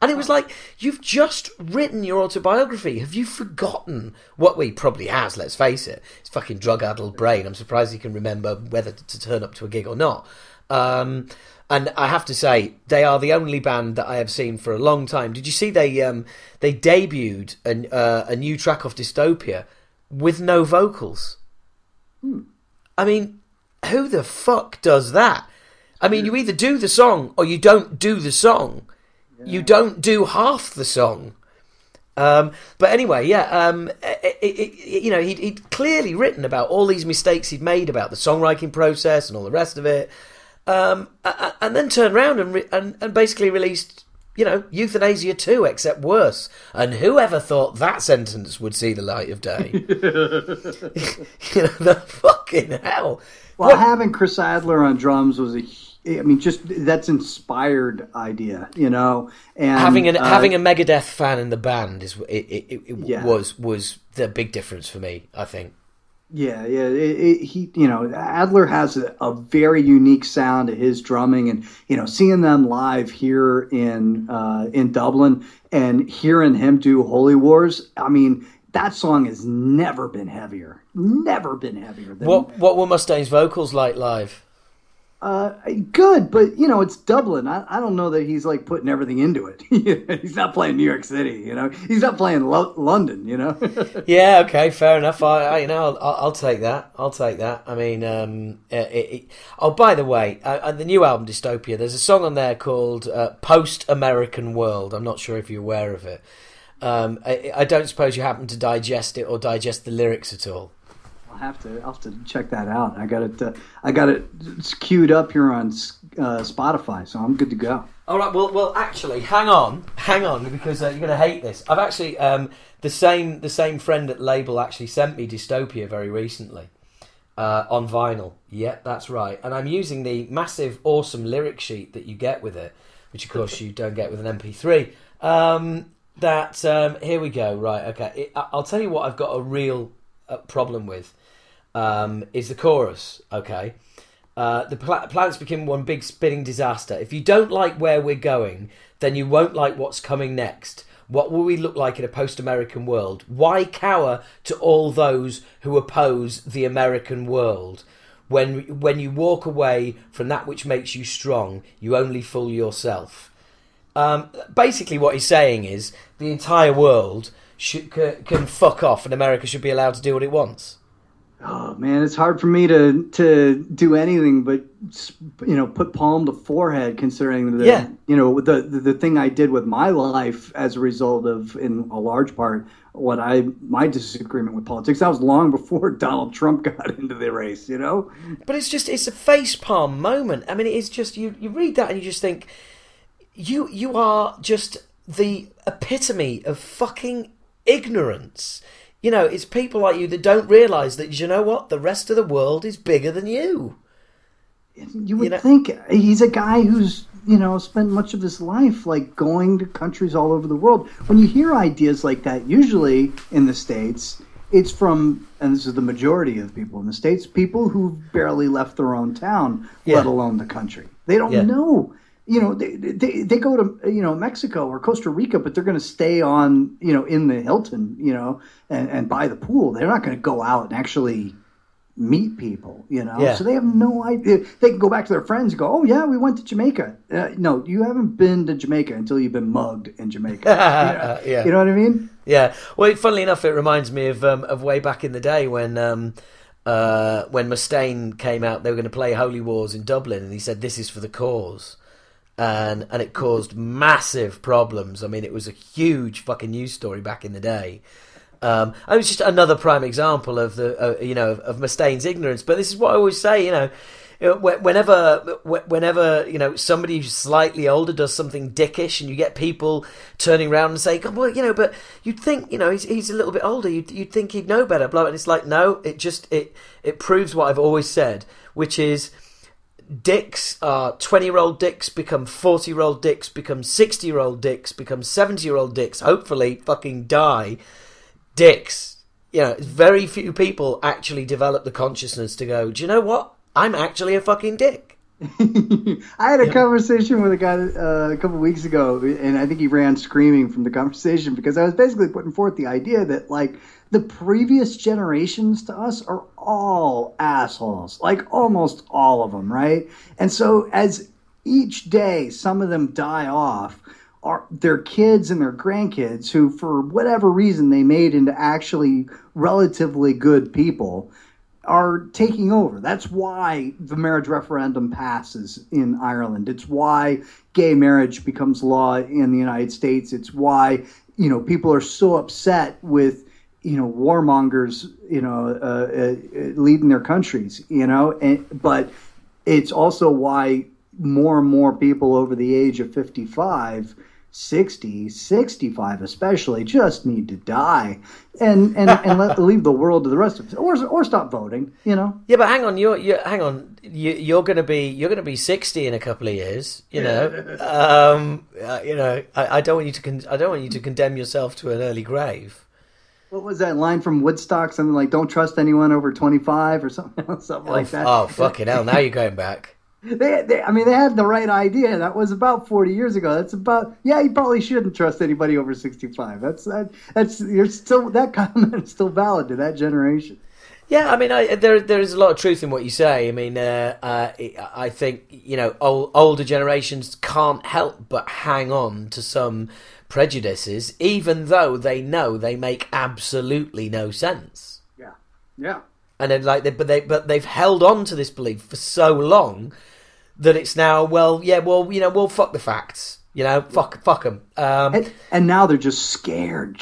And it was like, you've just written your autobiography. Have you forgotten what he probably has, let's face it. His fucking drug-addled brain. I'm surprised he can remember whether to turn up to a gig or not. And I have to say, they are the only band that I have seen for a long time. Did you see they debuted a new track off Dystopia with no vocals? Hmm. I mean, who the fuck does that? I mean, you either do the song or you don't do the song. You don't do half the song. But anyway, yeah, he'd clearly written about all these mistakes he'd made about the songwriting process and all the rest of it, and then turned around and basically released, Euthanasia 2, except worse. And whoever thought that sentence would see the light of day? The fucking hell. Well, having Chris Adler on drums was that's inspired idea, and having a Megadeth fan in the band was the big difference for me, I think. Yeah. Adler has a very unique sound to his drumming, and seeing them live here in Dublin and hearing him do Holy Wars, I mean, that song has never been heavier. Never been heavier. What were Mustaine's vocals like live? Good, but it's Dublin. I don't know that he's putting everything into it. He's not playing New York City. He's not playing London. Yeah, okay, fair enough. I'll take that. I mean, by the way, the new album Dystopia, there's a song on there called "Post American World." I'm not sure if you're aware of it. I don't suppose you happen to digest it or digest the lyrics at all. I'll have to check that out. I got it queued up here on Spotify, so I'm good to go. All right. Well, actually, hang on, because you're going to hate this. I've actually the same friend at the label actually sent me Dystopia very recently on vinyl. Yep, that's right. And I'm using the massive, awesome lyric sheet that you get with it, which of course you don't get with an MP3. Here we go. Right. Okay. I'll tell you what I've got a real problem with. Is the chorus. Okay. The planets become one big spinning disaster. If you don't like where we're going, then you won't like what's coming next. What will we look like in a post-American world? Why cower to all those who oppose the American world? When you walk away from that which makes you strong, you only fool yourself. Basically what he's saying is the entire world can fuck off, and America should be allowed to do what it wants. Oh man, it's hard for me to do anything but put palm to forehead, considering the thing I did with my life as a result of, in a large part, my disagreement with politics. That was long before Donald Trump got into the race, But it's a face palm moment. I mean, it's just you read that and you just think you are just the epitome of fucking ignorance. You know, it's people like you that don't realise that, you know what, the rest of the world is bigger than you. You would think he's a guy who's, you know, spent much of his life, like, going to countries all over the world. When you hear ideas like that, usually in the States, it's from, and this is the majority of the people in the States, people who've barely left their own town, let alone the country. They don't know. You know, they go to, you know, Mexico or Costa Rica, but they're going to stay on, you know, in the Hilton, you know, and by the pool. They're not going to go out and actually meet people, you know. Yeah. So they have no idea. They can go back to their friends and go, oh, yeah, we went to Jamaica. No, you haven't been to Jamaica until you've been mugged in Jamaica. You know what I mean? Yeah. Well, funnily enough, it reminds me of way back in the day when Mustaine came out. They were going to play Holy Wars in Dublin, and he said, this is for the cause. And it caused massive problems. I mean, it was a huge fucking news story back in the day. It was just another prime example of the of Mustaine's ignorance. But this is what I always say, you know, whenever you know somebody who's slightly older does something dickish, and you get people turning around and saying, oh, well, you know, but you'd think, you know, he's a little bit older. You'd think he'd know better. Blah. And it's like, no, it just it proves what I've always said, which is. Dicks are 20-year-old dicks, become 40-year-old dicks, become 60-year-old dicks, become 70-year-old dicks, hopefully fucking die dicks. You know, very few people actually develop the consciousness to go, do you know what? I'm actually a fucking dick. I had a conversation with a guy a couple of weeks ago, and I think he ran screaming from the conversation because I was basically putting forth the idea that, like, the previous generations to us are all assholes, like almost all of them, right? And so as each day some of them die off, are their kids and their grandkids, who for whatever reason they made into actually relatively good people, are taking over. That's why the marriage referendum passes in Ireland. It's why gay marriage becomes law in the United States. It's why, you know, people are so upset with, you know, warmongers, you know, leading their countries, you know, but it's also why more and more people over the age of 55, 60, 65 especially, just need to die and leave the world to the rest of us, or stop voting, you know. Yeah, but hang on, you're going to be 60 in a couple of years, you know. You know, I don't want you to condemn yourself to an early grave. What was that line from Woodstock? Something like, don't trust anyone over 25 or something like that. Oh, fucking hell. Now you're going back. They had the right idea. That was about 40 years ago. That's about, you probably shouldn't trust anybody over 65. That comment is still valid to that generation. Yeah, I mean, there is a lot of truth in what you say. I mean, I think, you know, older generations can't help but hang on to some prejudices, even though they know they make absolutely no sense. Yeah, yeah. And then, like, they've held on to this belief for so long that it's now, well, fuck the facts. You know, fuck them. And now they're just scared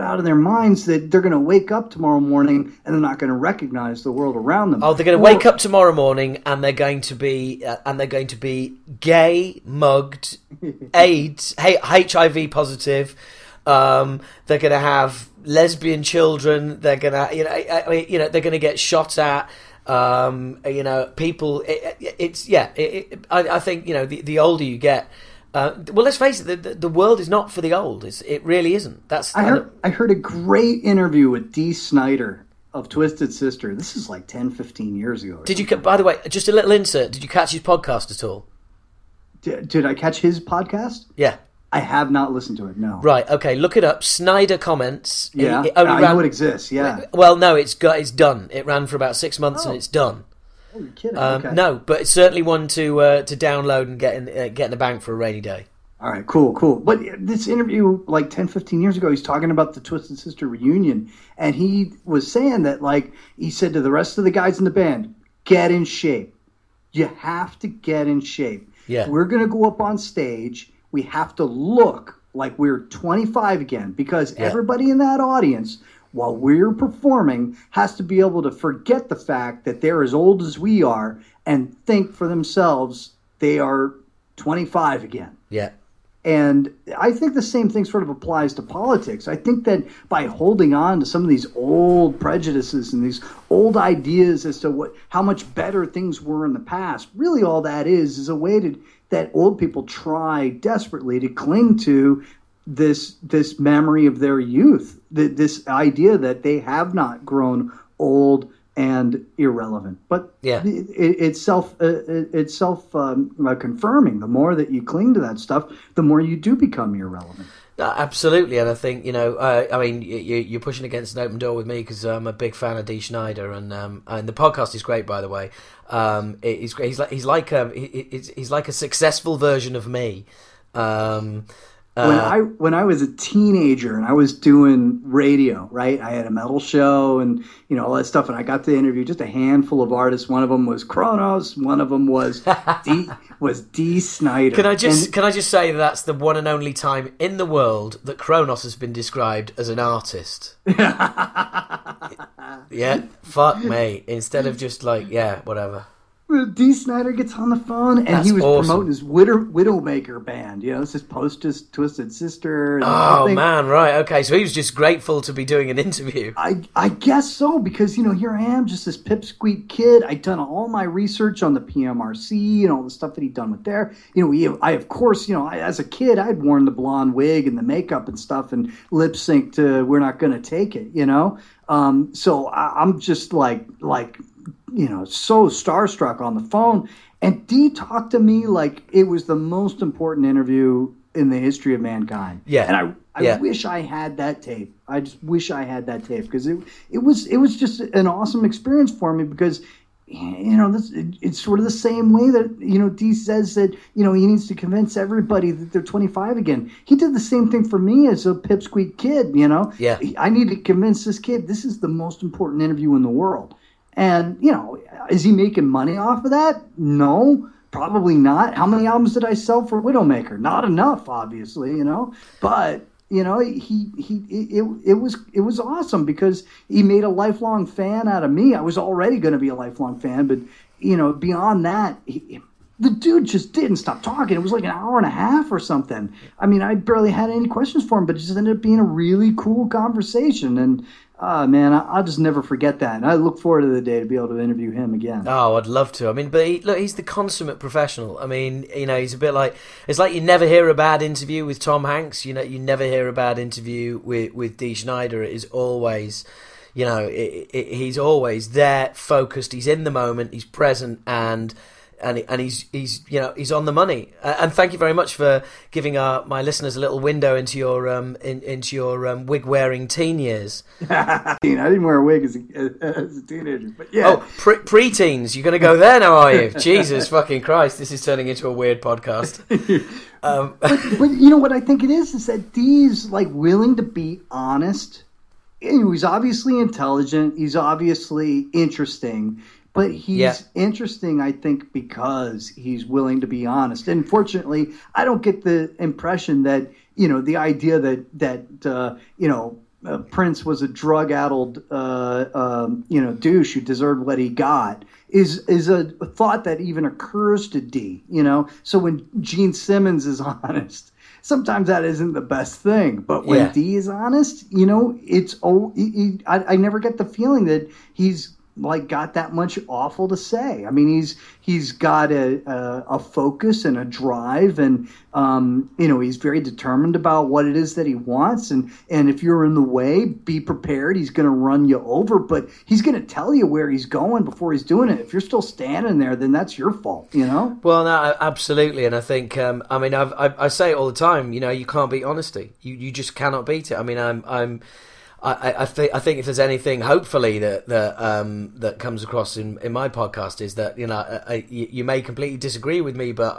out of their minds that they're going to wake up tomorrow morning and they're not going to recognize the world around them. Oh, they're going to wake up tomorrow morning and they're going to be gay, mugged, AIDS, HIV positive. They're going to have lesbian children. They're going to, they're going to get shot at. People. I think, you know, the older you get. Well, let's face it, the world is not for the old. It really isn't. I heard a great interview with Dee Snider of Twisted Sister. This is like 10, 15 years ago. By the way, just a little insert, did you catch his podcast at all? Did I catch his podcast? Yeah. I have not listened to it, no. Right, okay, look it up. Snider Comments. Yeah, I know it exists, yeah. Well, no, it's done. It ran for about 6 months and it's done. Oh, you're kidding. Okay. No, but it's certainly one to download and get in the bank for a rainy day. All right, cool. But this interview, like 10, 15 years ago, he's talking about the Twisted Sister reunion, and he was saying that, like, he said to the rest of the guys in the band, get in shape. You have to get in shape. Yeah. We're going to go up on stage. We have to look like we're 25 again, because everybody in that audience – while we're performing, has to be able to forget the fact that they're as old as we are and think for themselves they are 25 again. Yeah. And I think the same thing sort of applies to politics. I think that by holding on to some of these old prejudices and these old ideas as to what, how much better things were in the past, really all that is a way to, that old people try desperately to cling to this memory of their youth, this idea that they have not grown old and irrelevant. But yeah, it's self confirming. The more that you cling to that stuff, the more you do become irrelevant. Absolutely, and I think, you know, I mean, you're pushing against an open door with me because I'm a big fan of Dee Snider, and the podcast is great, by the way. It's great. He's like a successful version of me. When I was a teenager and I was doing radio, right? I had a metal show and, you know, all that stuff, and I got to interview just a handful of artists. One of them was Kronos. One of them was Dee Snider. Can I just say that's the one and only time in the world that Kronos has been described as an artist? Yeah, fuck me. Instead of just like, yeah, whatever. Dee Snider gets on the phone, and that's he was awesome. Promoting his Widowmaker band. You know, this is post Twisted Sister. And oh man, right? Okay, so he was just grateful to be doing an interview. I guess so, because, you know, here I am, just this pipsqueak kid. I'd done all my research on the PMRC and all the stuff that he'd done with there. You know, I, of course, as a kid, I'd worn the blonde wig and the makeup and stuff, and lip sync to "We're Not Gonna Take It." You know, so I'm just like. You know, so starstruck on the phone, and Dee talked to me like it was the most important interview in the history of mankind. Yeah, and I wish I had that tape. I just wish I had that tape because it was just an awesome experience for me because, you know, it's sort of the same way that, you know, Dee says that, you know, he needs to convince everybody that they're 25 again. He did the same thing for me as a pipsqueak kid. You know, yeah, I need to convince this kid this is the most important interview in the world. And, you know, is he making money off of that? No, probably not. How many albums did I sell for Widowmaker? Not enough, obviously, you know. But, you know, it was awesome because he made a lifelong fan out of me. I was already going to be a lifelong fan, but, you know, beyond that, the dude just didn't stop talking. It was like an hour and a half or something. I mean, I barely had any questions for him, but it just ended up being a really cool conversation. And, man, I'll just never forget that. And I look forward to the day to be able to interview him again. Oh, I'd love to. I mean, but look, he's the consummate professional. I mean, you know, he's a bit like, it's like you never hear a bad interview with Tom Hanks. You know, you never hear a bad interview with Dee Snider. It is always, you know, he's always there, focused. He's in the moment. He's present, and he's you know, he's on the money. And thank you very much for giving my listeners a little window into your wig wearing teen years. I didn't wear a wig as a teenager, but yeah. Oh, pre-teens, you're going to go there now, are you? Jesus fucking Christ, this is turning into a weird podcast. But you know what I think it is that Dee's like willing to be honest. He's obviously intelligent. He's obviously interesting. But he's interesting, I think, because he's willing to be honest. And fortunately, I don't get the impression that, you know, the idea that Prince was a drug-addled, you know, douche who deserved what he got is a thought that even occurs to Dee, you know. So when Gene Simmons is honest, sometimes that isn't the best thing, but when Dee is honest, you know, it's I never get the feeling that he's like got that much awful to say. I mean, he's got a focus and a drive, and you know, he's very determined about what it is that he wants. And if you're in the way, be prepared. He's going to run you over, but he's going to tell you where he's going before he's doing it. If you're still standing there, then that's your fault, you know. Well, no, absolutely, and I think I mean, I say it all the time. You know, you can't beat honesty. You just cannot beat it. I mean, I think if there's anything, hopefully, that comes across in my podcast is that, you know, you may completely disagree with me, but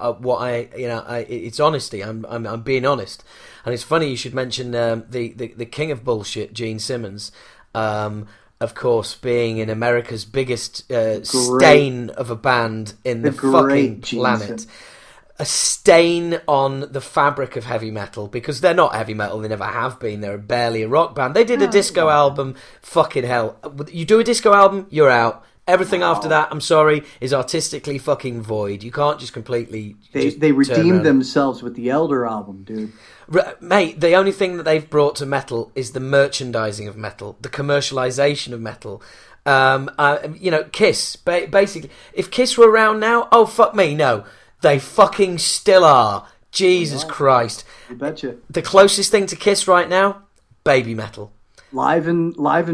it's honesty. I'm being honest, and it's funny you should mention the king of bullshit, Gene Simmons, of course, being in America's biggest stain of a band in the fucking planet. Jesus. A stain on the fabric of heavy metal, because they're not heavy metal. They never have been. They're barely a rock band. They did a disco album. Fucking hell. You do a disco album, you're out. Everything after that, I'm sorry, is artistically fucking void. You can't just completely... They redeemed themselves with the Elder album, dude. Mate, the only thing that they've brought to metal is the merchandising of metal, the commercialization of metal. You know, Kiss, basically. If Kiss were around now, oh, fuck me, no. They fucking still are. Jesus Christ. I betcha. The closest thing to Kiss right now, baby metal. Live in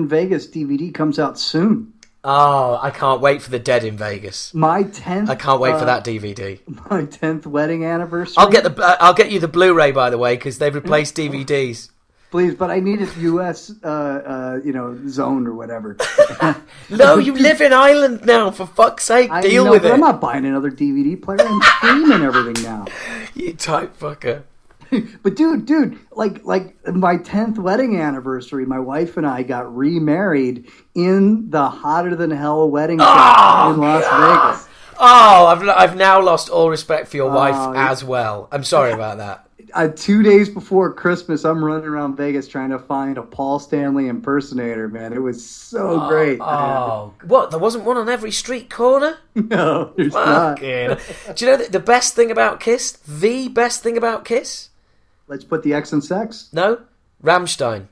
Vegas DVD comes out soon. Oh, I can't wait for the Dead in Vegas. I can't wait for that DVD. My 10th wedding anniversary. I'll get you the Blu-ray, by the way, because they've replaced DVDs. Please, but I need it U.S. zoned or whatever. No, you live in Ireland now. For fuck's sake, deal with it. I'm not buying another DVD player. I'm streaming everything now. You type fucker. But dude, like my 10th wedding anniversary, my wife and I got remarried in the hotter than hell wedding in Las Vegas. Oh, I've now lost all respect for your wife as well. I'm sorry about that. 2 days before Christmas, I'm running around Vegas trying to find a Paul Stanley impersonator, man. It was so great. Oh, what? There wasn't one on every street corner? No, there's not. Do you know the best thing about Kiss? The best thing about Kiss? Let's put the X in sex. No, Rammstein.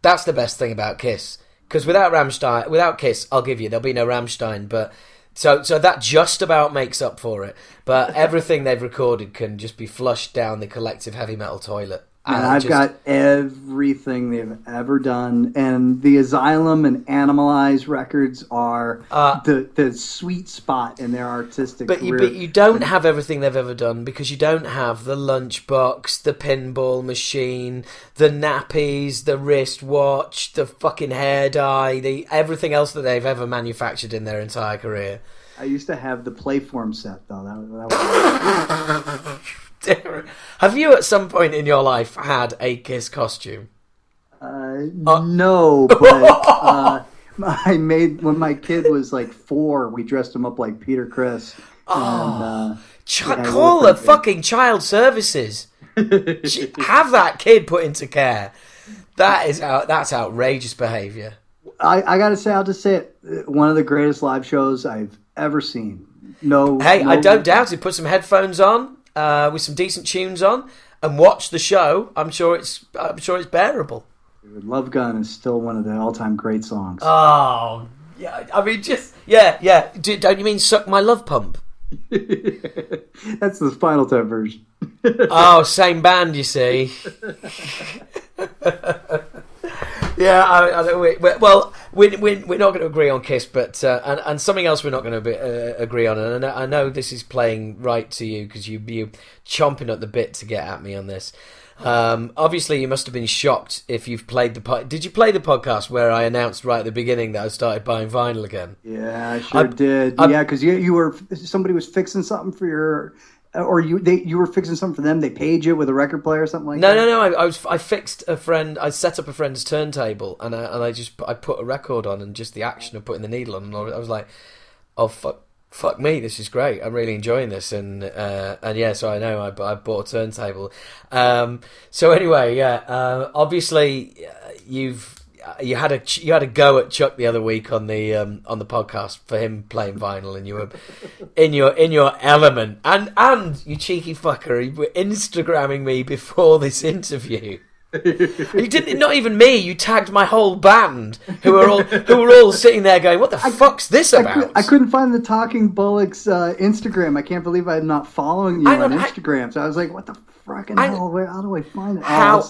That's the best thing about Kiss. Because without Kiss, I'll give you, there'll be no Rammstein. But so that just about makes up for it. But everything they've recorded can just be flushed down the collective heavy metal toilet. And I've got everything they've ever done, and the Asylum and Animalize records are the sweet spot in their artistic career. But you don't have everything they've ever done, because you don't have the lunchbox, the pinball machine, the nappies, the wristwatch, the fucking hair dye, everything else that they've ever manufactured in their entire career. I used to have the Playform set, though. That was... Have you at some point in your life had a Kiss costume? No, but I made, when my kid was like 4, we dressed him up like Peter Criss. Call the fucking child services. Have that kid put into care. That's outrageous behaviour. I gotta say, I'll just say it. One of the greatest live shows I've ever seen. I don't doubt it. Put some headphones on. With some decent tunes on, and watch the show. I'm sure it's bearable. Love Gun is still one of the all-time great songs. Oh, yeah. I mean, just yeah. Don't you mean Suck My Love Pump? That's the Spinal Tap version. Oh, same band, you see. Yeah, we're not going to agree on Kiss, but and something else we're not going to agree on. And I know this is playing right to you because you're chomping at the bit to get at me on this. Obviously, you must have been shocked if you've played the podcast. Did you play the podcast where I announced right at the beginning that I started buying vinyl again? Yeah, I sure did. Yeah, because somebody was fixing something for your. Or you were fixing something for them. They paid you with a record player or something like that. No. I fixed a friend. I set up a friend's turntable, and I put a record on, and just the action of putting the needle on. And I was like, oh fuck me, this is great. I'm really enjoying this. And yeah, so I know I bought a turntable. So anyway, yeah. Obviously, you had a go at Chuck the other week on the podcast for him playing vinyl, and you were in your element, and you cheeky fucker, you were Instagramming me before this interview. You didn't, not even me. You tagged my whole band, who were all sitting there going, "What the fuck's this about?" I couldn't find the Talking Bullocks Instagram. I can't believe I'm not following you on Instagram. So I was like, "What the fucking hell? Where do I find it?" How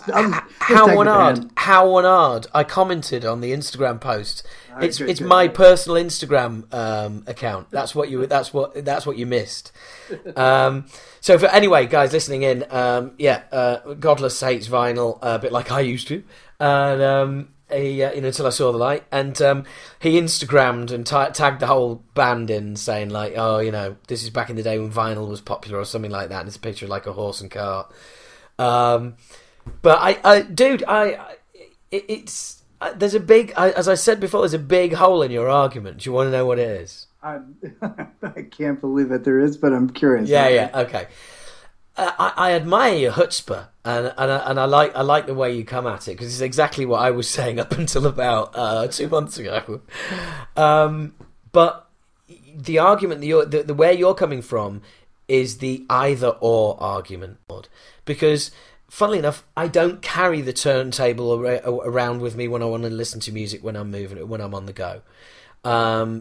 Onard? I commented on the Instagram post. It's my personal Instagram account. That's what you missed. So for anyway, guys listening in, Godless hates vinyl a bit like I used to, and he until I saw the light, and he Instagrammed and tagged the whole band in, saying like, oh, you know, this is back in the day when vinyl was popular or something like that, and it's a picture of like a horse and cart. But there's a big, as I said before, there's a big hole in your argument. Do you want to know what it is? I can't believe that there is, but I'm curious. Yeah, okay. I admire your chutzpah, and I like the way you come at it, because it's exactly what I was saying up until about 2 months ago. But the argument that you're, the where you're coming from is the either or argument, because funnily enough, I don't carry the turntable around with me when I want to listen to music, when I'm moving, when I'm on the go.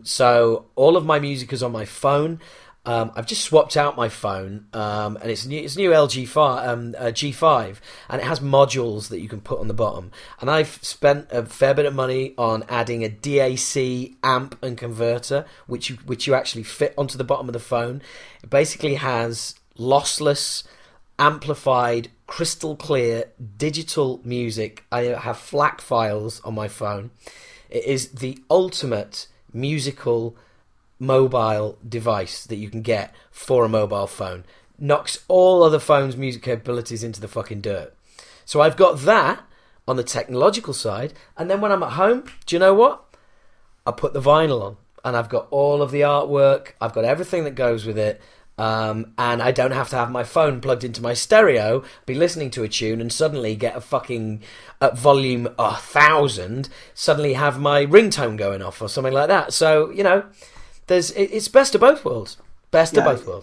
So all of my music is on my phone. I've just swapped out my phone, and it's new LG G5, and it has modules that you can put on the bottom. And I've spent a fair bit of money on adding a DAC amp and converter, which you actually fit onto the bottom of the phone. It basically has lossless, amplified, crystal clear digital music. I have FLAC files on my phone. It is the ultimate musical mobile device that you can get for a mobile phone. Knocks all other phones' music capabilities into the fucking dirt. So I've got that on the technological side, and then when I'm at home, do you know what? I put the vinyl on, and I've got all of the artwork, I've got everything that goes with it, and I don't have to have my phone plugged into my stereo, be listening to a tune, and suddenly get a fucking volume 1,000, suddenly have my ringtone going off or something like that. So, you know, it's best of both worlds.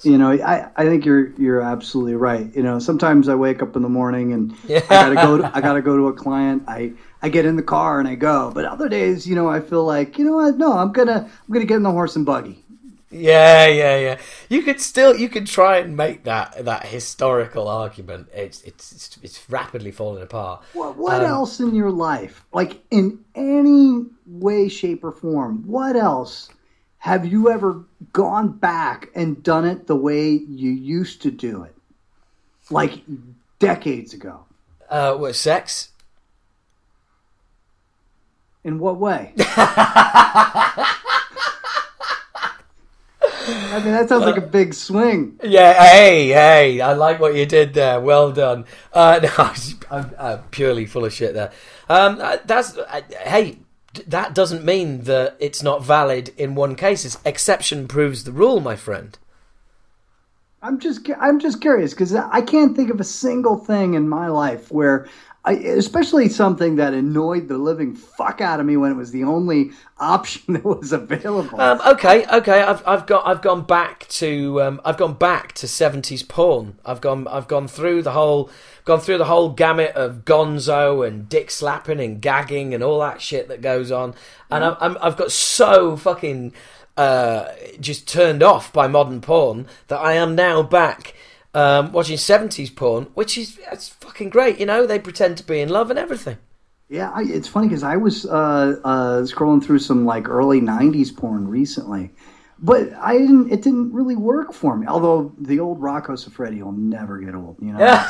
You know, I think you're absolutely right. You know, sometimes I wake up in the morning and I gotta go to a client. I get in the car and I go. But other days, you know, I feel like, you know what? No, I'm gonna get in the horse and buggy. Yeah. You could try and make that historical argument. It's rapidly falling apart. What else in your life, like in any way, shape, or form? What else? Have you ever gone back and done it the way you used to do it, like decades ago? What, sex? In what way? I mean, that sounds like a big swing. Yeah, hey, I like what you did there. Well done. No, I'm purely full of shit there. That doesn't mean that it's not valid in one case. It's exception proves the rule, my friend. I'm just curious, because I can't think of a single thing in my life where, especially something that annoyed the living fuck out of me when it was the only option that was available. Okay. I've gone back to 70s porn. I've gone through the whole gamut of gonzo and dick slapping and gagging and all that shit that goes on. And I've got so fucking just turned off by modern porn that I am now back watching 70s porn, it's fucking great. You know, they pretend to be in love and everything. Yeah, it's funny because I was scrolling through some like early 90s porn recently, but it didn't really work for me. Although the old Rocco Siffredi will never get old, you know. Yeah.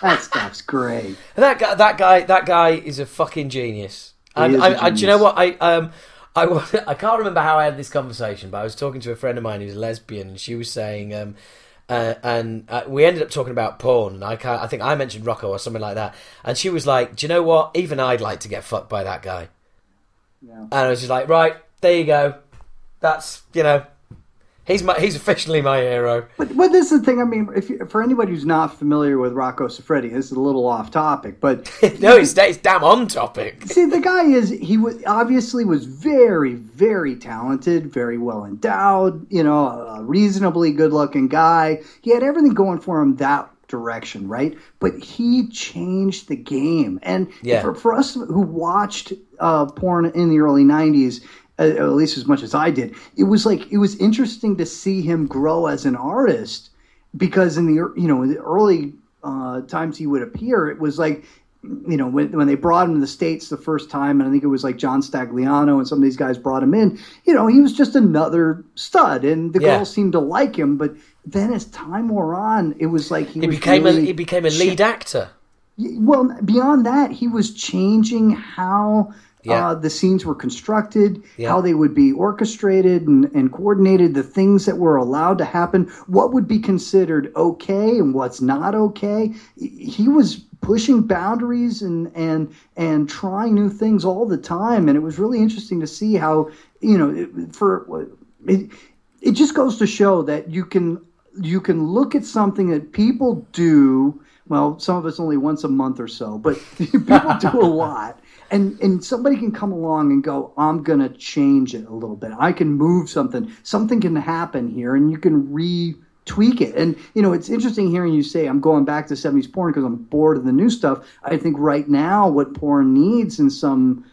That stuff's great. That guy is a fucking genius. And do you know what? I can't remember how I had this conversation, but I was talking to a friend of mine who's a lesbian, and she was saying, and we ended up talking about porn. And I think I mentioned Rocco or something like that, and she was like, "Do you know what? Even I'd like to get fucked by that guy." Yeah. And I was just like, "Right, there you go. That's, you know." He's officially my hero. But this is the thing. I mean, for anybody who's not familiar with Rocco Siffredi, this is a little off topic, but no, it's damn on topic. See, the guy obviously was very, very talented, very well endowed. You know, a reasonably good looking guy. He had everything going for him that direction, right? But he changed the game, and for us who watched porn in the early '90s. At least as much as I did, it was interesting to see him grow as an artist, because in the early times he would appear, it was like, you know, when they brought him to the States the first time, and I think it was like John Stagliano and some of these guys brought him in, you know, he was just another stud, and the girls seemed to like him. But then as time wore on, it was like he became a lead actor. Well, beyond that, he was changing how. Yeah. The scenes were constructed, how they would be orchestrated and coordinated, the things that were allowed to happen, what would be considered okay and what's not okay. He was pushing boundaries and trying new things all the time, and it was really interesting to see how, you know, it just goes to show that you can you can look at something that people do, well, some of us only once a month or so, but people do a lot. And somebody can come along and go, I'm going to change it a little bit. I can move something. Something can happen here, and you can retweak it. And, you know, it's interesting hearing you say, I'm going back to 70s porn because I'm bored of the new stuff. I think right now what porn needs in some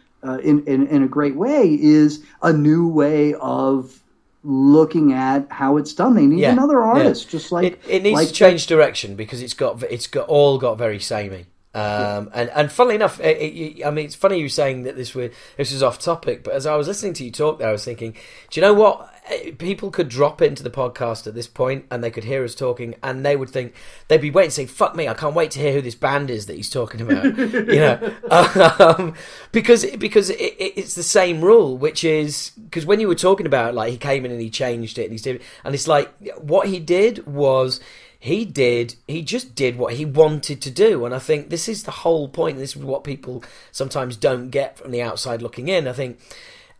in a great way is a new way of looking at how it's done. They need another artist. Yeah. Just like it needs to change direction because it's got very samey. And funnily enough, I mean, it's funny you saying that this is off topic, but as I was listening to you talk there, I was thinking, do you know what? People could drop into the podcast at this point and they could hear us talking and they would think, they'd be waiting to say, fuck me, I can't wait to hear who this band is that he's talking about, you know, because it's the same rule, which is, because when you were talking about, like, he came in and he changed it and he's doing, and it's like, what he did was... He just did what he wanted to do. And I think this is the whole point. This is what people sometimes don't get from the outside looking in. I think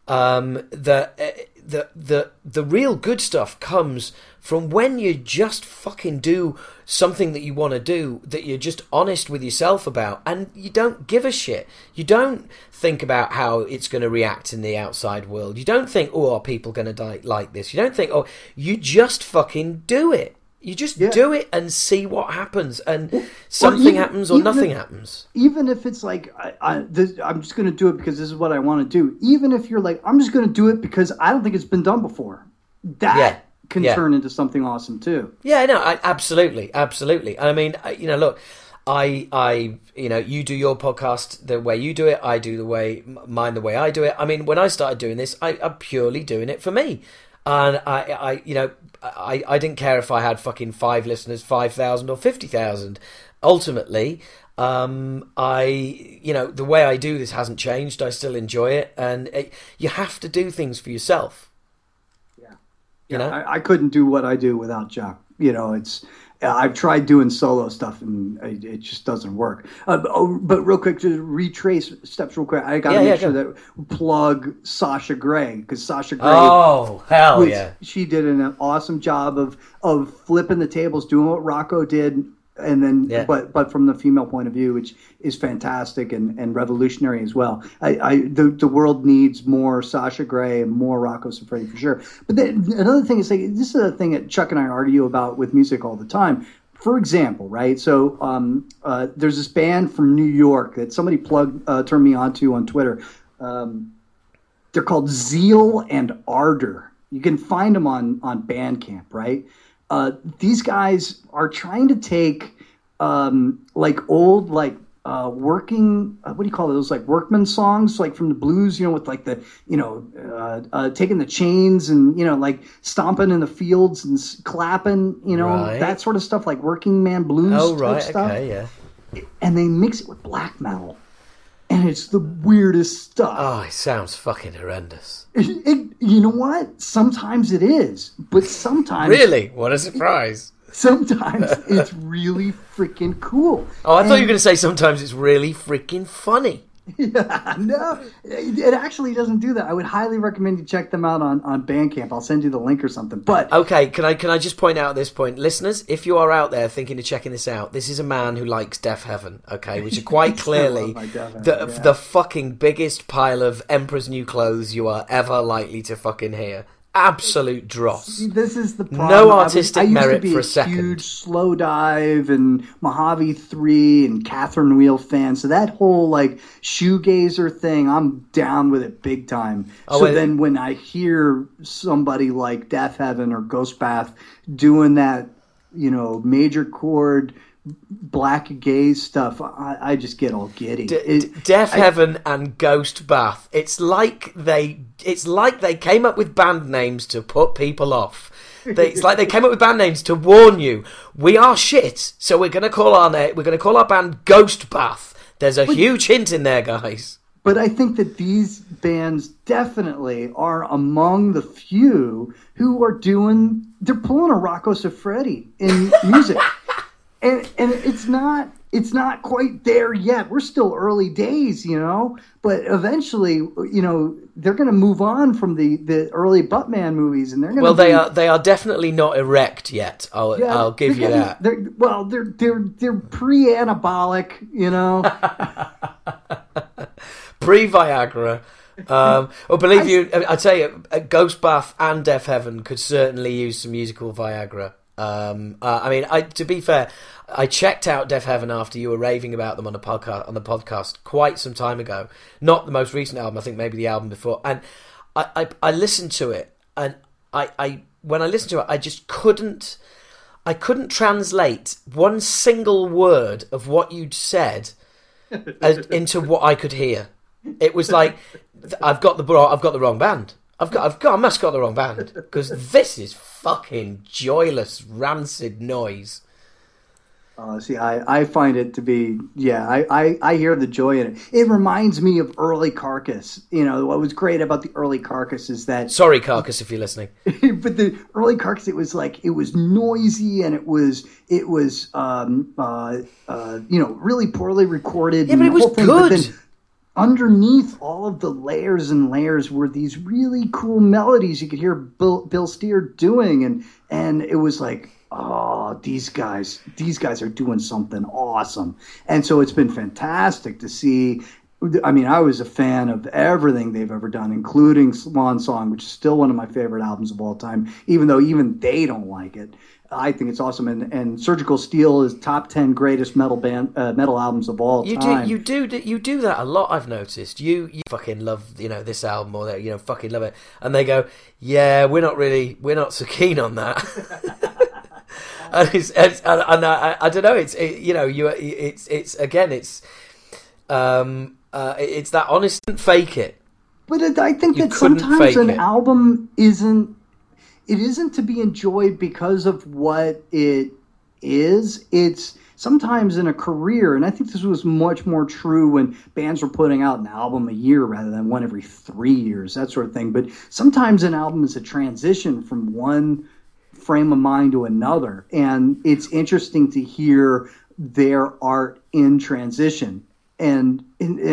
the real good stuff comes from when you just fucking do something that you want to do, that you're just honest with yourself about, and you don't give a shit. You don't think about how it's going to react in the outside world. You don't think, oh, are people going to like this? You don't think, oh, you just fucking do it. You just do it and see what happens, and something happens or nothing happens. Even if it's like, I'm just going to do it because this is what I want to do. Even if you're like, I'm just going to do it because I don't think it's been done before. That can turn into something awesome too. Yeah, no, absolutely. I mean, you know, look, I, you know, you do your podcast the way you do it. I do the way I do it. I mean, when I started doing this, I'm purely doing it for me. And I you know, I didn't care if I had fucking 5 listeners, 5,000 or 50,000. Ultimately, you know, the way I do this hasn't changed. I still enjoy it. And you have to do things for yourself. Yeah. You know? I couldn't do what I do without Chuck. You know, it's... I've tried doing solo stuff and it just doesn't work. But real quick, just retrace steps real quick. I got to make sure that plug Sasha Gray, because Sasha Gray. Oh, hell yeah. She did an awesome job of flipping the tables, doing what Rocco did. And then, but from the female point of view, which is fantastic and revolutionary as well. The world needs more Sasha Gray and more Rocco Siffredi for sure. But then another thing is, like, this is a thing that Chuck and I argue about with music all the time. For example, right? So there's this band from New York that somebody turned me onto on Twitter. They're called Zeal and Ardor. You can find them on Bandcamp, right? These guys are trying to take workman songs, like from the blues, you know, with like the, you know, taking the chains and, you know, like stomping in the fields and clapping, you know, that sort of stuff, like working man blues stuff. Okay, yeah. And they mix it with black metal. And it's the weirdest stuff. Oh, it sounds fucking horrendous. You know what? Sometimes it is. But sometimes... Really? What a surprise. Sometimes it's really freaking cool. Oh, I thought you were going to say sometimes it's really freaking funny. Yeah, no, it actually doesn't do that. I would highly recommend you check them out on Bandcamp. I'll send you the link or something. But okay, can I just point out at this point, listeners, if you are out there thinking of checking this out, this is a man who likes Deaf Heaven, okay, which are quite clearly the fucking biggest pile of Emperor's New Clothes you are ever likely to fucking hear. Absolute dross. See, this is the problem. No artistic merit for a second. I used to be a huge Slow Dive and Mojave 3 and Catherine Wheel fan, so that whole like shoegazer thing, I'm down with it big time. Oh, so then when I hear somebody like Death Heaven or Ghostbath doing that, you know, major chord black gaze stuff, I just get all giddy. Death Heaven and Ghost Bath. It's like they came up with band names to put people off. It's like they came up with band names to warn you. We are shit, so we're going to call our band Ghost Bath. There's a huge hint in there, guys. But I think that these bands definitely are among the few who are doing. They're pulling a Rocco Siffredi in music. And it's not it's not quite there yet. We're still early days, you know, but eventually, you know, they're going to move on from the early Buttman movies, and they're going they are definitely not erect yet. I'll give you that. They're pre-anabolic, you know, pre-Viagra. I tell you, Ghost Bath and Death Heaven could certainly use some musical Viagra. To be fair, I checked out Death Heaven after you were raving about them on the podcast quite some time ago. Not the most recent album, I think maybe the album before. And I listened to it, and when I listened to it, I couldn't translate one single word of what you'd said into what I could hear. It was like I've got the wrong band. I must have got the wrong band, because this is fucking joyless, rancid noise. I find it to be, I hear the joy in it. It reminds me of early Carcass. You know, what was great about the early Carcass is that... Sorry, Carcass, if you're listening. But the early Carcass, it was noisy, and it was really poorly recorded. Yeah, but it was good. Underneath all of the layers and layers were these really cool melodies you could hear Bill Steer doing, and it was like, oh, these guys are doing something awesome. And so it's been fantastic to see. I mean, I was a fan of everything they've ever done, including Swan Song, which is still one of my favorite albums of all time, even though even they don't like it. I think it's awesome, and Surgical Steel is top 10 greatest metal albums of all time. You do that a lot. I've noticed you fucking love this album or that, fucking love it, and they go, yeah, we're not so keen on that. and I don't know. It's that honest and fake it. But I think that sometimes an album isn't. It isn't to be enjoyed because of what it is. It's sometimes in a career, and I think this was much more true when bands were putting out an album a year rather than one every 3 years, that sort of thing. But sometimes an album is a transition from one frame of mind to another, and it's interesting to hear their art in transition. And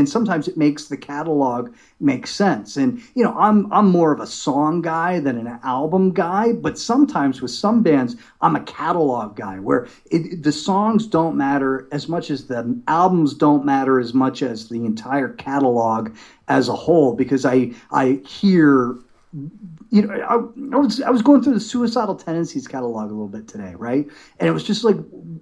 sometimes it makes the catalog make sense. And, I'm more of a song guy than an album guy, but sometimes with some bands, I'm a catalog guy where the songs don't matter as much as the albums don't matter as much as the entire catalog as a whole, because I hear... I was going through the Suicidal Tendencies catalog a little bit today, right? And it was just like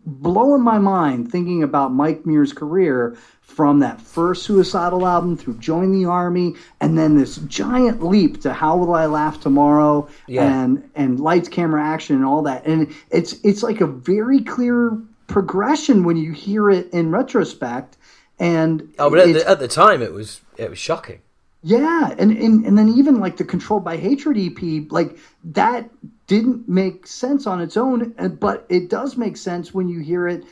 blowing my mind thinking about Mike Muir's career from that first Suicidal album through Join the Army, and then this giant leap to How Will I Laugh Tomorrow, and Lights, Camera, Action, and all that. And it's like a very clear progression when you hear it in retrospect. And but at the time, it was shocking. Yeah, and then even like the Controlled by Hatred EP, like that didn't make sense on its own, but it does make sense when you hear it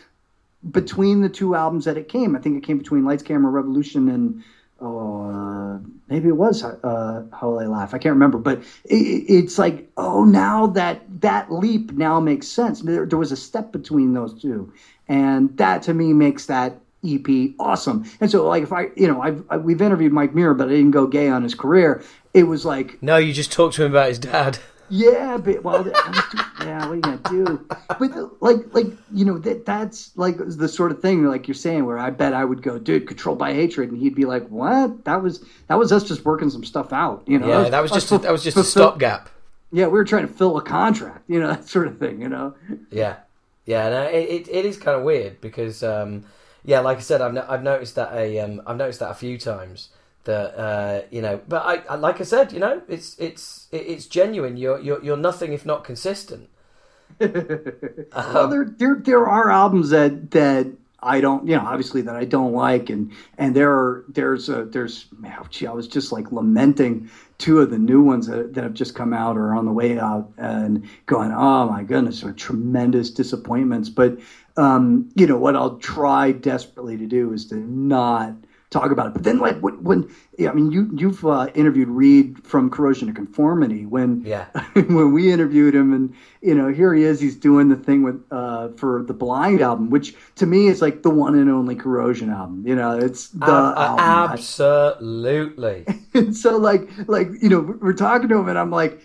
between the two albums that it came. I think it came between Lights, Camera, Revolution and maybe it was How Will I Laugh? I can't remember, but it's like, oh, now that leap now makes sense. There was a step between those two, and that to me makes that EP awesome. And so like we've interviewed Mike Muir, but I didn't go gay on his career. It was like, no, you just talked to him about his dad. Yeah, but what are you gonna do? But that's like the sort of thing like you're saying where I bet I would go, dude, Controlled by Hatred, and he'd be like, what? That was us just working some stuff out, you know? Yeah, that was just a stopgap. Yeah, we were trying to fill a contract, that sort of thing, Yeah, yeah. No, it is kind of weird because. Yeah, like I said, I've noticed that a few times that But I like I said, it's genuine. You're nothing if not consistent. Well, there are albums that I don't, obviously that I don't like, and I was just like lamenting two of the new ones that have just come out or on the way out and going, oh my goodness, they're tremendous disappointments. But what I'll try desperately to do is to not talk about it. But then, like, when I mean, you've interviewed Reed from Corrosion to Conformity. When we interviewed him, and you know, here he is, he's doing the thing with for the Blind album, which to me is like the one and only Corrosion album. You know, it's the album. Absolutely. And so, like you know, we're talking to him, and I'm like,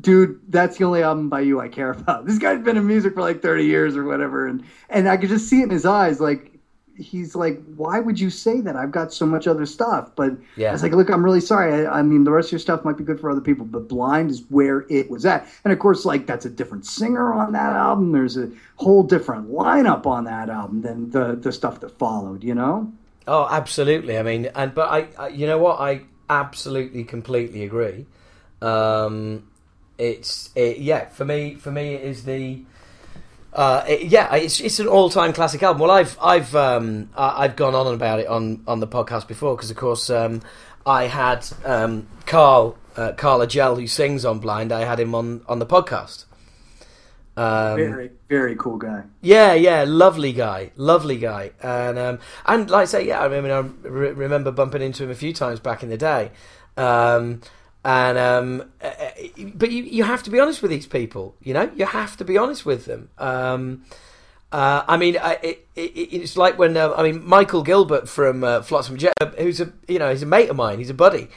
dude, that's the only album by you I care about. This guy's been in music for like 30 years or whatever, and I could just see it in his eyes, like. He's like, why would you say that? I've got so much other stuff. But yeah. I was like, look, I'm really sorry. I mean, the rest of your stuff might be good for other people, but Blind is where it was at. And of course, like, that's a different singer on that album. There's a whole different lineup on that album than the stuff that followed, you know? Oh, absolutely. I mean, but I you know what? I absolutely, completely agree. For me, it is the... it's an all-time classic album. Well, I've gone on about it on the podcast before because, of course, I had Carl Agell, who sings on Blind. I had him on the podcast. Very, very cool guy. Yeah, lovely guy, and like I say, yeah, I mean, I remember bumping into him a few times back in the day, but you have to be honest with these people, you know. You have to be honest with them. It's like when Michael Gilbert from Flotsam and Jetsam, who's a mate of mine, he's a buddy,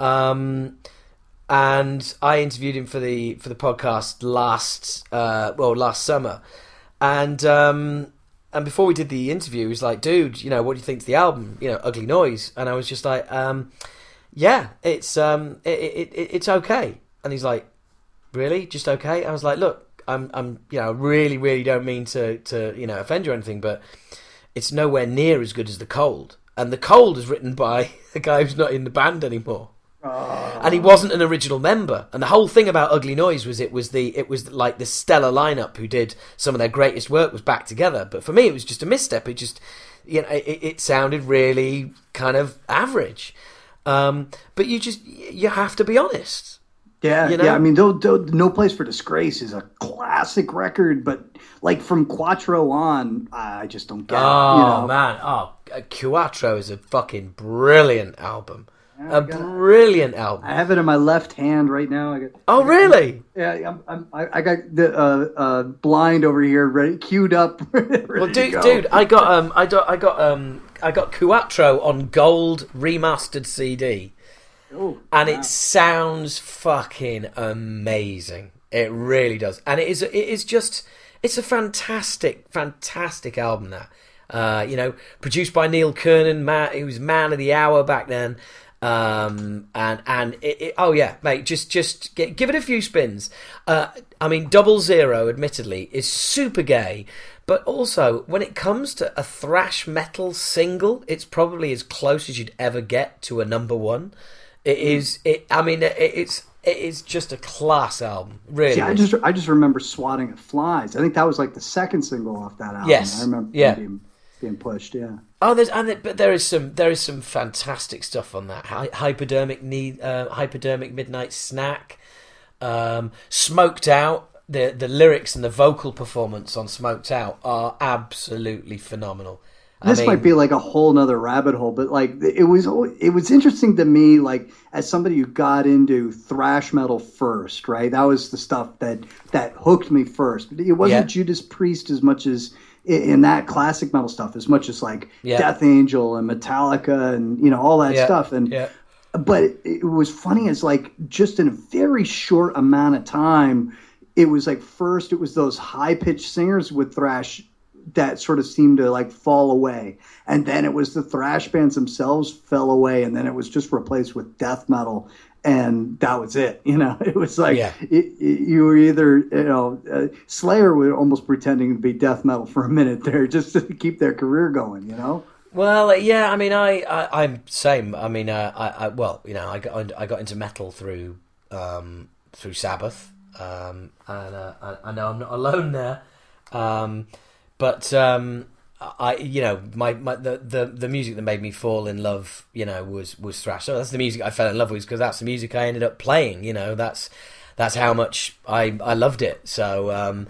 and I interviewed him for the podcast last summer, and before we did the interview, he was like, dude, you know, what do you think of the album? You know, Ugly Noise, and I was just like, yeah, it's okay. And he's like, really, just okay? I was like, look, I'm you know, really, really don't mean to you know, offend you or anything, but it's nowhere near as good as The Cold. And The Cold is written by a guy who's not in the band anymore, and he wasn't an original member. And the whole thing about Ugly Noise was it was like the stellar lineup who did some of their greatest work was back together. But for me, it was just a misstep. It just, you know, it sounded really kind of average. But you have to be honest. Yeah, you know? Yeah. I mean, No Place for Disgrace is a classic record, but like from Quattro on, I just don't get it. Oh, you know? Man. Oh, Quattro is a fucking brilliant album. I have it in my left hand right now. Really? Yeah, I got the Blind over here, ready, queued up. Well, dude, I got Quattro on gold remastered CD, and it sounds fucking amazing. It really does, and it is just, it's a fantastic, fantastic album. That you know, produced by Neil Kernan, who was man of the hour back then. Just give it a few spins. I mean, 00, admittedly, is super gay, but also when it comes to a thrash metal single, it's probably as close as you'd ever get to a number one. It is just a class album, really. See, I just remember swatting at flies. I think that was like the second single off that album. Yes, I remember. Yeah. Being pushed, yeah. Oh, there is some fantastic stuff on that. Hypodermic Midnight Snack, Smoked Out. The lyrics and the vocal performance on Smoked Out are absolutely phenomenal. I mean, might be like a whole nother rabbit hole, but like it was interesting to me, like as somebody who got into thrash metal first, right? That was the stuff that hooked me first. It wasn't Judas Priest as much as in that classic metal stuff, as much as like Death Angel and Metallica and, you know, all that stuff. And but it was funny, it's like just in a very short amount of time, it was like first it was those high-pitched singers with thrash that sort of seemed to like fall away, and then it was the thrash bands themselves fell away, and then it was just replaced with death metal. And that was it, you know. It was like you were either, you know, Slayer were almost pretending to be death metal for a minute there, just to keep their career going, you know. Well, yeah, I mean, I'm same. I mean, I got into metal through Sabbath, and I know I'm not alone there, but. I, you know, the music that made me fall in love, you know, was thrash. So that's the music I fell in love with, because that's the music I ended up playing. You know, that's how much I loved it. So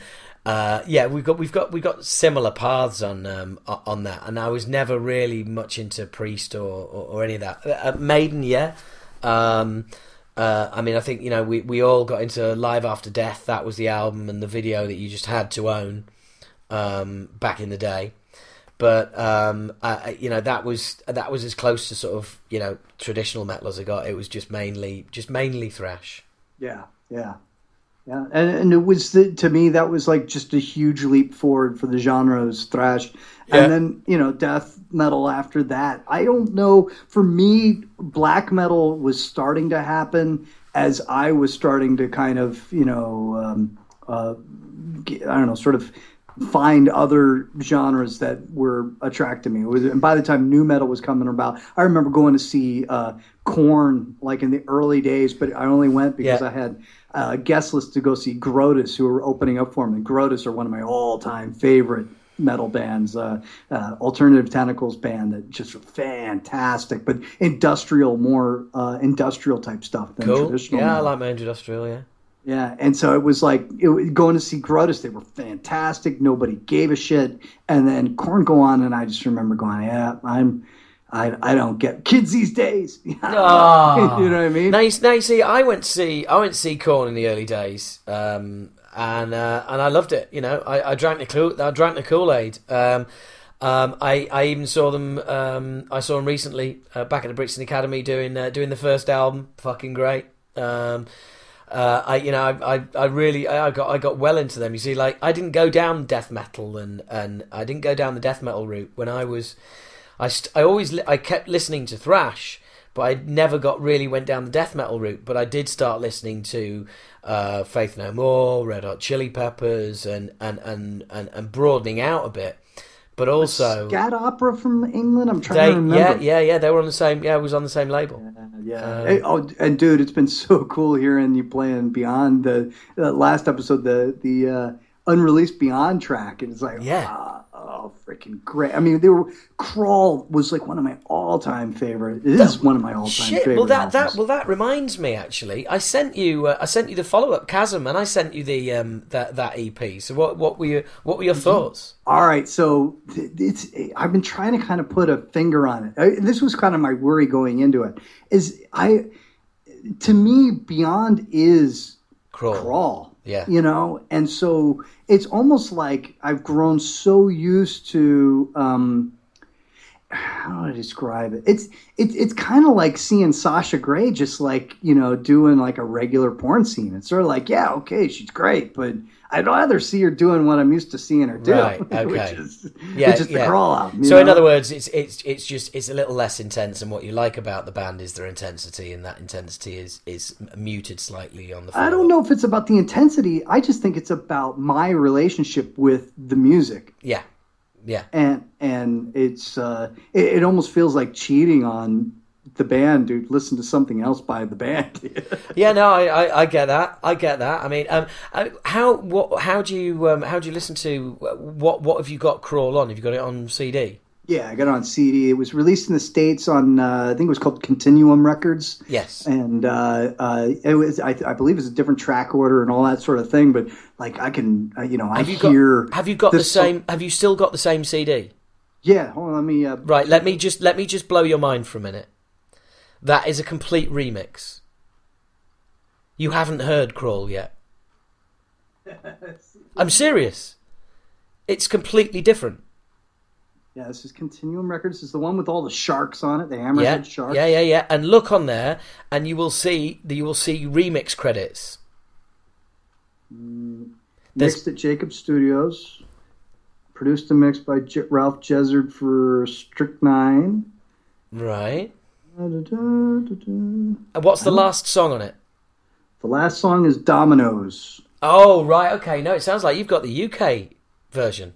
Yeah, we've got similar paths on that, and I was never really much into Priest or any of that. Maiden, yeah. I mean, I think, you know, we all got into Live After Death. That was the album and the video that you just had to own back in the day. But you know, that was as close to sort of, you know, traditional metal as I got. It was just mainly thrash. Yeah, yeah. Yeah, and it was, to me, that was like just a huge leap forward for the genres, thrash. Yeah. And then, you know, death metal after that. I don't know. For me, black metal was starting to happen as I was starting to kind of, you know, sort of find other genres that were attracting me. And by the time new metal was coming about, I remember going to see Korn like in the early days, but I only went because I had guest list to go see Grotus, who were opening up for me. Grotus are one of my all-time favorite metal bands, alternative tentacles band that just are fantastic, but industrial, more industrial type stuff than traditional. Yeah, metal. I like my industrial, yeah. Yeah, and so it was like going to see Grotus. They were fantastic. Nobody gave a shit. And then Korn go on, and I just remember going, yeah, I don't get kids these days. Oh. You know what I mean? Now you see, I went to see Korn in the early days, and I loved it. You know, I drank the Kool-Aid. I even saw them. I saw them recently back at the Brixton Academy doing the first album. Fucking great. I really got well into them. You see, like, I didn't go down death metal and I didn't go down the death metal route when I was. I kept listening to thrash, but I never went down the death metal route. But I did start listening to Faith No More, Red Hot Chili Peppers, and broadening out a bit. But also Scat Opera from England. I'm trying to remember. Yeah. They were on the same. Yeah, it was on the same label. Yeah. And dude, it's been so cool hearing you playing Beyond the last episode, the unreleased Beyond track, and it's like, wow. Oh, freaking great. I mean, Crawl was like one of my all-time favorite. It is one of my all-time favorite. Well, that reminds me, actually. I sent you the follow-up Chasm, and I sent you the that EP. So what were your thoughts? All right, so I've been trying to kind of put a finger on it. This was kind of my worry going into it. To me, Beyond is Crawl. Yeah. You know, and so it's almost like I've grown so used to how do I describe it? It's kind of like seeing Sasha Grey just like, you know, doing like a regular porn scene. It's sort of like, yeah, okay, she's great, but I'd rather see her doing what I'm used to seeing her do, right, okay. which is the Crawl album. So in other words, it's just a little less intense, and what you like about the band is their intensity, and that intensity is muted slightly on the floor. I don't know if it's about the intensity. I just think it's about my relationship with the music. Yeah, yeah. And it's it almost feels like cheating on the band, dude. Listen to something else by the band. Yeah, no, I get that. I mean, how do you listen to what have you got Crawl on? Have you got it on CD? Yeah, I got it on CD. It was released in the States on I think it was called Continuum Records. Yes, and it was I believe it's a different track order and all that sort of thing. But like I can, you know, Have you still got the same CD? Yeah, hold on. Let me. Right, let me just blow your mind for a minute. That is a complete remix. You haven't heard Crawl yet. I'm serious. It's completely different. Yeah, this is Continuum Records. It's the one with all the sharks on it, the hammerhead sharks. Yeah. And look on there, and you will see remix credits. Mixed at Jacobs Studios. Produced and mixed by Ralph Jezzard for Strychnine. Right. And what's the last song on it? The last song is Dominoes. Oh, right. Okay. No, it sounds like you've got the UK version.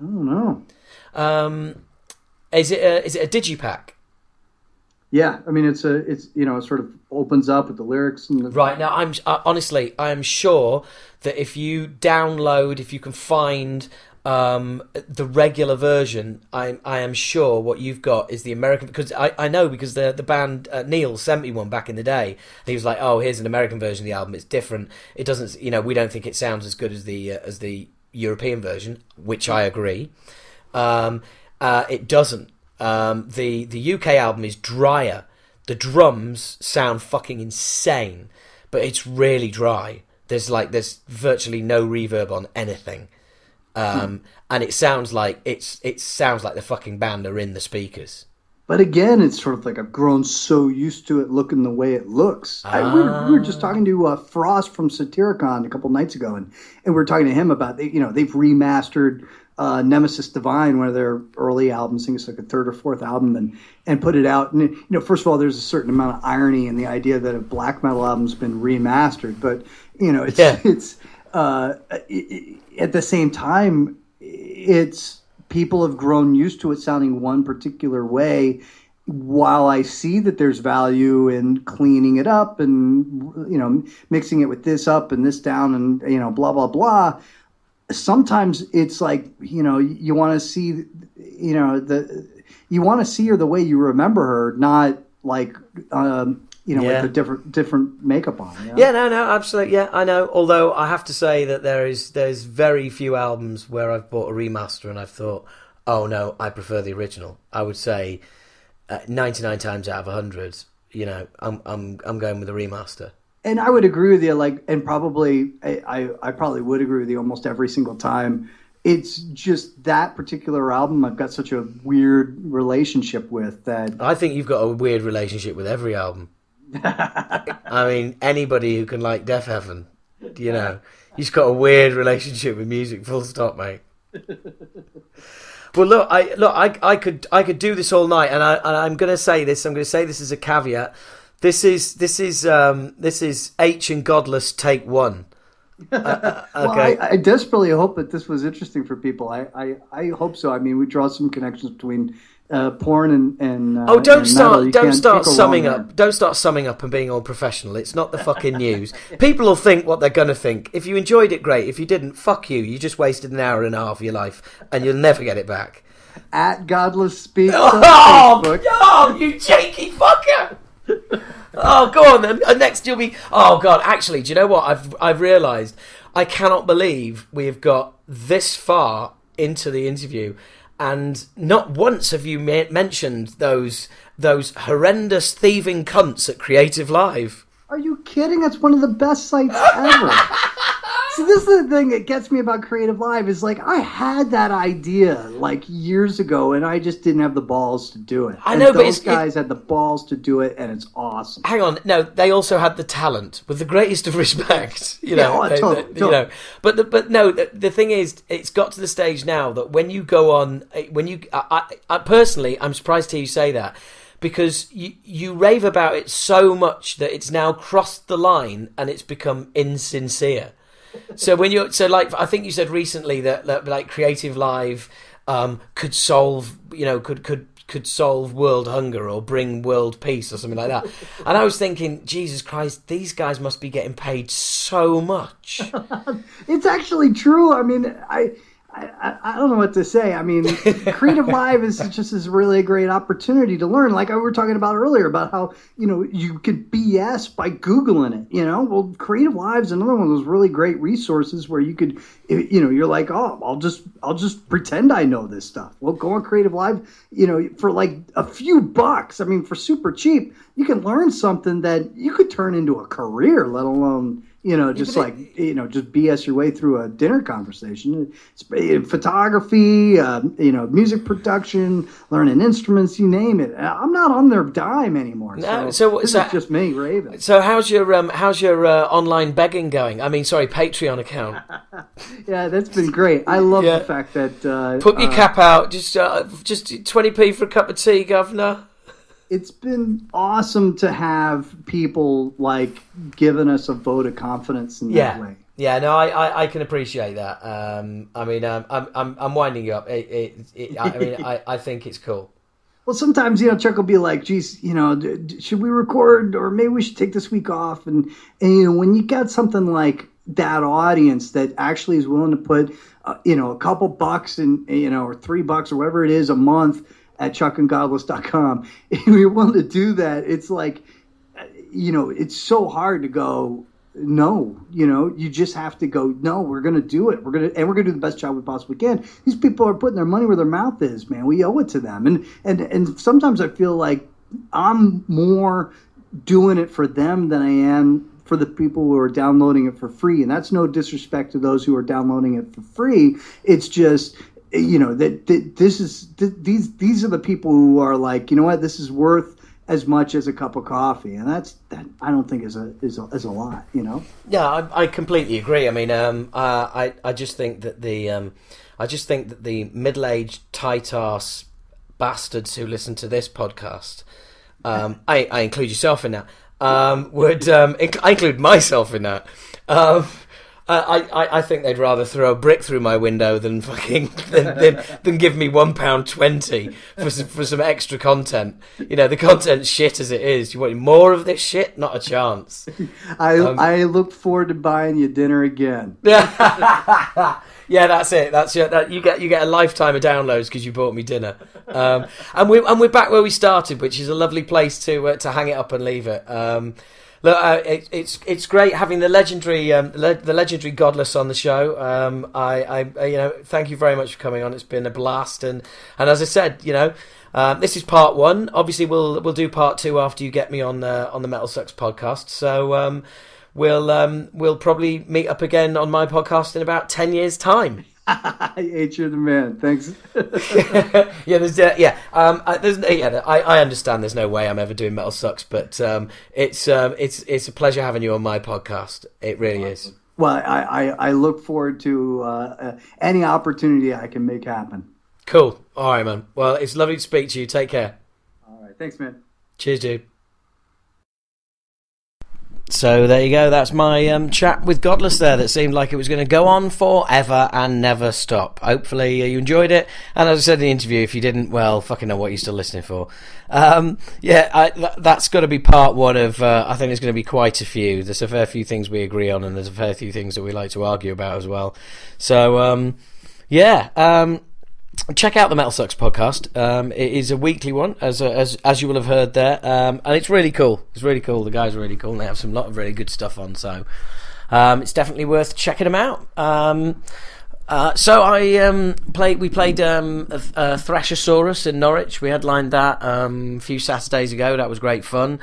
I don't know. Is it a digipack? Yeah, I mean it's you know, it sort of opens up with the lyrics and the... Right now, I'm sure that if you can find the regular version, I am sure what you've got is the American, because I know because the band Neil sent me one back in the day, and he was like, oh, here's an American version of the album, it's different, it doesn't, you know, we don't think it sounds as good as the European version, which I agree, it doesn't. The UK album is drier. The drums sound fucking insane, but it's really dry. There's virtually no reverb on anything, and it sounds like it sounds like the fucking band are in the speakers. But again, it's sort of like I've grown so used to it looking the way it looks. We were just talking to Frost from Satyricon a couple nights ago, and we were talking to him about, they've remastered Nemesis Divine, one of their early albums, I think it's like a third or fourth album, and put it out. And, first of all, there's a certain amount of irony in the idea that a black metal album's been remastered. But, at the same time, it's... people have grown used to it sounding one particular way. While I see that there's value in cleaning it up and, mixing it with this up and this down and, blah, blah, blah. Sometimes it's like, you want to see, her the way you remember her, not like, with the different makeup on. Yeah. Absolutely. Yeah, I know. Although I have to say that there's very few albums where I've bought a remaster and I've thought, oh no, I prefer the original. I would say 99 times out of 100, I'm going with a remaster. And I would agree with you. I probably would agree with you almost every single time. It's just that particular album I've got such a weird relationship with that. I think you've got a weird relationship with every album. I mean, anybody who can like Death Heaven, he's got a weird relationship with music. Full stop, mate. Well, I could do this all night, and I'm going to say this. I'm going to say this as a caveat. This is H and Godless take one. Okay. Well, I desperately hope that this was interesting for people. I hope so. I mean, we draw some connections between porn and Don't start summing up and being all professional. It's not the fucking news. People will think what they're gonna think. If you enjoyed it, great. If you didn't, fuck you. You just wasted an hour and a half of your life, and you'll never get it back. At Godless Speaks on Facebook. Oh, you cheeky fucker! Oh, go on then. And next you'll be. Oh God, actually, do you know what? I've realised I cannot believe we've got this far into the interview. And not once have you mentioned those horrendous thieving cunts at Creative Live. Are you kidding? That's one of the best sites ever. See, this is the thing that gets me about Creative Live is like I had that idea like years ago, and I just didn't have the balls to do it. I know, and those guys had the balls to do it, and it's awesome. Hang on, no, they also had the talent, with the greatest of respect. Totally. The thing is, it's got to the stage now that when you go on, I personally, I'm surprised to hear you say that. Because you rave about it so much that it's now crossed the line and it's become insincere. So I think you said recently that Creative Live could solve could solve world hunger or bring world peace or something like that. And I was thinking, Jesus Christ, these guys must be getting paid so much. It's actually true. I mean, I don't know what to say. I mean, Creative Live is really a great opportunity to learn. Like I were talking about earlier about how, you could BS by Googling it, Well, Creative Live's another one of those really great resources where you could, you're like, oh, I'll just pretend I know this stuff. Well, go on Creative Live, for like a few bucks. I mean, for super cheap, you can learn something that you could turn into a career, let alone... just BS your way through a dinner conversation. It's photography, music production, learning instruments, you name it. I'm not on their dime anymore. No, so it's just me raving. So how's your online begging going? I mean, sorry, Patreon account. Yeah, that's been great. I love the fact that put your cap out. Just 20p for a cup of tea, governor. It's been awesome to have people giving us a vote of confidence in that way. Yeah, no, I can appreciate that. I'm winding you up. I think it's cool. Well, sometimes Chuck will be like, "Geez, should we record, or maybe we should take this week off?" And when you got something like that audience that actually is willing to put a couple bucks and or $3 or whatever it is a month. At chuckandgodless.com, if you're willing to do that, it's like, it's so hard to go, no, you know, you just have to go, no, we're going to do it. We're going to do the best job we possibly can. These people are putting their money where their mouth is, man. We owe it to them. And sometimes I feel like I'm more doing it for them than I am for the people who are downloading it for free. And that's no disrespect to those who are downloading it for free. It's just, you know, that these are the people who are like, you know what, this is worth as much as a cup of coffee, and that I don't think is a lot, you know. Yeah, I completely agree. I mean, I just think that the middle-aged tight-ass bastards who listen to this podcast, I include yourself in that. I include myself in that. I think they'd rather throw a brick through my window than than give me £1.20 for some extra content. You know, the content's shit as it is. You want more of this shit? Not a chance. I look forward to buying you dinner again. Yeah, that's it. That's it. You get a lifetime of downloads because you bought me dinner. And we're back where we started, which is a lovely place to hang it up and leave it. Look, it's great having the legendary Godless on the show. You know, thank you very much for coming on. It's been a blast, and as I said, you know, this is part one. Obviously, we'll do part two after you get me on the Metal Sucks podcast. So we'll probably meet up again on my podcast in about 10 years' time. You're the man. Thanks. I understand. There's no way I'm ever doing Metal Sucks, but it's a pleasure having you on my podcast. It really is. Well, I look forward to any opportunity I can make happen. Cool. All right, man. Well, it's lovely to speak to you. Take care. All right. Thanks, man. Cheers, dude. So there you go, that's my chat with Godless there that seemed like it was going to go on forever and never stop. Hopefully you enjoyed it, and as I said in the interview, if you didn't, well, fucking know what you're still listening for. That's got to be part one of, I think there's going to be quite a few. There's a fair few things we agree on, and there's a fair few things that we like to argue about as well. So, check out the Metal Sucks podcast. It is a weekly one, as you will have heard there, and it's really cool. The guys are really cool, and they have some lot of really good stuff on. So it's definitely worth checking them out. We played Thrashosaurus in Norwich. We headlined that a few Saturdays ago. That was great fun.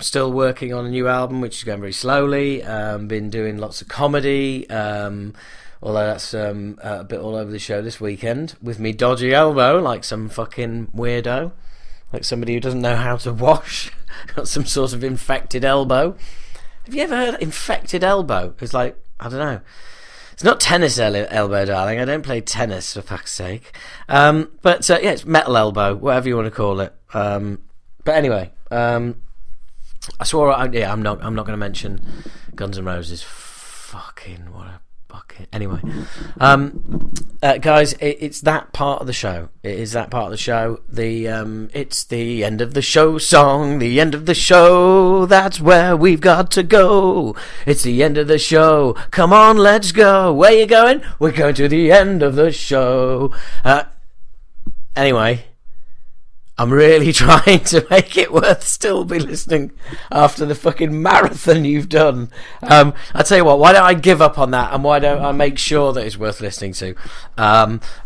Still working on a new album, which is going very slowly. Been doing lots of comedy. Although that's a bit all over the show this weekend, with me dodgy elbow like some fucking weirdo, like somebody who doesn't know how to wash. Got some sort of infected elbow. Have you ever heard of infected elbow? It's like, I don't know. It's not tennis elbow, darling. I don't play tennis, for fuck's sake. It's metal elbow, whatever you want to call it. I swore. I'm not going to mention Guns N' Roses. Fucking what a. Anyway, guys, it's that part of the show. It is that part of the show. It's the end of the show song. The end of the show. That's where we've got to go. It's the end of the show. Come on, let's go. Where you going? We're going to the end of the show. Anyway, I'm really trying to make it worth still be listening after the fucking marathon you've done. I tell you what, why don't I give up on that, and why don't I make sure that it's worth listening to?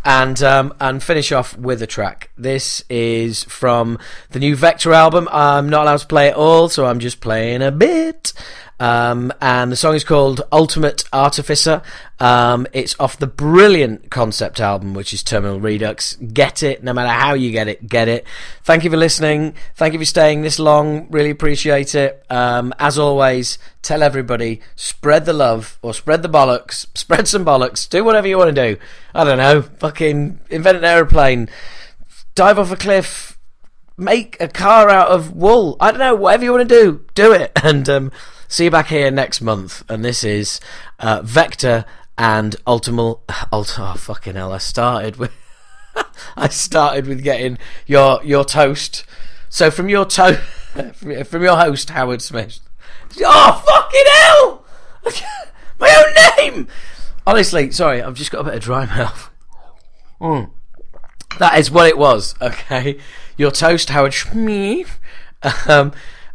And finish off with a track. This is from the new Vektor album. I'm not allowed to play it all, so I'm just playing a bit. And the song is called Ultimate Artificer. It's off the brilliant concept album, which is Terminal Redux. Get it, no matter how you get it, get it. Thank you for listening. Thank you for staying this long. Really appreciate it. As always, tell everybody, spread the love, or spread the bollocks, spread some bollocks, do whatever you want to do. I don't know, fucking invent an aeroplane, dive off a cliff, make a car out of wool. I don't know, whatever you want to do, do it. And, see you back here next month, and this is Vektor and Ultimal. Oh, fucking hell! I started with getting your toast. So from your from your host Howard Smith. Oh, fucking hell! My own name. Honestly, sorry, I've just got a bit of dry mouth. That is what it was. Okay, your toast Howard Smith.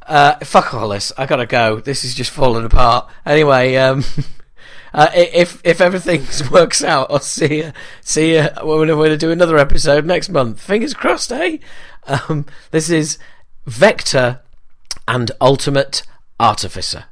Fuck all this. I gotta go. This is just falling apart. Anyway, if everything works out, I'll see you when we're going to do another episode next month. Fingers crossed, eh? This is Vektor and Ultimate Artificer.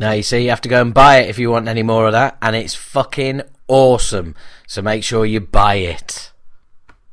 Now, you see, you have to go and buy it if you want any more of that, and it's fucking awesome. So make sure you buy it.